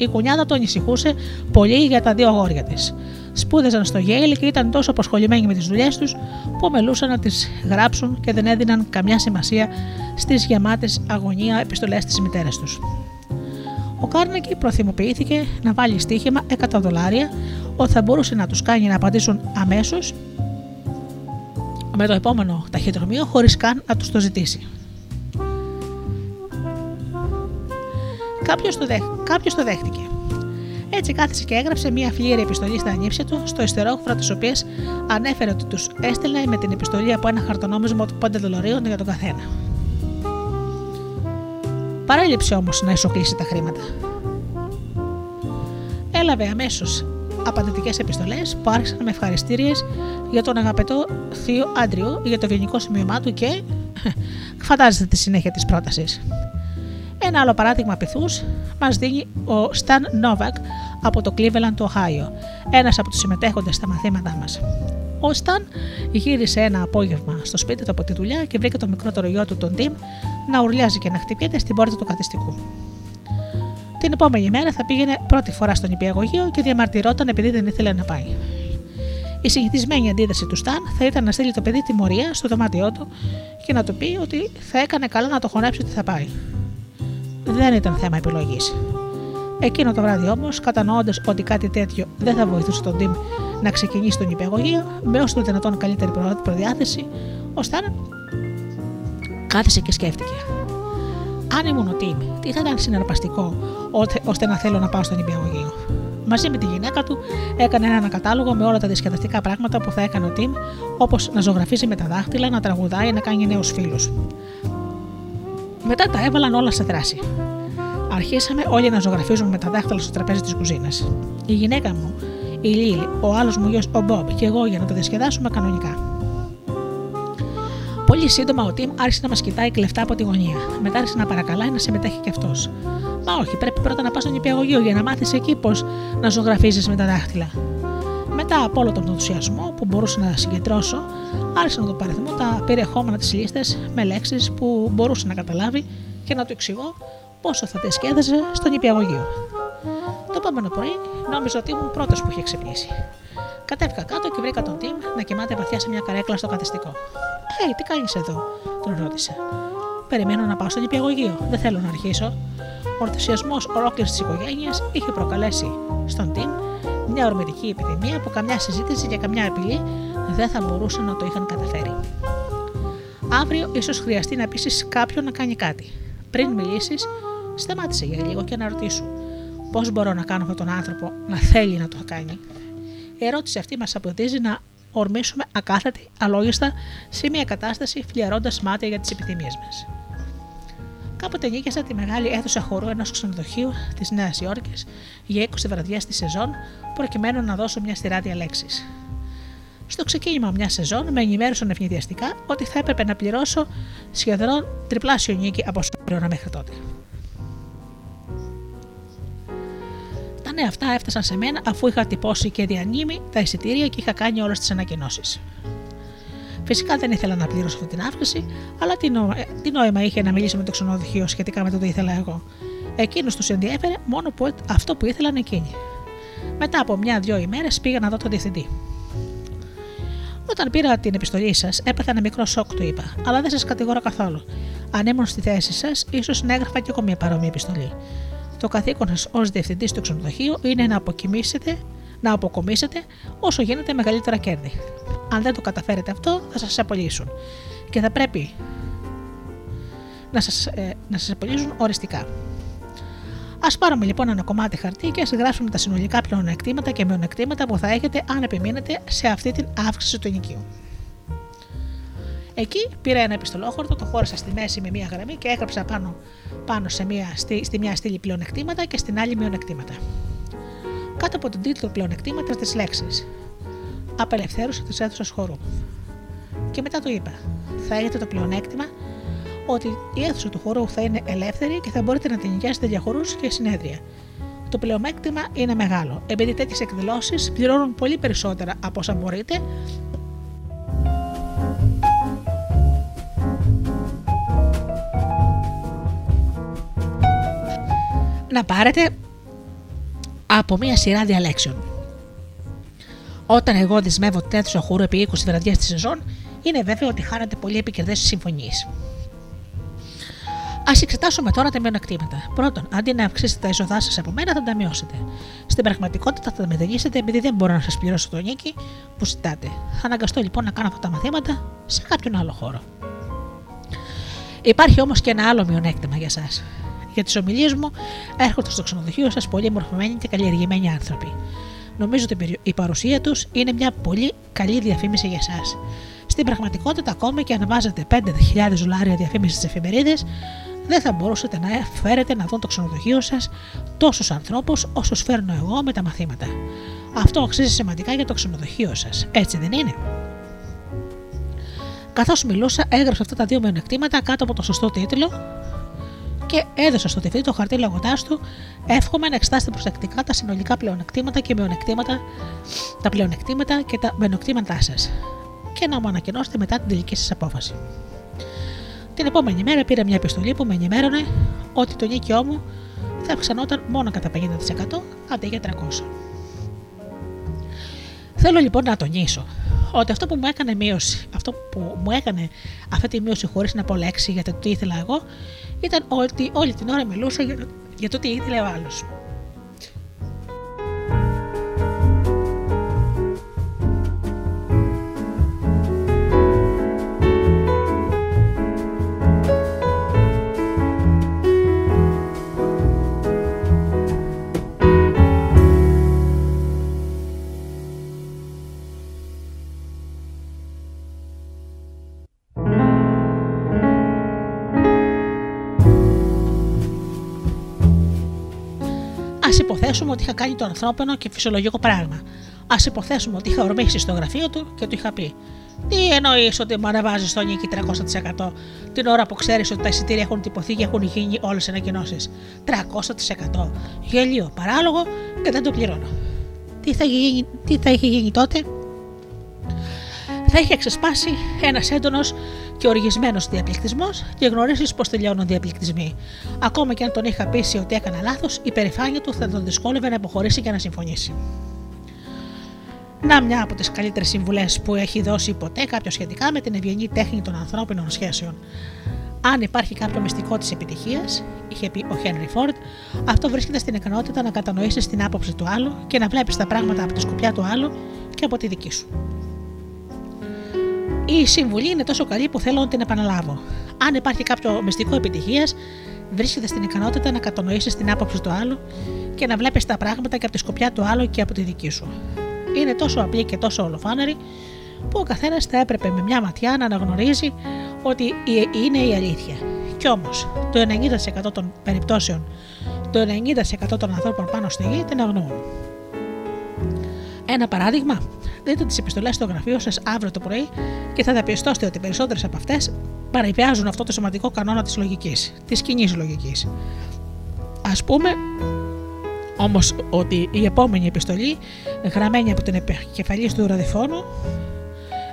Η κουνιάδα του ανησυχούσε πολύ για τα δύο αγόρια της. Σπούδαζαν στο Yale και ήταν τόσο αποσχολημένοι με τις δουλειές τους που μελούσαν να τις γράψουν και δεν έδιναν καμιά σημασία στις γεμάτες αγωνία επιστολές της μητέρας τους. Ο Κάρνικι προθυμοποιήθηκε να βάλει στοίχημα εκατό δολάρια ότι θα μπορούσε να τους κάνει να απαντήσουν αμέσως με το επόμενο ταχυδρομείο χωρίς καν να τους το ζητήσει. Κάποιος το, δέχ... Κάποιος το δέχτηκε. Έτσι κάθισε και έγραψε μια φλήρη επιστολή στα ανήψια του, στο ιστερόγραφα της οποίας ανέφερε ότι τους έστελνε με την επιστολή από ένα χαρτονόμισμα του πέντε δολαρίων για τον καθένα. Παρέλειψε όμως να ισοκλήσει τα χρήματα. Έλαβε αμέσως απαντητικές επιστολές που άρχισαν με ευχαριστήριες για τον αγαπητό θείο Άντριου, για το γενικό σημείωμά του και φαντάζεστε τη συνέχεια της πρότασης. Ένα άλλο παράδειγμα πειθούς μας δίνει ο Σταν Νόβακ από το Cleveland του Οχάιο, ένας από τους συμμετέχοντες στα μαθήματά μας. Ο Σταν γύρισε ένα απόγευμα στο σπίτι του από τη δουλειά και βρήκε το μικρότερο γιο του, τον Τιμ, να ουρλιάζει και να χτυπιέται στην πόρτα του καθιστικού. Την επόμενη μέρα θα πήγαινε πρώτη φορά στον νηπιαγωγείο και διαμαρτυρόταν επειδή δεν ήθελε να πάει. Η συνηθισμένη αντίδραση του Σταν θα ήταν να στείλει το παιδί τιμωρία στο δωμάτιό του και να του πει ότι θα έκανε καλά να το χωνέψει ότι θα πάει. Δεν ήταν θέμα επιλογής. Εκείνο το βράδυ όμως, κατανοώντας ότι κάτι τέτοιο δεν θα βοηθούσε τον Τιμ να ξεκινήσει τον υπηαγωγείο με όσο το δυνατόν καλύτερη προδιάθεση, ο Σταν κάθισε και σκέφτηκε. Αν ήμουν ο Τιμ, τι θα ήταν συναρπαστικό ώστε να θέλω να πάω στον υπηαγωγείο. Μαζί με τη γυναίκα του έκανε έναν κατάλογο με όλα τα διασκεδαστικά πράγματα που θα έκανε ο Τιμ, όπως να ζωγραφίζει με τα δάχτυλα, να τραγουδάει, να κάνει νέους φίλους. Μετά τα έβαλαν όλα σε δράση. Αρχίσαμε όλοι να ζωγραφίζουμε με τα δάχτυλα στο τραπέζι της κουζίνας. Η γυναίκα μου, η Λι, ο άλλος μου γιος, ο Μπομπ, και εγώ για να το διασκεδάσουμε κανονικά. Πολύ σύντομα ο Τιμ άρχισε να μας κοιτάει κλεφτά από τη γωνία. Μετά άρχισε να παρακαλάει να συμμετέχει κι αυτός. Μα όχι, πρέπει πρώτα να πας στον νηπιαγωγείο για να μάθεις εκεί πώς να ζωγραφίζεις με τα δάχτυλα. Μετά από όλο τον ενθουσιασμό που μπορούσα να συγκεντρώσω, άρχισα να του παριθμώ τα περιεχόμενα της λίστας με λέξεις που μπορούσε να καταλάβει και να του εξηγώ πόσο θα διασκέδαζε στον νηπιαγωγείο. Το επόμενο πρωί νόμιζα ότι ήμουν πρώτος που είχε ξυπνήσει. Κατέβηκα κάτω και βρήκα τον Τιμ να κοιμάται βαθιά σε μια καρέκλα στο καθιστικό. «Hey, τι κάνεις εδώ?» τον ρώτησα. «Περιμένω να πάω στο νηπιαγωγείο. Δεν θέλω να αρχίσω». Ο ενθουσιασμός ολόκληρης της οικογένειας είχε προκαλέσει στον Τιμ μια ορμητική επιδημία που καμιά συζήτηση για καμιά απειλή δεν θα μπορούσε να το είχαν καταφέρει. Αύριο ίσως χρειαστεί να πείσεις κάποιον να κάνει κάτι. Πριν μιλήσεις, σταμάτησε για λίγο και αναρωτήσου. Πώς μπορώ να κάνω με τον άνθρωπο να θέλει να το κάνει. Η ερώτηση αυτή μας αποδίδει να ορμήσουμε ακάθατη, αλόγιστα σε μια κατάσταση, φλιαρώντας μάτια για τις επιθυμίες μας. Κάποτε νίκησα τη μεγάλη αίθουσα χορού ενός ξενοδοχείου της Νέας Υόρκης για είκοσι βραδιές τη σεζόν, προκειμένου να δώσω μια σειρά διαλέξεις. Στο ξεκίνημα μια σεζόν με ενημέρωσαν ευνηδιαστικά ότι θα έπρεπε να πληρώσω σχεδόν τριπλάσιο νίκη από όσο πλήρωνα μέχρι τότε. Τα νέα αυτά έφτασαν σε μένα αφού είχα τυπώσει και διανύμει τα εισιτήρια και είχα κάνει όλες τις ανακοινώσεις. Φυσικά δεν ήθελα να πληρώσω αυτή την αύξηση, αλλά τι, νο... τι νόημα είχε να μιλήσω με το ξενοδοχείο σχετικά με το τι ήθελα εγώ. Εκείνους τους ενδιέφερε μόνο που... αυτό που ήθελαν εκείνοι. Μετά από μια-δυο ημέρες πήγα να δω τον διευθυντή. Όταν πήρα την επιστολή σας, έπαθα ένα μικρό σοκ, του είπα, αλλά δεν σας κατηγορώ καθόλου. Αν ήμουν στη θέση σας, ίσως να έγραφα κι εγώ μια παρόμοια επιστολή. Το καθήκον σας ως διευθυντής του ξενοδοχείου είναι να, να αποκομίσετε όσο γίνεται μεγαλύτερα κέρδη. Αν δεν το καταφέρετε αυτό, θα σας απολύσουν και θα πρέπει να σας, ε, να σας απολύσουν οριστικά. Ας πάρουμε λοιπόν ένα κομμάτι χαρτί και ας γράψουμε τα συνολικά πλεονεκτήματα και μειονεκτήματα που θα έχετε αν επιμείνετε σε αυτή την αύξηση του ενοικίου. Εκεί πήρα ένα επιστολόχαρτο, το χώρισα στη μέση με μία γραμμή και έγραψα πάνω, πάνω σε μία, στη, στη μία στήλη πλεονεκτήματα και στην άλλη μειονεκτήματα. Κάτω από τον τίτλο πλεονεκτήματα τις λέξεις «Απελευθέρωση της αίθουσας χορού». Και μετά το είπα: θα έχετε το πλεονέκτημα ότι η αίθουσα του χορού θα είναι ελεύθερη και θα μπορείτε να την νοικιάσετε για χορούς και συνέδρια. Το πλεονέκτημα είναι μεγάλο, επειδή τέτοιες εκδηλώσεις πληρώνουν πολύ περισσότερα από όσα μπορείτε. Να πάρετε από μία σειρά διαλέξεων. Όταν εγώ δεσμεύω την αίθουσα χορού επί είκοσι βραδιές τη σεζόν, είναι βέβαιο ότι χάνετε πολύ επικερδές συμφωνίες. Ας εξετάσουμε τώρα τα μειονεκτήματα. Πρώτον, αντί να αυξήσετε τα έσοδά σας από μένα, θα τα μειώσετε. Στην πραγματικότητα θα τα μεταγγίσετε επειδή δεν μπορώ να σας πληρώσω τον νίκη που ζητάτε. Θα αναγκαστώ λοιπόν να κάνω αυτά τα μαθήματα σε κάποιον άλλο χώρο. Υπάρχει όμως και ένα άλλο μειονέκτημα για σας. Για τις ομιλίες μου έρχονται στο ξενοδοχείο σας πολύ μορφωμένοι και καλλιεργημένοι άνθρωποι. Νομίζω ότι η παρουσία τους είναι μια πολύ καλή διαφήμιση για σας. Στην πραγματικότητα, ακόμα και αν βάζετε πέντε χιλιάδες δολάρια διαφήμιση στις εφημερίδες, δεν θα μπορούσατε να φέρετε να δουν το ξενοδοχείο σας τόσους ανθρώπους όσους φέρνω εγώ με τα μαθήματα. Αυτό αξίζει σημαντικά για το ξενοδοχείο σας, έτσι δεν είναι? Καθώς μιλούσα, έγραψα αυτά τα δύο μειονεκτήματα κάτω από το σωστό τίτλο και έδωσα στο διευθυντή το χαρτί λέγοντάς του: εύχομαι να εξετάσετε προσεκτικά τα συνολικά πλεονεκτήματα και μειονεκτήματα, τα πλεονεκτήματα και τα μειονεκτήματά σας, και να μου ανακοινώσετε μετά την τελική σας απόφαση. Την επόμενη μέρα πήρα μια επιστολή που με ενημέρωνε ότι το νίκιό μου θα αυξανόταν μόνο κατά πενήντα τοις εκατό αντί για τριακόσια τοις εκατό. Θέλω λοιπόν να τονίσω ότι αυτό που μου έκανε, μείωση, αυτό που μου έκανε αυτή τη μείωση χωρίς να πω λέξη για το τι ήθελα εγώ, ήταν ότι όλη την ώρα μιλούσα για το τι ήθελε ο άλλος. υποθέσουμε ότι είχα κάνει το ανθρώπινο και φυσιολογικό πράγμα. Ας υποθέσουμε ότι είχα ορμήσει στο γραφείο του και του είχα πει: Τι εννοείς ότι μου ανεβάζεις το νίκη τριακόσια τοις εκατό την ώρα που ξέρεις ότι τα εισιτήρια έχουν τυπωθεί και έχουν γίνει όλες οι ανακοινώσεις? τριακόσια τοις εκατό. Γελίο, παράλογο και δεν το πληρώνω. Τι θα, γίνει, τι θα είχε γίνει τότε? Θα είχε ξεσπάσει ένας έντονος και οργισμένος διαπληκτισμός και γνωρίζεις πως τελειώνουν διαπληκτισμοί. Ακόμα και αν τον είχα πείσει ότι έκανα λάθος, η περηφάνεια του θα τον δυσκόλευε να αποχωρήσει και να συμφωνήσει. Να μια από τις καλύτερες συμβουλές που έχει δώσει ποτέ κάποιος σχετικά με την ευγενή τέχνη των ανθρώπινων σχέσεων. Αν υπάρχει κάποιο μυστικό της επιτυχίας, είχε πει ο Χένρι Φόρντ, αυτό βρίσκεται στην ικανότητα να κατανοήσεις την άποψη του άλλου και να βλέπεις τα πράγματα από τη σκοπιά του άλλου και από τη δική σου. Η συμβουλή είναι τόσο καλή που θέλω να την επαναλάβω. Αν υπάρχει κάποιο μυστικό επιτυχίας, βρίσκεται στην ικανότητα να κατανοήσεις την άποψη του άλλου και να βλέπεις τα πράγματα και από τη σκοπιά του άλλου και από τη δική σου. Είναι τόσο απλή και τόσο ολοφάνερη που ο καθένας θα έπρεπε με μια ματιά να αναγνωρίζει ότι είναι η αλήθεια. Κι όμως το ενενήντα τοις εκατό των περιπτώσεων, το ενενήντα τοις εκατό των ανθρώπων πάνω στη γη την αγνοούν. Ένα παράδειγμα, δείτε τις επιστολές στο γραφείο σας αύριο το πρωί και θα διαπιστώσετε ότι περισσότερες από αυτές παραβιάζουν αυτό το σημαντικό κανόνα της λογικής, της κοινής λογικής. Ας πούμε όμως ότι η επόμενη επιστολή, γραμμένη από την επικεφαλής του ραδιοφώνου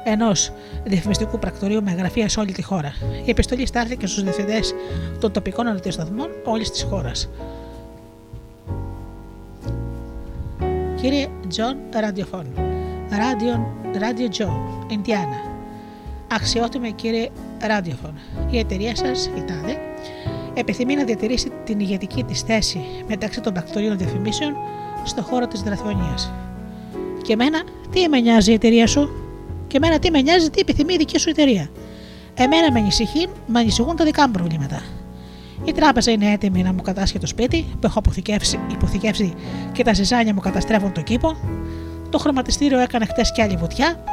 ενός διαφημιστικού πρακτορείου με γραφεία σε όλη τη χώρα. Η επιστολή στάλθηκε στους διευθυντές των τοπικών ραδιοσταθμών όλης της χώρας. Κύριε Τζον Ραδιοφών, Ράδιο Τζον, Ιντιάνα. Αξιότιμε κύριε Ραδιοφών, η εταιρεία σας, η ΤΑΔΕ, επιθυμεί να διατηρήσει την ηγετική της θέση μεταξύ των πρακτορείων διαφημίσεων στον χώρο της δραθμονίας. Και εμένα τι με νοιάζει η εταιρεία σου, και εμένα τι με νοιάζει τι επιθυμεί η δική σου εταιρεία. Εμένα με ανησυχεί, με ανησυχούν τα δικά μου προβλήματα. Η τράπεζα είναι έτοιμη να μου κατάσχει το σπίτι που έχω αποθηκεύσει, υποθηκεύσει και τα ζυζάνια μου καταστρέφουν τον κήπο. Το χρωματιστήριο έκανε χτες κι άλλη βουτιά.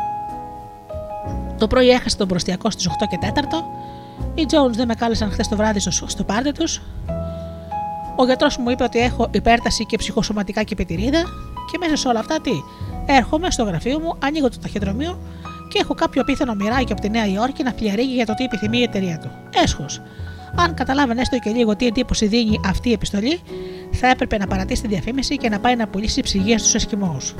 Το πρωί έχασε τον προστιακό στις οκτώ και τέταρτο. Οι Jones δεν με κάλεσαν χθες το βράδυ στο, στο πάρτι τους. Ο γιατρός μου είπε ότι έχω υπέρταση και ψυχοσωματικά κυπητηρίδα. Και μέσα σε όλα αυτά τι? Έρχομαι στο γραφείο μου, ανοίγω το ταχυδρομείο και έχω κάποιο απίθανο μοιράκι από τη Νέα Υόρκη να φλιαρίγει για το τι επιθυμεί η εταιρεία του. Έσχος. Αν καταλάβαινε έστω και λίγο τι εντύπωση δίνει αυτή η επιστολή, θα έπρεπε να παρατήσει τη διαφήμιση και να πάει να πουλήσει ψυγεία στους Εσκιμώους.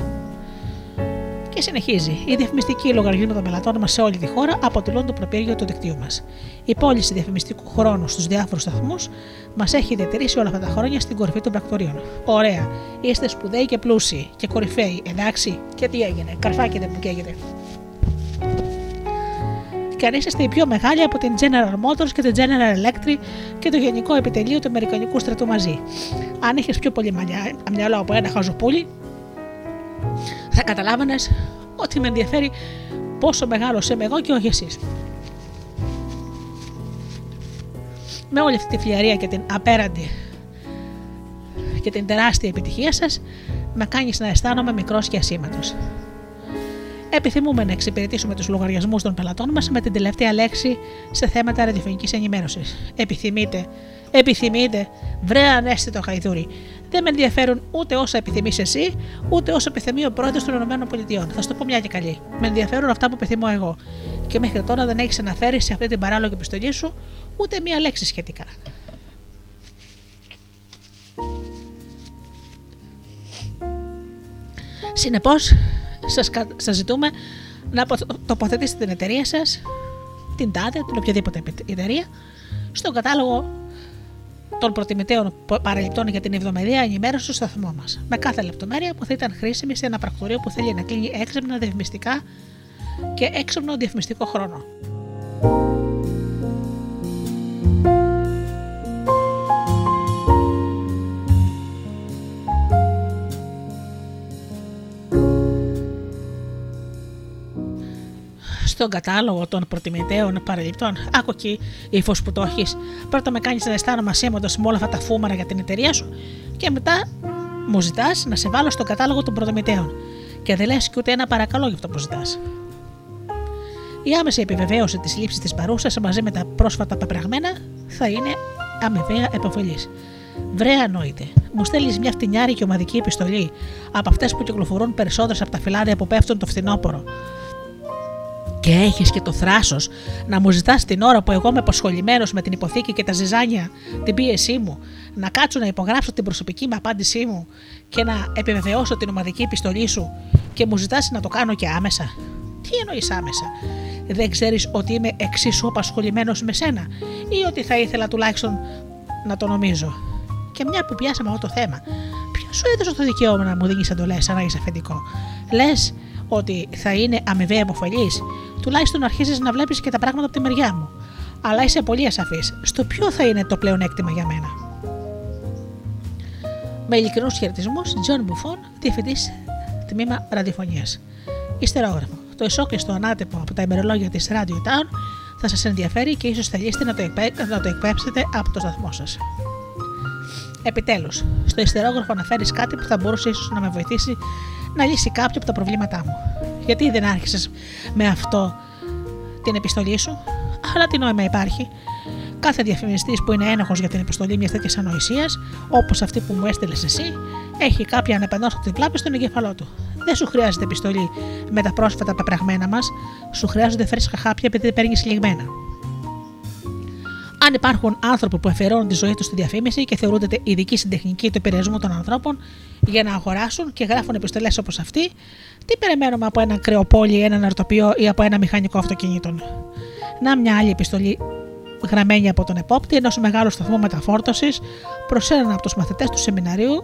Και συνεχίζει. Οι διαφημιστικοί λογαριασμοί των πελατών μας σε όλη τη χώρα αποτελούν το προπύργιο του δικτύου μας. Η πώληση διαφημιστικού χρόνου στους διάφορους σταθμούς μας έχει διατηρήσει όλα αυτά τα χρόνια στην κορυφή των πρακτορείων. Ωραία. Είστε σπουδαίοι και πλούσιοι και κορυφαίοι, εντάξει. Και τι έγινε? Καρφάκι δεν που καίγεται. Και αν είστε οι πιο μεγάλοι από την General Motors και την General Electric και το Γενικό Επιτελείο του Αμερικανικού Στρατού μαζί. Αν είχε πιο πολύ μυαλό από ένα χαζοπούλι, θα καταλάβαινες ότι με ενδιαφέρει πόσο μεγάλος είμαι εγώ και όχι εσείς. Με όλη αυτή τη φλιαρία και την απέραντη και την τεράστια επιτυχία σας, με κάνεις να αισθάνομαι μικρός και ασήμαντος. Επιθυμούμε να εξυπηρετήσουμε τους λογαριασμούς των πελατών μας με την τελευταία λέξη σε θέματα ραδιοφωνικής ενημέρωσης. Επιθυμείτε, επιθυμείτε, βρε ανέστητο χαϊδούρι. Δεν με ενδιαφέρουν ούτε όσα επιθυμείς εσύ, ούτε όσα επιθυμεί ο πρόεδρος των ΗΠΑ. Θα σου το πω μια και καλή. Με ενδιαφέρουν αυτά που επιθυμώ εγώ. Και μέχρι τώρα δεν έχεις αναφέρει σε αυτή την παράλογη επιστολή σου ούτε μια λέξη σχετικά. Συνεπώς, σας, κα... σας ζητούμε να τοποθετήσετε την εταιρεία σας, την ΤΑΔΕ, την οποιαδήποτε εταιρεία, στον κατάλογο των προτιμητέων παραληπτών για την εβδομαδιαία ενημέρωση του σταθμού μας, με κάθε λεπτομέρεια που θα ήταν χρήσιμη σε ένα πρακτορείο που θέλει να κλείνει έξυπνα διαφημιστικά και έξυπνο διαφημιστικό χρόνο. Στον κατάλογο των προτιμητέων παρελειπτών, άκου εκεί ύφος που το έχεις. Πρώτα με κάνεις να αισθάνομαι ασήμαντος με όλα αυτά τα φούμαρα για την εταιρεία σου, και μετά μου ζητάς να σε βάλω στον κατάλογο των προτιμητέων. Και δεν λες και ούτε ένα παρακαλώ για αυτό που ζητάς. Η άμεση επιβεβαίωση της λήψης της παρούσας μαζί με τα πρόσφατα πεπραγμένα θα είναι αμοιβαία επωφελής. Βρε ανόητε, μου στέλνει μια φτηνιάρη και ομαδική επιστολή από αυτές που κυκλοφορούν περισσότερες από τα φυλάδια που πέφτουν το φθινόπωρο. Και έχεις και το θράσος να μου ζητάς την ώρα που εγώ είμαι απασχολημένος με την υποθήκη και τα ζυζάνια, την πίεσή μου, να κάτσω να υπογράψω την προσωπική μου απάντησή μου και να επιβεβαιώσω την ομαδική επιστολή σου και μου ζητάς να το κάνω και άμεσα. Τι εννοείς άμεσα? Δεν ξέρεις ότι είμαι εξίσου απασχολημένος με σένα ή ότι θα ήθελα τουλάχιστον να το νομίζω? Και μια που πιάσαμε αυτό το θέμα, ποιο σου έδωσε το δικαίωμα να μου δίνεις εντολές σαν να είσαι αφεντικό? Λες ότι θα είναι αμοιβαία επωφελής? Τουλάχιστον αρχίζεις να βλέπεις και τα πράγματα από τη μεριά μου. Αλλά είσαι πολύ ασαφής στο ποιο θα είναι το πλεονέκτημα για μένα. Με ειλικρινούς χαιρετισμούς, Τζον Μπουφόν, διευθυντής τμήμα ραδιοφωνίας. Ιστερόγραφο. Το εσόκλειστο ανάτεπο από τα ημερολόγια της Radio Town θα σας ενδιαφέρει και ίσως θελήσετε να το, εκπέ... να το εκπέψετε από το σταθμό σας. Επιτέλους, στο ιστερόγραφο αναφέρεις κάτι που θα μπορούσε ίσως να με βοηθήσει να λύσει κάποιο από τα προβλήματά μου. Γιατί δεν άρχισες με αυτό την επιστολή σου? Αλλά τι νόημα υπάρχει? Κάθε διαφημιστής που είναι ένοχος για την επιστολή μιας τέτοιας ανοησίας, όπως αυτή που μου έστειλες εσύ, έχει κάποια ανεπανόρθωτη βλάβη στον εγκέφαλό του. Δεν σου χρειάζεται επιστολή με τα πρόσφατα πεπραγμένα μας, σου χρειάζονται φρέσκα χάπια επειδή παίρνει λιγμένα. Αν υπάρχουν άνθρωποι που αφιερώνουν τη ζωή τους στη διαφήμιση και θεωρούνται ειδικοί στην τεχνική του επηρεασμού των ανθρώπων για να αγοράσουν και γράφουν επιστολές όπως αυτή, τι περιμένουμε από ένα κρεοπόλι, έναν αρτοποιό ή από ένα μηχανικό αυτοκινήτων? Να μια άλλη επιστολή γραμμένη από τον επόπτη ενός μεγάλου σταθμού μεταφόρτωσης προς έναν από τους μαθητές του σεμιναρίου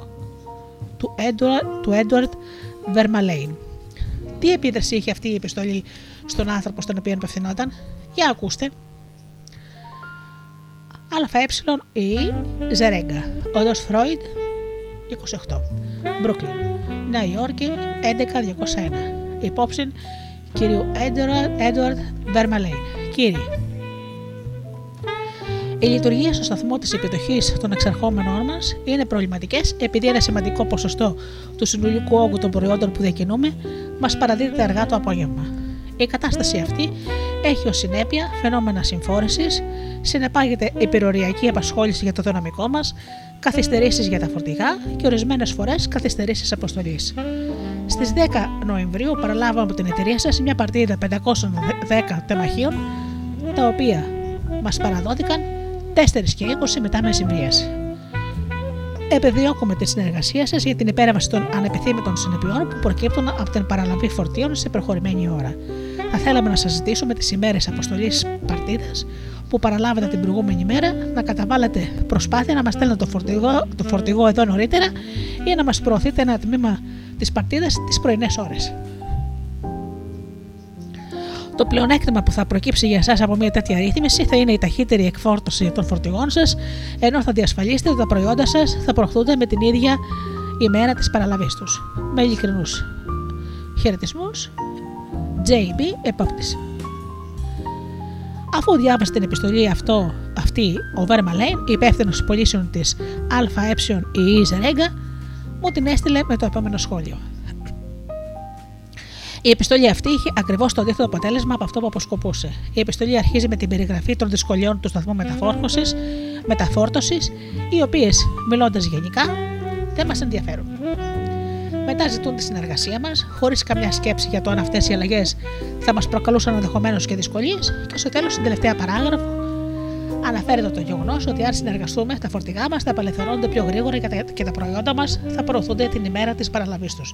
του Edward, του Edward Vermalain. Τι επίδραση είχε αυτή η επιστολή στον άνθρωπο στον οποίο απευθυνόταν? Για ακούστε. ΑΕΙ Ζερέγκα, οδός Φρόιντ είκοσι οκτώ, Μπρούκλιν, Νέα Υόρκη έντεκα διακόσια ένα, υπόψιν κύριου Έντουαρντ Βερμαλέιν. Κύριοι, οι λειτουργίες στο σταθμό της επιτοχής των εξερχόμενων μας είναι προβληματικές επειδή ένα σημαντικό ποσοστό του συνολικού όγκου των προϊόντων που διακινούμε μας παραδίδεται αργά το απόγευμα. Η κατάσταση αυτή έχει ως συνέπεια φαινόμενα συμφόρησης, συνεπάγεται υπεροριακή απασχόληση για το δυναμικό μας, καθυστερήσεις για τα φορτηγά και ορισμένες φορές καθυστερήσεις αποστολής. Στις δέκα Νοεμβρίου παραλάβαμε από την εταιρεία σας μια παρτίδα πεντακόσια δέκα τεμαχίων, τα οποία μας παραδόθηκαν τέσσερις και είκοσι μετά μεσημβρίας. Επιδιώκουμε τη συνεργασία σας για την υπέρβαση των ανεπιθύμητων συνεπειών που προκύπτουν από την παραλαβή φορτίων σε προχωρημένη ώρα. Θα θέλαμε να σας ζητήσουμε τις ημέρες αποστολής παρτίδας που παραλάβατε την προηγούμενη μέρα να καταβάλλετε προσπάθεια να μας στέλνετε το φορτηγό, το φορτηγό εδώ νωρίτερα ή να μας προωθείτε ένα τμήμα της παρτίδας τις πρωινές ώρες. Το πλεονέκτημα που θα προκύψει για εσάς από μια τέτοια ρύθμιση θα είναι η ταχύτερη εκφόρτωση των φορτηγών σας, ενώ θα διασφαλίσετε ότι τα προϊόντα σας θα προωθούνται με την ίδια ημέρα της παραλαβής τους. Με ειλικρινούς χαιρετισμούς, Τζέι Μπι Επόπτης. Αφού διάβασε την επιστολή αυτό, αυτή ο Βερμαλέιν, υπεύθυνος πωλήσεων της ΑΕΙ Ζερέγκα, μου την έστειλε με το επόμενο σχόλιο. Η επιστολή αυτή είχε ακριβώς το αντίθετο αποτέλεσμα από αυτό που αποσκοπούσε. Η επιστολή αρχίζει με την περιγραφή των δυσκολιών του σταθμού μεταφόρτωσης, οι οποίες, μιλώντας γενικά, δεν μας ενδιαφέρουν. Μετά ζητούν τη συνεργασία μας, χωρίς καμιά σκέψη για το αν αυτές οι αλλαγές θα μας προκαλούσαν ενδεχομένως και δυσκολίες, και στο τέλος, στην τελευταία παράγραφο, αναφέρεται το γεγονός ότι αν συνεργαστούμε, τα φορτηγά μας θα απελευθερώνονται πιο γρήγορα και τα προϊόντα μας θα προωθούνται την ημέρα της παραλαβής τους.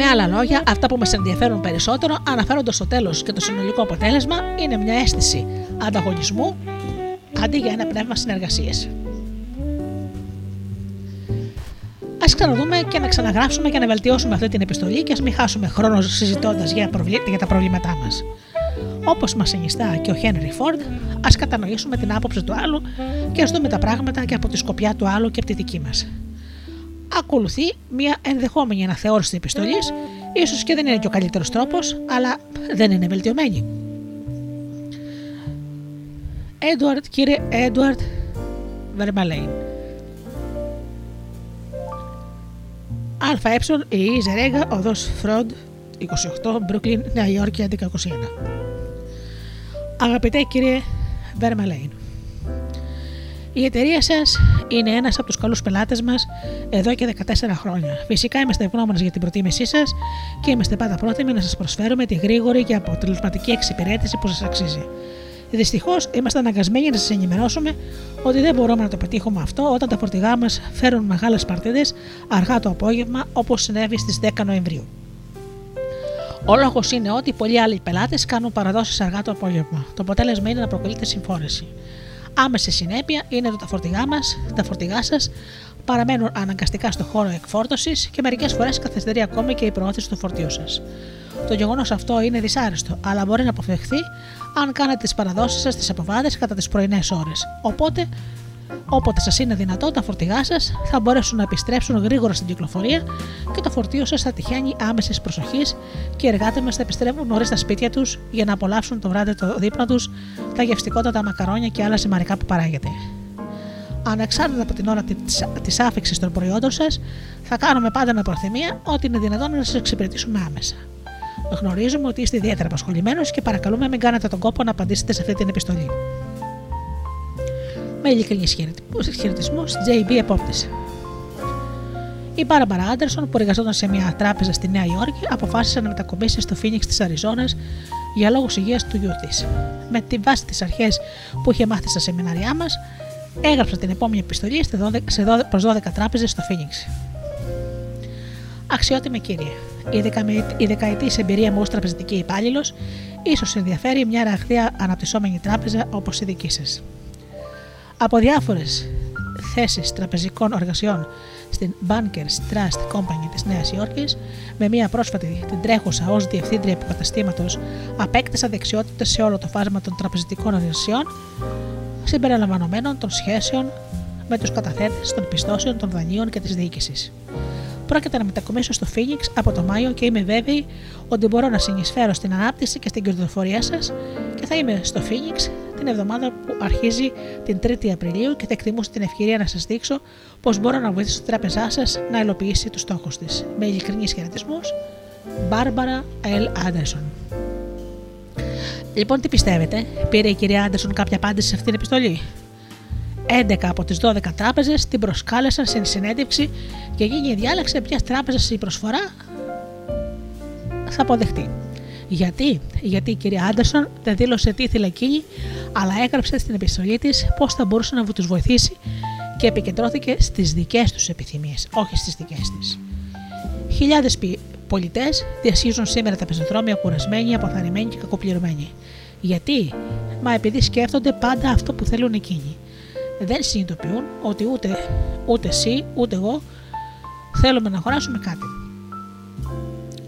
Με άλλα λόγια, αυτά που μας ενδιαφέρουν περισσότερο, αναφέροντας στο τέλος και το συνολικό αποτέλεσμα, είναι μια αίσθηση ανταγωνισμού αντί για ένα πνεύμα συνεργασίας. Ας ξαναδούμε και να ξαναγράψουμε και να βελτιώσουμε αυτή την επιστολή και ας μην χάσουμε χρόνο συζητώντας για τα προβλήματά μας. Όπως μας συνιστά και ο Χένρι Φόρντ, ας κατανοήσουμε την άποψη του άλλου και ας δούμε τα πράγματα και από τη σκοπιά του άλλου και από τη δική μας. Ακολουθεί μια ενδεχόμενη αναθεώρηση της επιστολής, ίσως και δεν είναι και ο καλύτερος τρόπος, αλλά δεν είναι βελτιωμένη. Edward, κύριε Edward Vermalain. ΑΕΙ Ζερέγκα, οδός Φρόντ είκοσι οκτώ, Μπρούκλιν, Νέα Υόρκη, έντεκα είκοσι ένα. Αγαπητέ κύριε Βερμελέιν, η εταιρεία σας είναι ένας από τους καλούς πελάτες μας εδώ και δεκατέσσερα χρόνια. Φυσικά είμαστε ευγνώμονες για την προτίμησή σας και είμαστε πάντα πρόθυμοι να σας προσφέρουμε τη γρήγορη και αποτελεσματική εξυπηρέτηση που σας αξίζει. Δυστυχώς είμαστε αναγκασμένοι να σας ενημερώσουμε ότι δεν μπορούμε να το πετύχουμε αυτό όταν τα φορτηγά μας φέρουν μεγάλες παρτίδες αργά το απόγευμα, όπως συνέβη στις δέκα Νοεμβρίου. Ο λόγος είναι ότι πολλοί άλλοι πελάτες κάνουν παραδόσεις αργά το απόγευμα. Το αποτέλεσμα είναι να προκαλείται συμφόρηση. Άμεση συνέπεια είναι ότι τα φορτηγά μας, τα φορτηγά σας παραμένουν αναγκαστικά στο χώρο εκφόρτωσης και μερικές φορές καθυστερεί ακόμη και η προώθηση του φορτίου σας. Το γεγονός αυτό είναι δυσάρεστο, αλλά μπορεί να αποφευχθεί αν κάνετε τις παραδόσεις σας στις αποβάδες κατά τις πρωινές ώρες. Οπότε, όποτε σας είναι δυνατό, τα φορτηγά σας θα μπορέσουν να επιστρέψουν γρήγορα στην κυκλοφορία και το φορτίο σας θα τυχαίνει άμεσης προσοχής και οι εργάτες μας θα επιστρέφουν νωρίς στα σπίτια τους για να απολαύσουν το βράδυ το δείπνο τους, τα γευστικότατα μακαρόνια και άλλα ζυμαρικά που παράγεται. Ανεξάρτητα από την ώρα της άφηξης των προϊόντων σας, θα κάνουμε πάντα με προθυμία ότι είναι δυνατόν να σας εξυπηρετήσουμε άμεσα. Γνωρίζουμε ότι είστε ιδιαίτερα απασχολημένος και παρακαλούμε μην κάνετε τον κόπο να απαντήσετε σε αυτή την επιστολή. Με ειλικρινείς χαιρετισμούς, τζέι μπι Επόπτης. Η Μπάρμπαρα Άντερσον, που εργαζόταν σε μια τράπεζα στη Νέα Υόρκη, αποφάσισε να μετακομίσει στο Φίνιξ της Αριζόνας για λόγους υγείας του γιού της. Με τη βάση τις αρχές που είχε μάθει στα σεμινάριά μας, έγραψε την επόμενη επιστολή προς δώδεκα τράπεζες στο Φίνιξ. Αξιότιμε κύριε, η δεκαετής εμπειρία μου ως τραπεζική υπάλληλος ίσως ενδιαφέρει μια ραγδαία αναπτυσσόμενη τράπεζα όπως η δική σας. Από διάφορες θέσεις τραπεζικών εργασιών στην Bankers Trust Company της Νέας Υόρκης, με μια πρόσφατη την τρέχουσα ως διευθύντρια υποκαταστήματος, απέκτησα δεξιότητες σε όλο το φάσμα των τραπεζικών εργασιών, συμπεριλαμβανομένων των σχέσεων με τους καταθέτες, των πιστώσεων, των δανείων και της διοίκησης. Πρόκειται να μετακομίσω στο Phoenix από το Μάιο και είμαι βέβαιη ότι μπορώ να συνεισφέρω στην ανάπτυξη και στην κερδοφορία σας και θα είμαι στο Phoenix την εβδομάδα που αρχίζει την τρίτη Απριλίου και θα εκτιμούσα την ευκαιρία να σας δείξω πώς μπορώ να βοηθήσω τη τράπεζά σας να υλοποιήσει τους στόχους της. Με ειλικρινείς χαιρετισμούς, Μπάρμπαρα Ελ Άντερσον. Λοιπόν, τι πιστεύετε, πήρε η κυρία Άντερσον κάποια απάντηση σε αυτήν την επιστολή? έντεκα από τις δώδεκα τράπεζες την προσκάλεσαν στην συνέντευξη και εκείνη διάλεξε ποιας τράπεζας η προσφορά θα αποδεχτεί. Γιατί, γιατί η κυρία Άντερσον δεν δήλωσε τι ήθελε εκείνη, αλλά έγραψε στην επιστολή της πώς θα μπορούσε να τους βοηθήσει και επικεντρώθηκε στις δικές τους επιθυμίες, όχι στις δικές της. Χιλιάδες πολιτές διασχίζουν σήμερα τα πεζοδρόμια κουρασμένοι, αποθαρρυμένοι και κακοπληρωμένοι. Γιατί, μα επειδή σκέφτονται πάντα αυτό που θέλουν εκείνοι. Δεν συνειδητοποιούν ότι ούτε, ούτε εσύ ούτε εγώ θέλουμε να αγοράσουμε κάτι.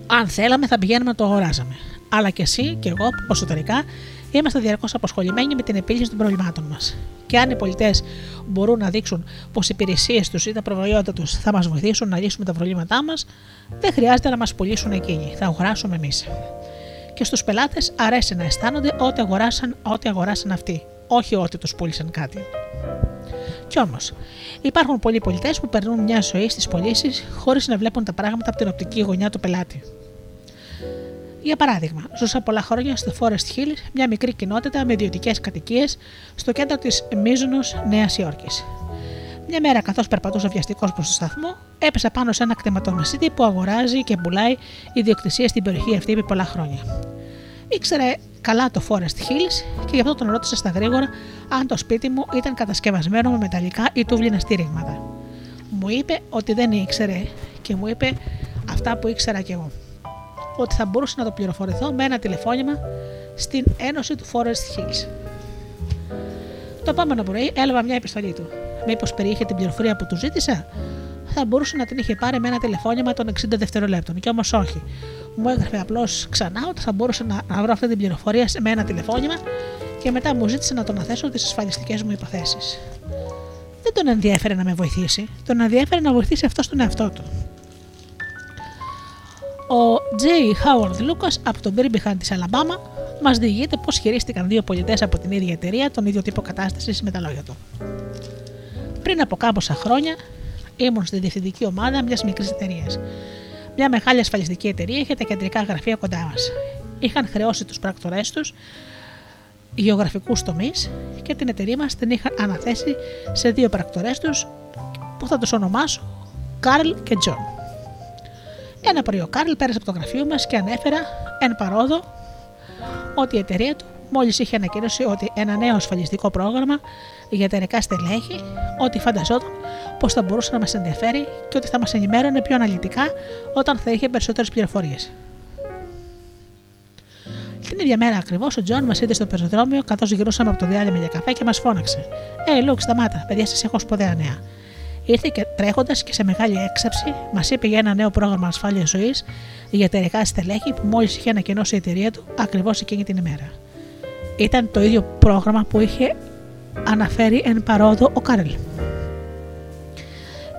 Αν θέλαμε θα πηγαίνουμε να το αγοράζαμε. Αλλά και εσύ και εγώ εσωτερικά είμαστε διαρκώς απασχολημένοι με την επίλυση των προβλημάτων μας. Και αν οι πολιτές μπορούν να δείξουν πως οι υπηρεσίες τους ή τα προϊόντα τους θα μας βοηθήσουν να λύσουμε τα προβλήματά μας, δεν χρειάζεται να μας πουλήσουν εκείνοι, θα αγοράσουμε εμείς. Και στους πελάτες αρέσει να αισθάνονται ότι αγοράσαν ό,τι αγοράσαν αυτοί, όχι ότι τους πούλησαν κάτι. Κι όμως, υπάρχουν πολλοί πολιτές που περνούν μια ζωή στις πωλήσει χωρίς να βλέπουν τα πράγματα από την οπτική γωνιά του πελάτη. Για παράδειγμα, ζούσα πολλά χρόνια στο Forest Hill, μια μικρή κοινότητα με ιδιωτικές κατοικίες στο κέντρο της Μίζωνος Νέας Υόρκης. Μια μέρα, καθώς περπατούσα βιαστικός προς το σταθμό, έπεσα πάνω σε ένα κτηματομεσίτη που αγοράζει και πουλάει ιδιοκτησίες στην περιοχή αυτή επί πολλά χρόνια. Ήξερα καλά το Forest Hills και γι' αυτό τον ρώτησα στα γρήγορα αν το σπίτι μου ήταν κατασκευασμένο με μεταλλικά ή τούβλινα στήριγματα. Μου είπε ότι δεν ήξερε και μου είπε αυτά που ήξερα κι εγώ. Ότι θα μπορούσα να το πληροφορηθώ με ένα τηλεφώνημα στην Ένωση του Forest Hills. Το επόμενο πρωί έλαβα μια επιστολή του. Μήπως περιείχε την πληροφορία που του ζήτησα? Θα μπορούσε να την είχε πάρει με ένα τηλεφώνημα των εξήντα δευτερολέπτων, κι όμως όχι. Μου έγραφε απλώς ξανά ότι θα μπορούσε να βρω αυτή την πληροφορία με ένα τηλεφώνημα και μετά μου ζήτησε να τον αναθέσω τις ασφαλιστικές μου υποθέσεις. Δεν τον ενδιέφερε να με βοηθήσει, τον ενδιέφερε να βοηθήσει αυτός τον εαυτό του. Ο Τζέι Howard Lucas από τον Birmingham της Αλαμπάμα μας διηγείται πώς χειρίστηκαν δύο πολιτές από την ίδια εταιρεία τον ίδιο τύπο κατάστασης με τα λόγια του. Πριν από κάμποσα χρόνια ήμουν στη διευθυντική ομάδα μιας μικρής εταιρείας. Μια μεγάλη ασφαλιστική εταιρεία είχε τα κεντρικά γραφεία κοντά μας. Είχαν χρεώσει τους πράκτορές τους γεωγραφικούς τομείς και την εταιρεία μας την είχαν αναθέσει σε δύο πράκτορές τους που θα τους ονομάσω Κάρλ και Τζον. Ένα πρωί ο Κάρλ πέρασε από το γραφείο μας και ανέφερα εν παρόδο ότι η εταιρεία του μόλις είχε ανακοίνωσει ότι ένα νέο ασφαλιστικό πρόγραμμα για εταιρικά στελέχη, ότι φανταζόταν πως θα μπορούσε να μας ενδιαφέρει και ότι θα μας ενημέρωνε πιο αναλυτικά όταν θα είχε περισσότερες πληροφορίες. Την ίδια μέρα ακριβώς ο Τζον μας είδε στο πεζοδρόμιο καθώς γυρούσαμε από το διάλειμμα για καφέ και μας φώναξε: «Ε, Λουκ, σταμάτα, παιδιά, σας έχω σπουδαία νέα». Ήρθε και τρέχοντας και σε μεγάλη έξαψη μας είπε για ένα νέο πρόγραμμα ασφάλειας ζωής για εταιρικά στελέχη που μόλις είχε ανακοινώσει η εταιρεία του ακριβώς εκείνη την ημέρα. Ήταν το ίδιο πρόγραμμα που είχε αναφέρει εν παρόδο ο Κάρελ.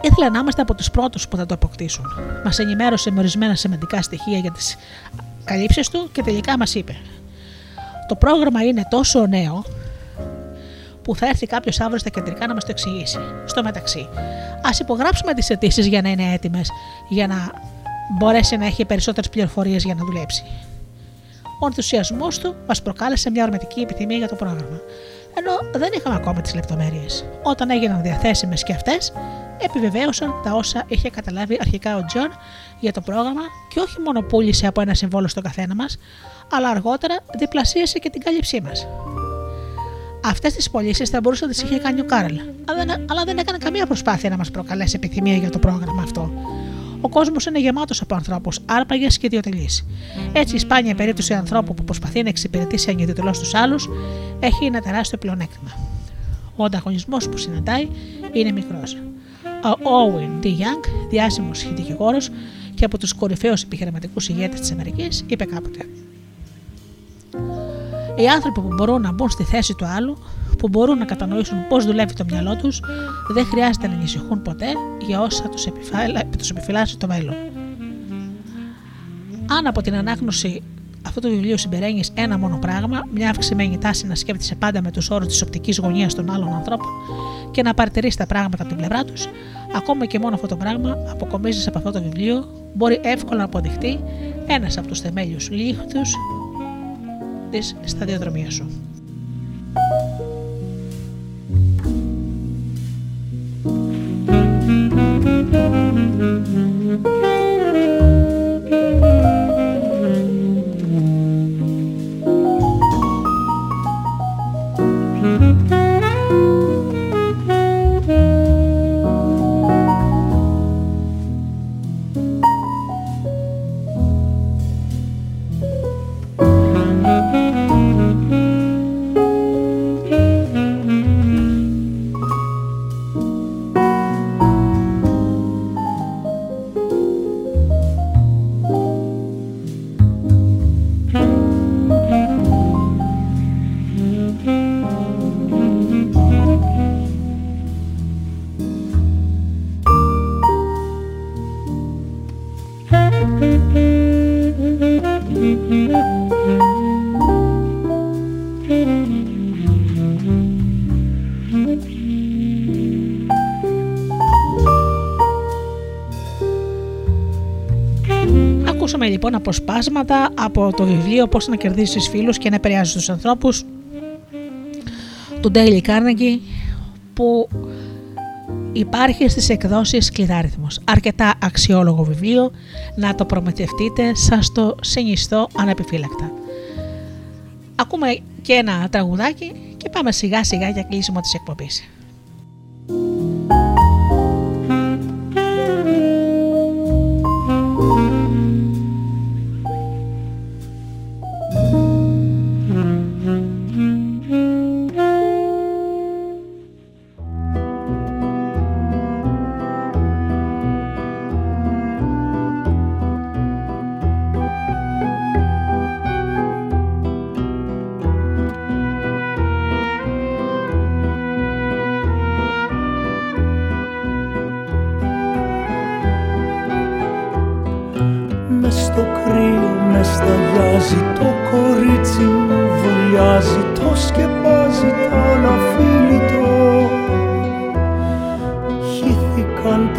Ήθελα να είμαστε από τους πρώτους που θα το αποκτήσουν. Μας ενημέρωσε με ορισμένα σημαντικά στοιχεία για τις καλύψεις του και τελικά μας είπε: «Το πρόγραμμα είναι τόσο νέο που θα έρθει κάποιος αύριο στα κεντρικά να μας το εξηγήσει. Στο μεταξύ, ας υπογράψουμε τις αιτήσεις για να είναι έτοιμες για να μπορέσει να έχει περισσότερες πληροφορίες για να δουλέψει». Ο ενθουσιασμός του μας προκάλεσε μια ορμητική επιθυμία για το πρόγραμμα, ενώ δεν είχαμε ακόμα τις λεπτομέρειες. Όταν έγιναν διαθέσιμες και αυτές, επιβεβαίωσαν τα όσα είχε καταλάβει αρχικά ο Τζον για το πρόγραμμα και όχι μόνο πούλησε από ένα συμβόλο στον καθένα μας, αλλά αργότερα διπλασίασε και την κάλυψή μας. Αυτές τις πωλήσεις θα μπορούσε να τις είχε κάνει ο Κάρλ, αλλά δεν έκανε καμία προσπάθεια να μας προκαλέσει επιθυμία για το πρόγραμμα αυτό. Ο κόσμος είναι γεμάτος από ανθρώπους, άρπαγες και ιδιωτελείς. Έτσι, η σπάνια περίπτωση ανθρώπου που προσπαθεί να εξυπηρετήσει ανιδιωτελώς τους άλλους έχει ένα τεράστιο πλεονέκτημα. Ο ανταγωνισμός που συναντάει είναι μικρός. Ο Owen D. Young, διάσημος δικηγόρος και από τους κορυφαίους επιχειρηματικούς ηγέτες της Αμερικής, είπε κάποτε: «Οι άνθρωποι που μπορούν να μπουν στη θέση του άλλου, που μπορούν να κατανοήσουν πώς δουλεύει το μυαλό τους, δεν χρειάζεται να ανησυχούν ποτέ για όσα τους, επιφυλα... τους επιφυλάσσει το μέλλον». Αν από την ανάγνωση αυτού του βιβλίου συμπεραίνεις ένα μόνο πράγμα, μια αυξημένη τάση να σκέφτεσαι πάντα με τους όρους της οπτικής γωνίας των άλλων ανθρώπων και να παρατηρείς τα πράγματα από την πλευρά τους, ακόμα και μόνο αυτό το πράγμα αποκομίζεις από αυτό το βιβλίο, μπορεί εύκολα να αποδειχτεί ένας από τους θεμέλιους λίχτους της σταδιοδρομίας σου. Λοιπόν, αποσπάσματα από το βιβλίο «Πώς να κερδίσεις φίλους και να επηρεάζεις τους ανθρώπους» του Daily Carnegie, που υπάρχει στις εκδόσεις Κλειδάριθμος. Αρκετά αξιόλογο βιβλίο, να το προμηθευτείτε, σας το συνιστώ ανεπιφύλακτα. Ακούμε και ένα τραγουδάκι και πάμε σιγά σιγά για κλείσιμο της εκπομπής.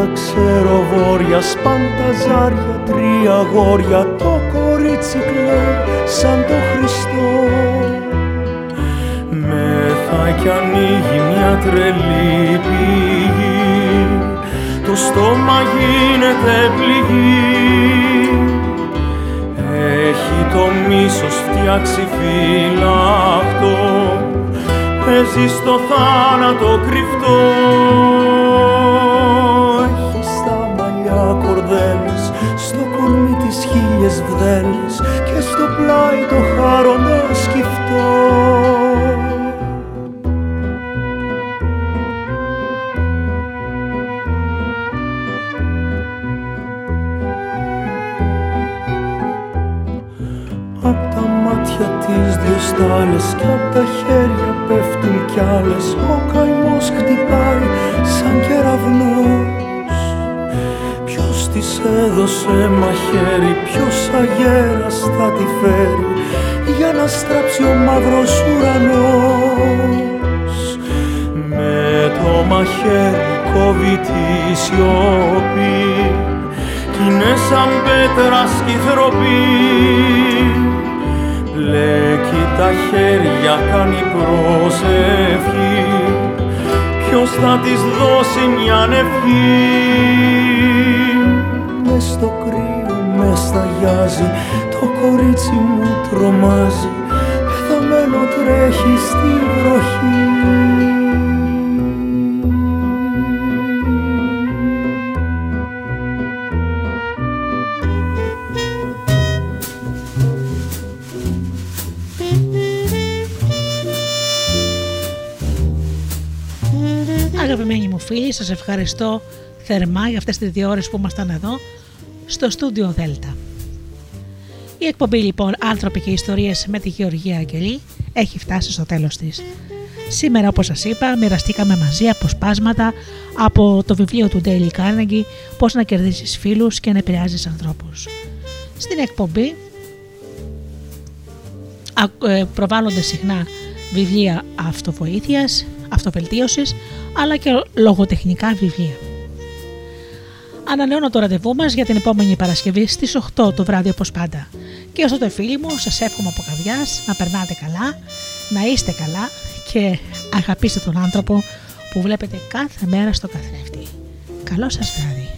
πάντα ξέρω βόρειας, πάντα ζάρια, τρία αγόρια. Το κορίτσι κλαίει σαν το Χριστό. Μεθά κι ανοίγει μια τρελή πηγή, το στόμα γίνεται πληγή. Έχει το μίσος φτιάξει φυλακτό, παίζει στο θάνατο κρυφτό. Έχει στα μαλλιά κορδέλες, στο κορμί της χίλιες βδέλες και στο πλάι το χάρωνα σκυφτό. Απ' τα μάτια της δυο στάλες κι απ' τα χέρια πέφτουν κι άλλες. Ο καημός χτυπάει σαν κεραυνός. Ποιος της έδωσε μαχαίρι, ποιος αγέρας θα τη φέρει για να στράψει ο μαύρος ουρανός. Με το μαχαίρι κόβει τη σιωπή κι είναι σαν πέτρα σκυθροπή. Πλέκει τα χέρια, κάνει προσευχή, ποιος θα της δώσει μιαν ευχή. Μες στο κρύο με σταγιάζει, το κορίτσι μου τρομάζει, πεθαμένο τρέχει στη βροχή. Αγαπημένοι μου φίλοι, σας ευχαριστώ θερμά για αυτές τις δύο ώρες που ήμασταν εδώ στο Studio Delta. Η εκπομπή λοιπόν «Άνθρωποι και Ιστορίες» με τη Γεωργία Αγγελή έχει φτάσει στο τέλος της. Σήμερα, όπως σας είπα, μοιραστήκαμε μαζί αποσπάσματα από το βιβλίο του Daily Carnegie «Πώς να κερδίσεις φίλους και να επηρεάζεις ανθρώπους». Στην εκπομπή προβάλλονται συχνά βιβλία αυτοβοήθειας, αυτοβελτίωσης, αλλά και λογοτεχνικά βιβλία. Ανανεώνω το ραντεβού μας για την επόμενη Παρασκευή στις οκτώ το βράδυ όπως πάντα. Και ως τότε φίλοι μου, σας εύχομαι από καρδιάς να περνάτε καλά, να είστε καλά και αγαπήστε τον άνθρωπο που βλέπετε κάθε μέρα στο καθρέφτη. Καλό σας βράδυ.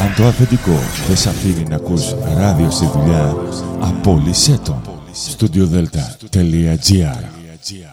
Αν το αφεντικό δεν σ' αφήνει να ακούς ράδιο στη δουλειά, απόλυσέ το. studio delta τελεία gr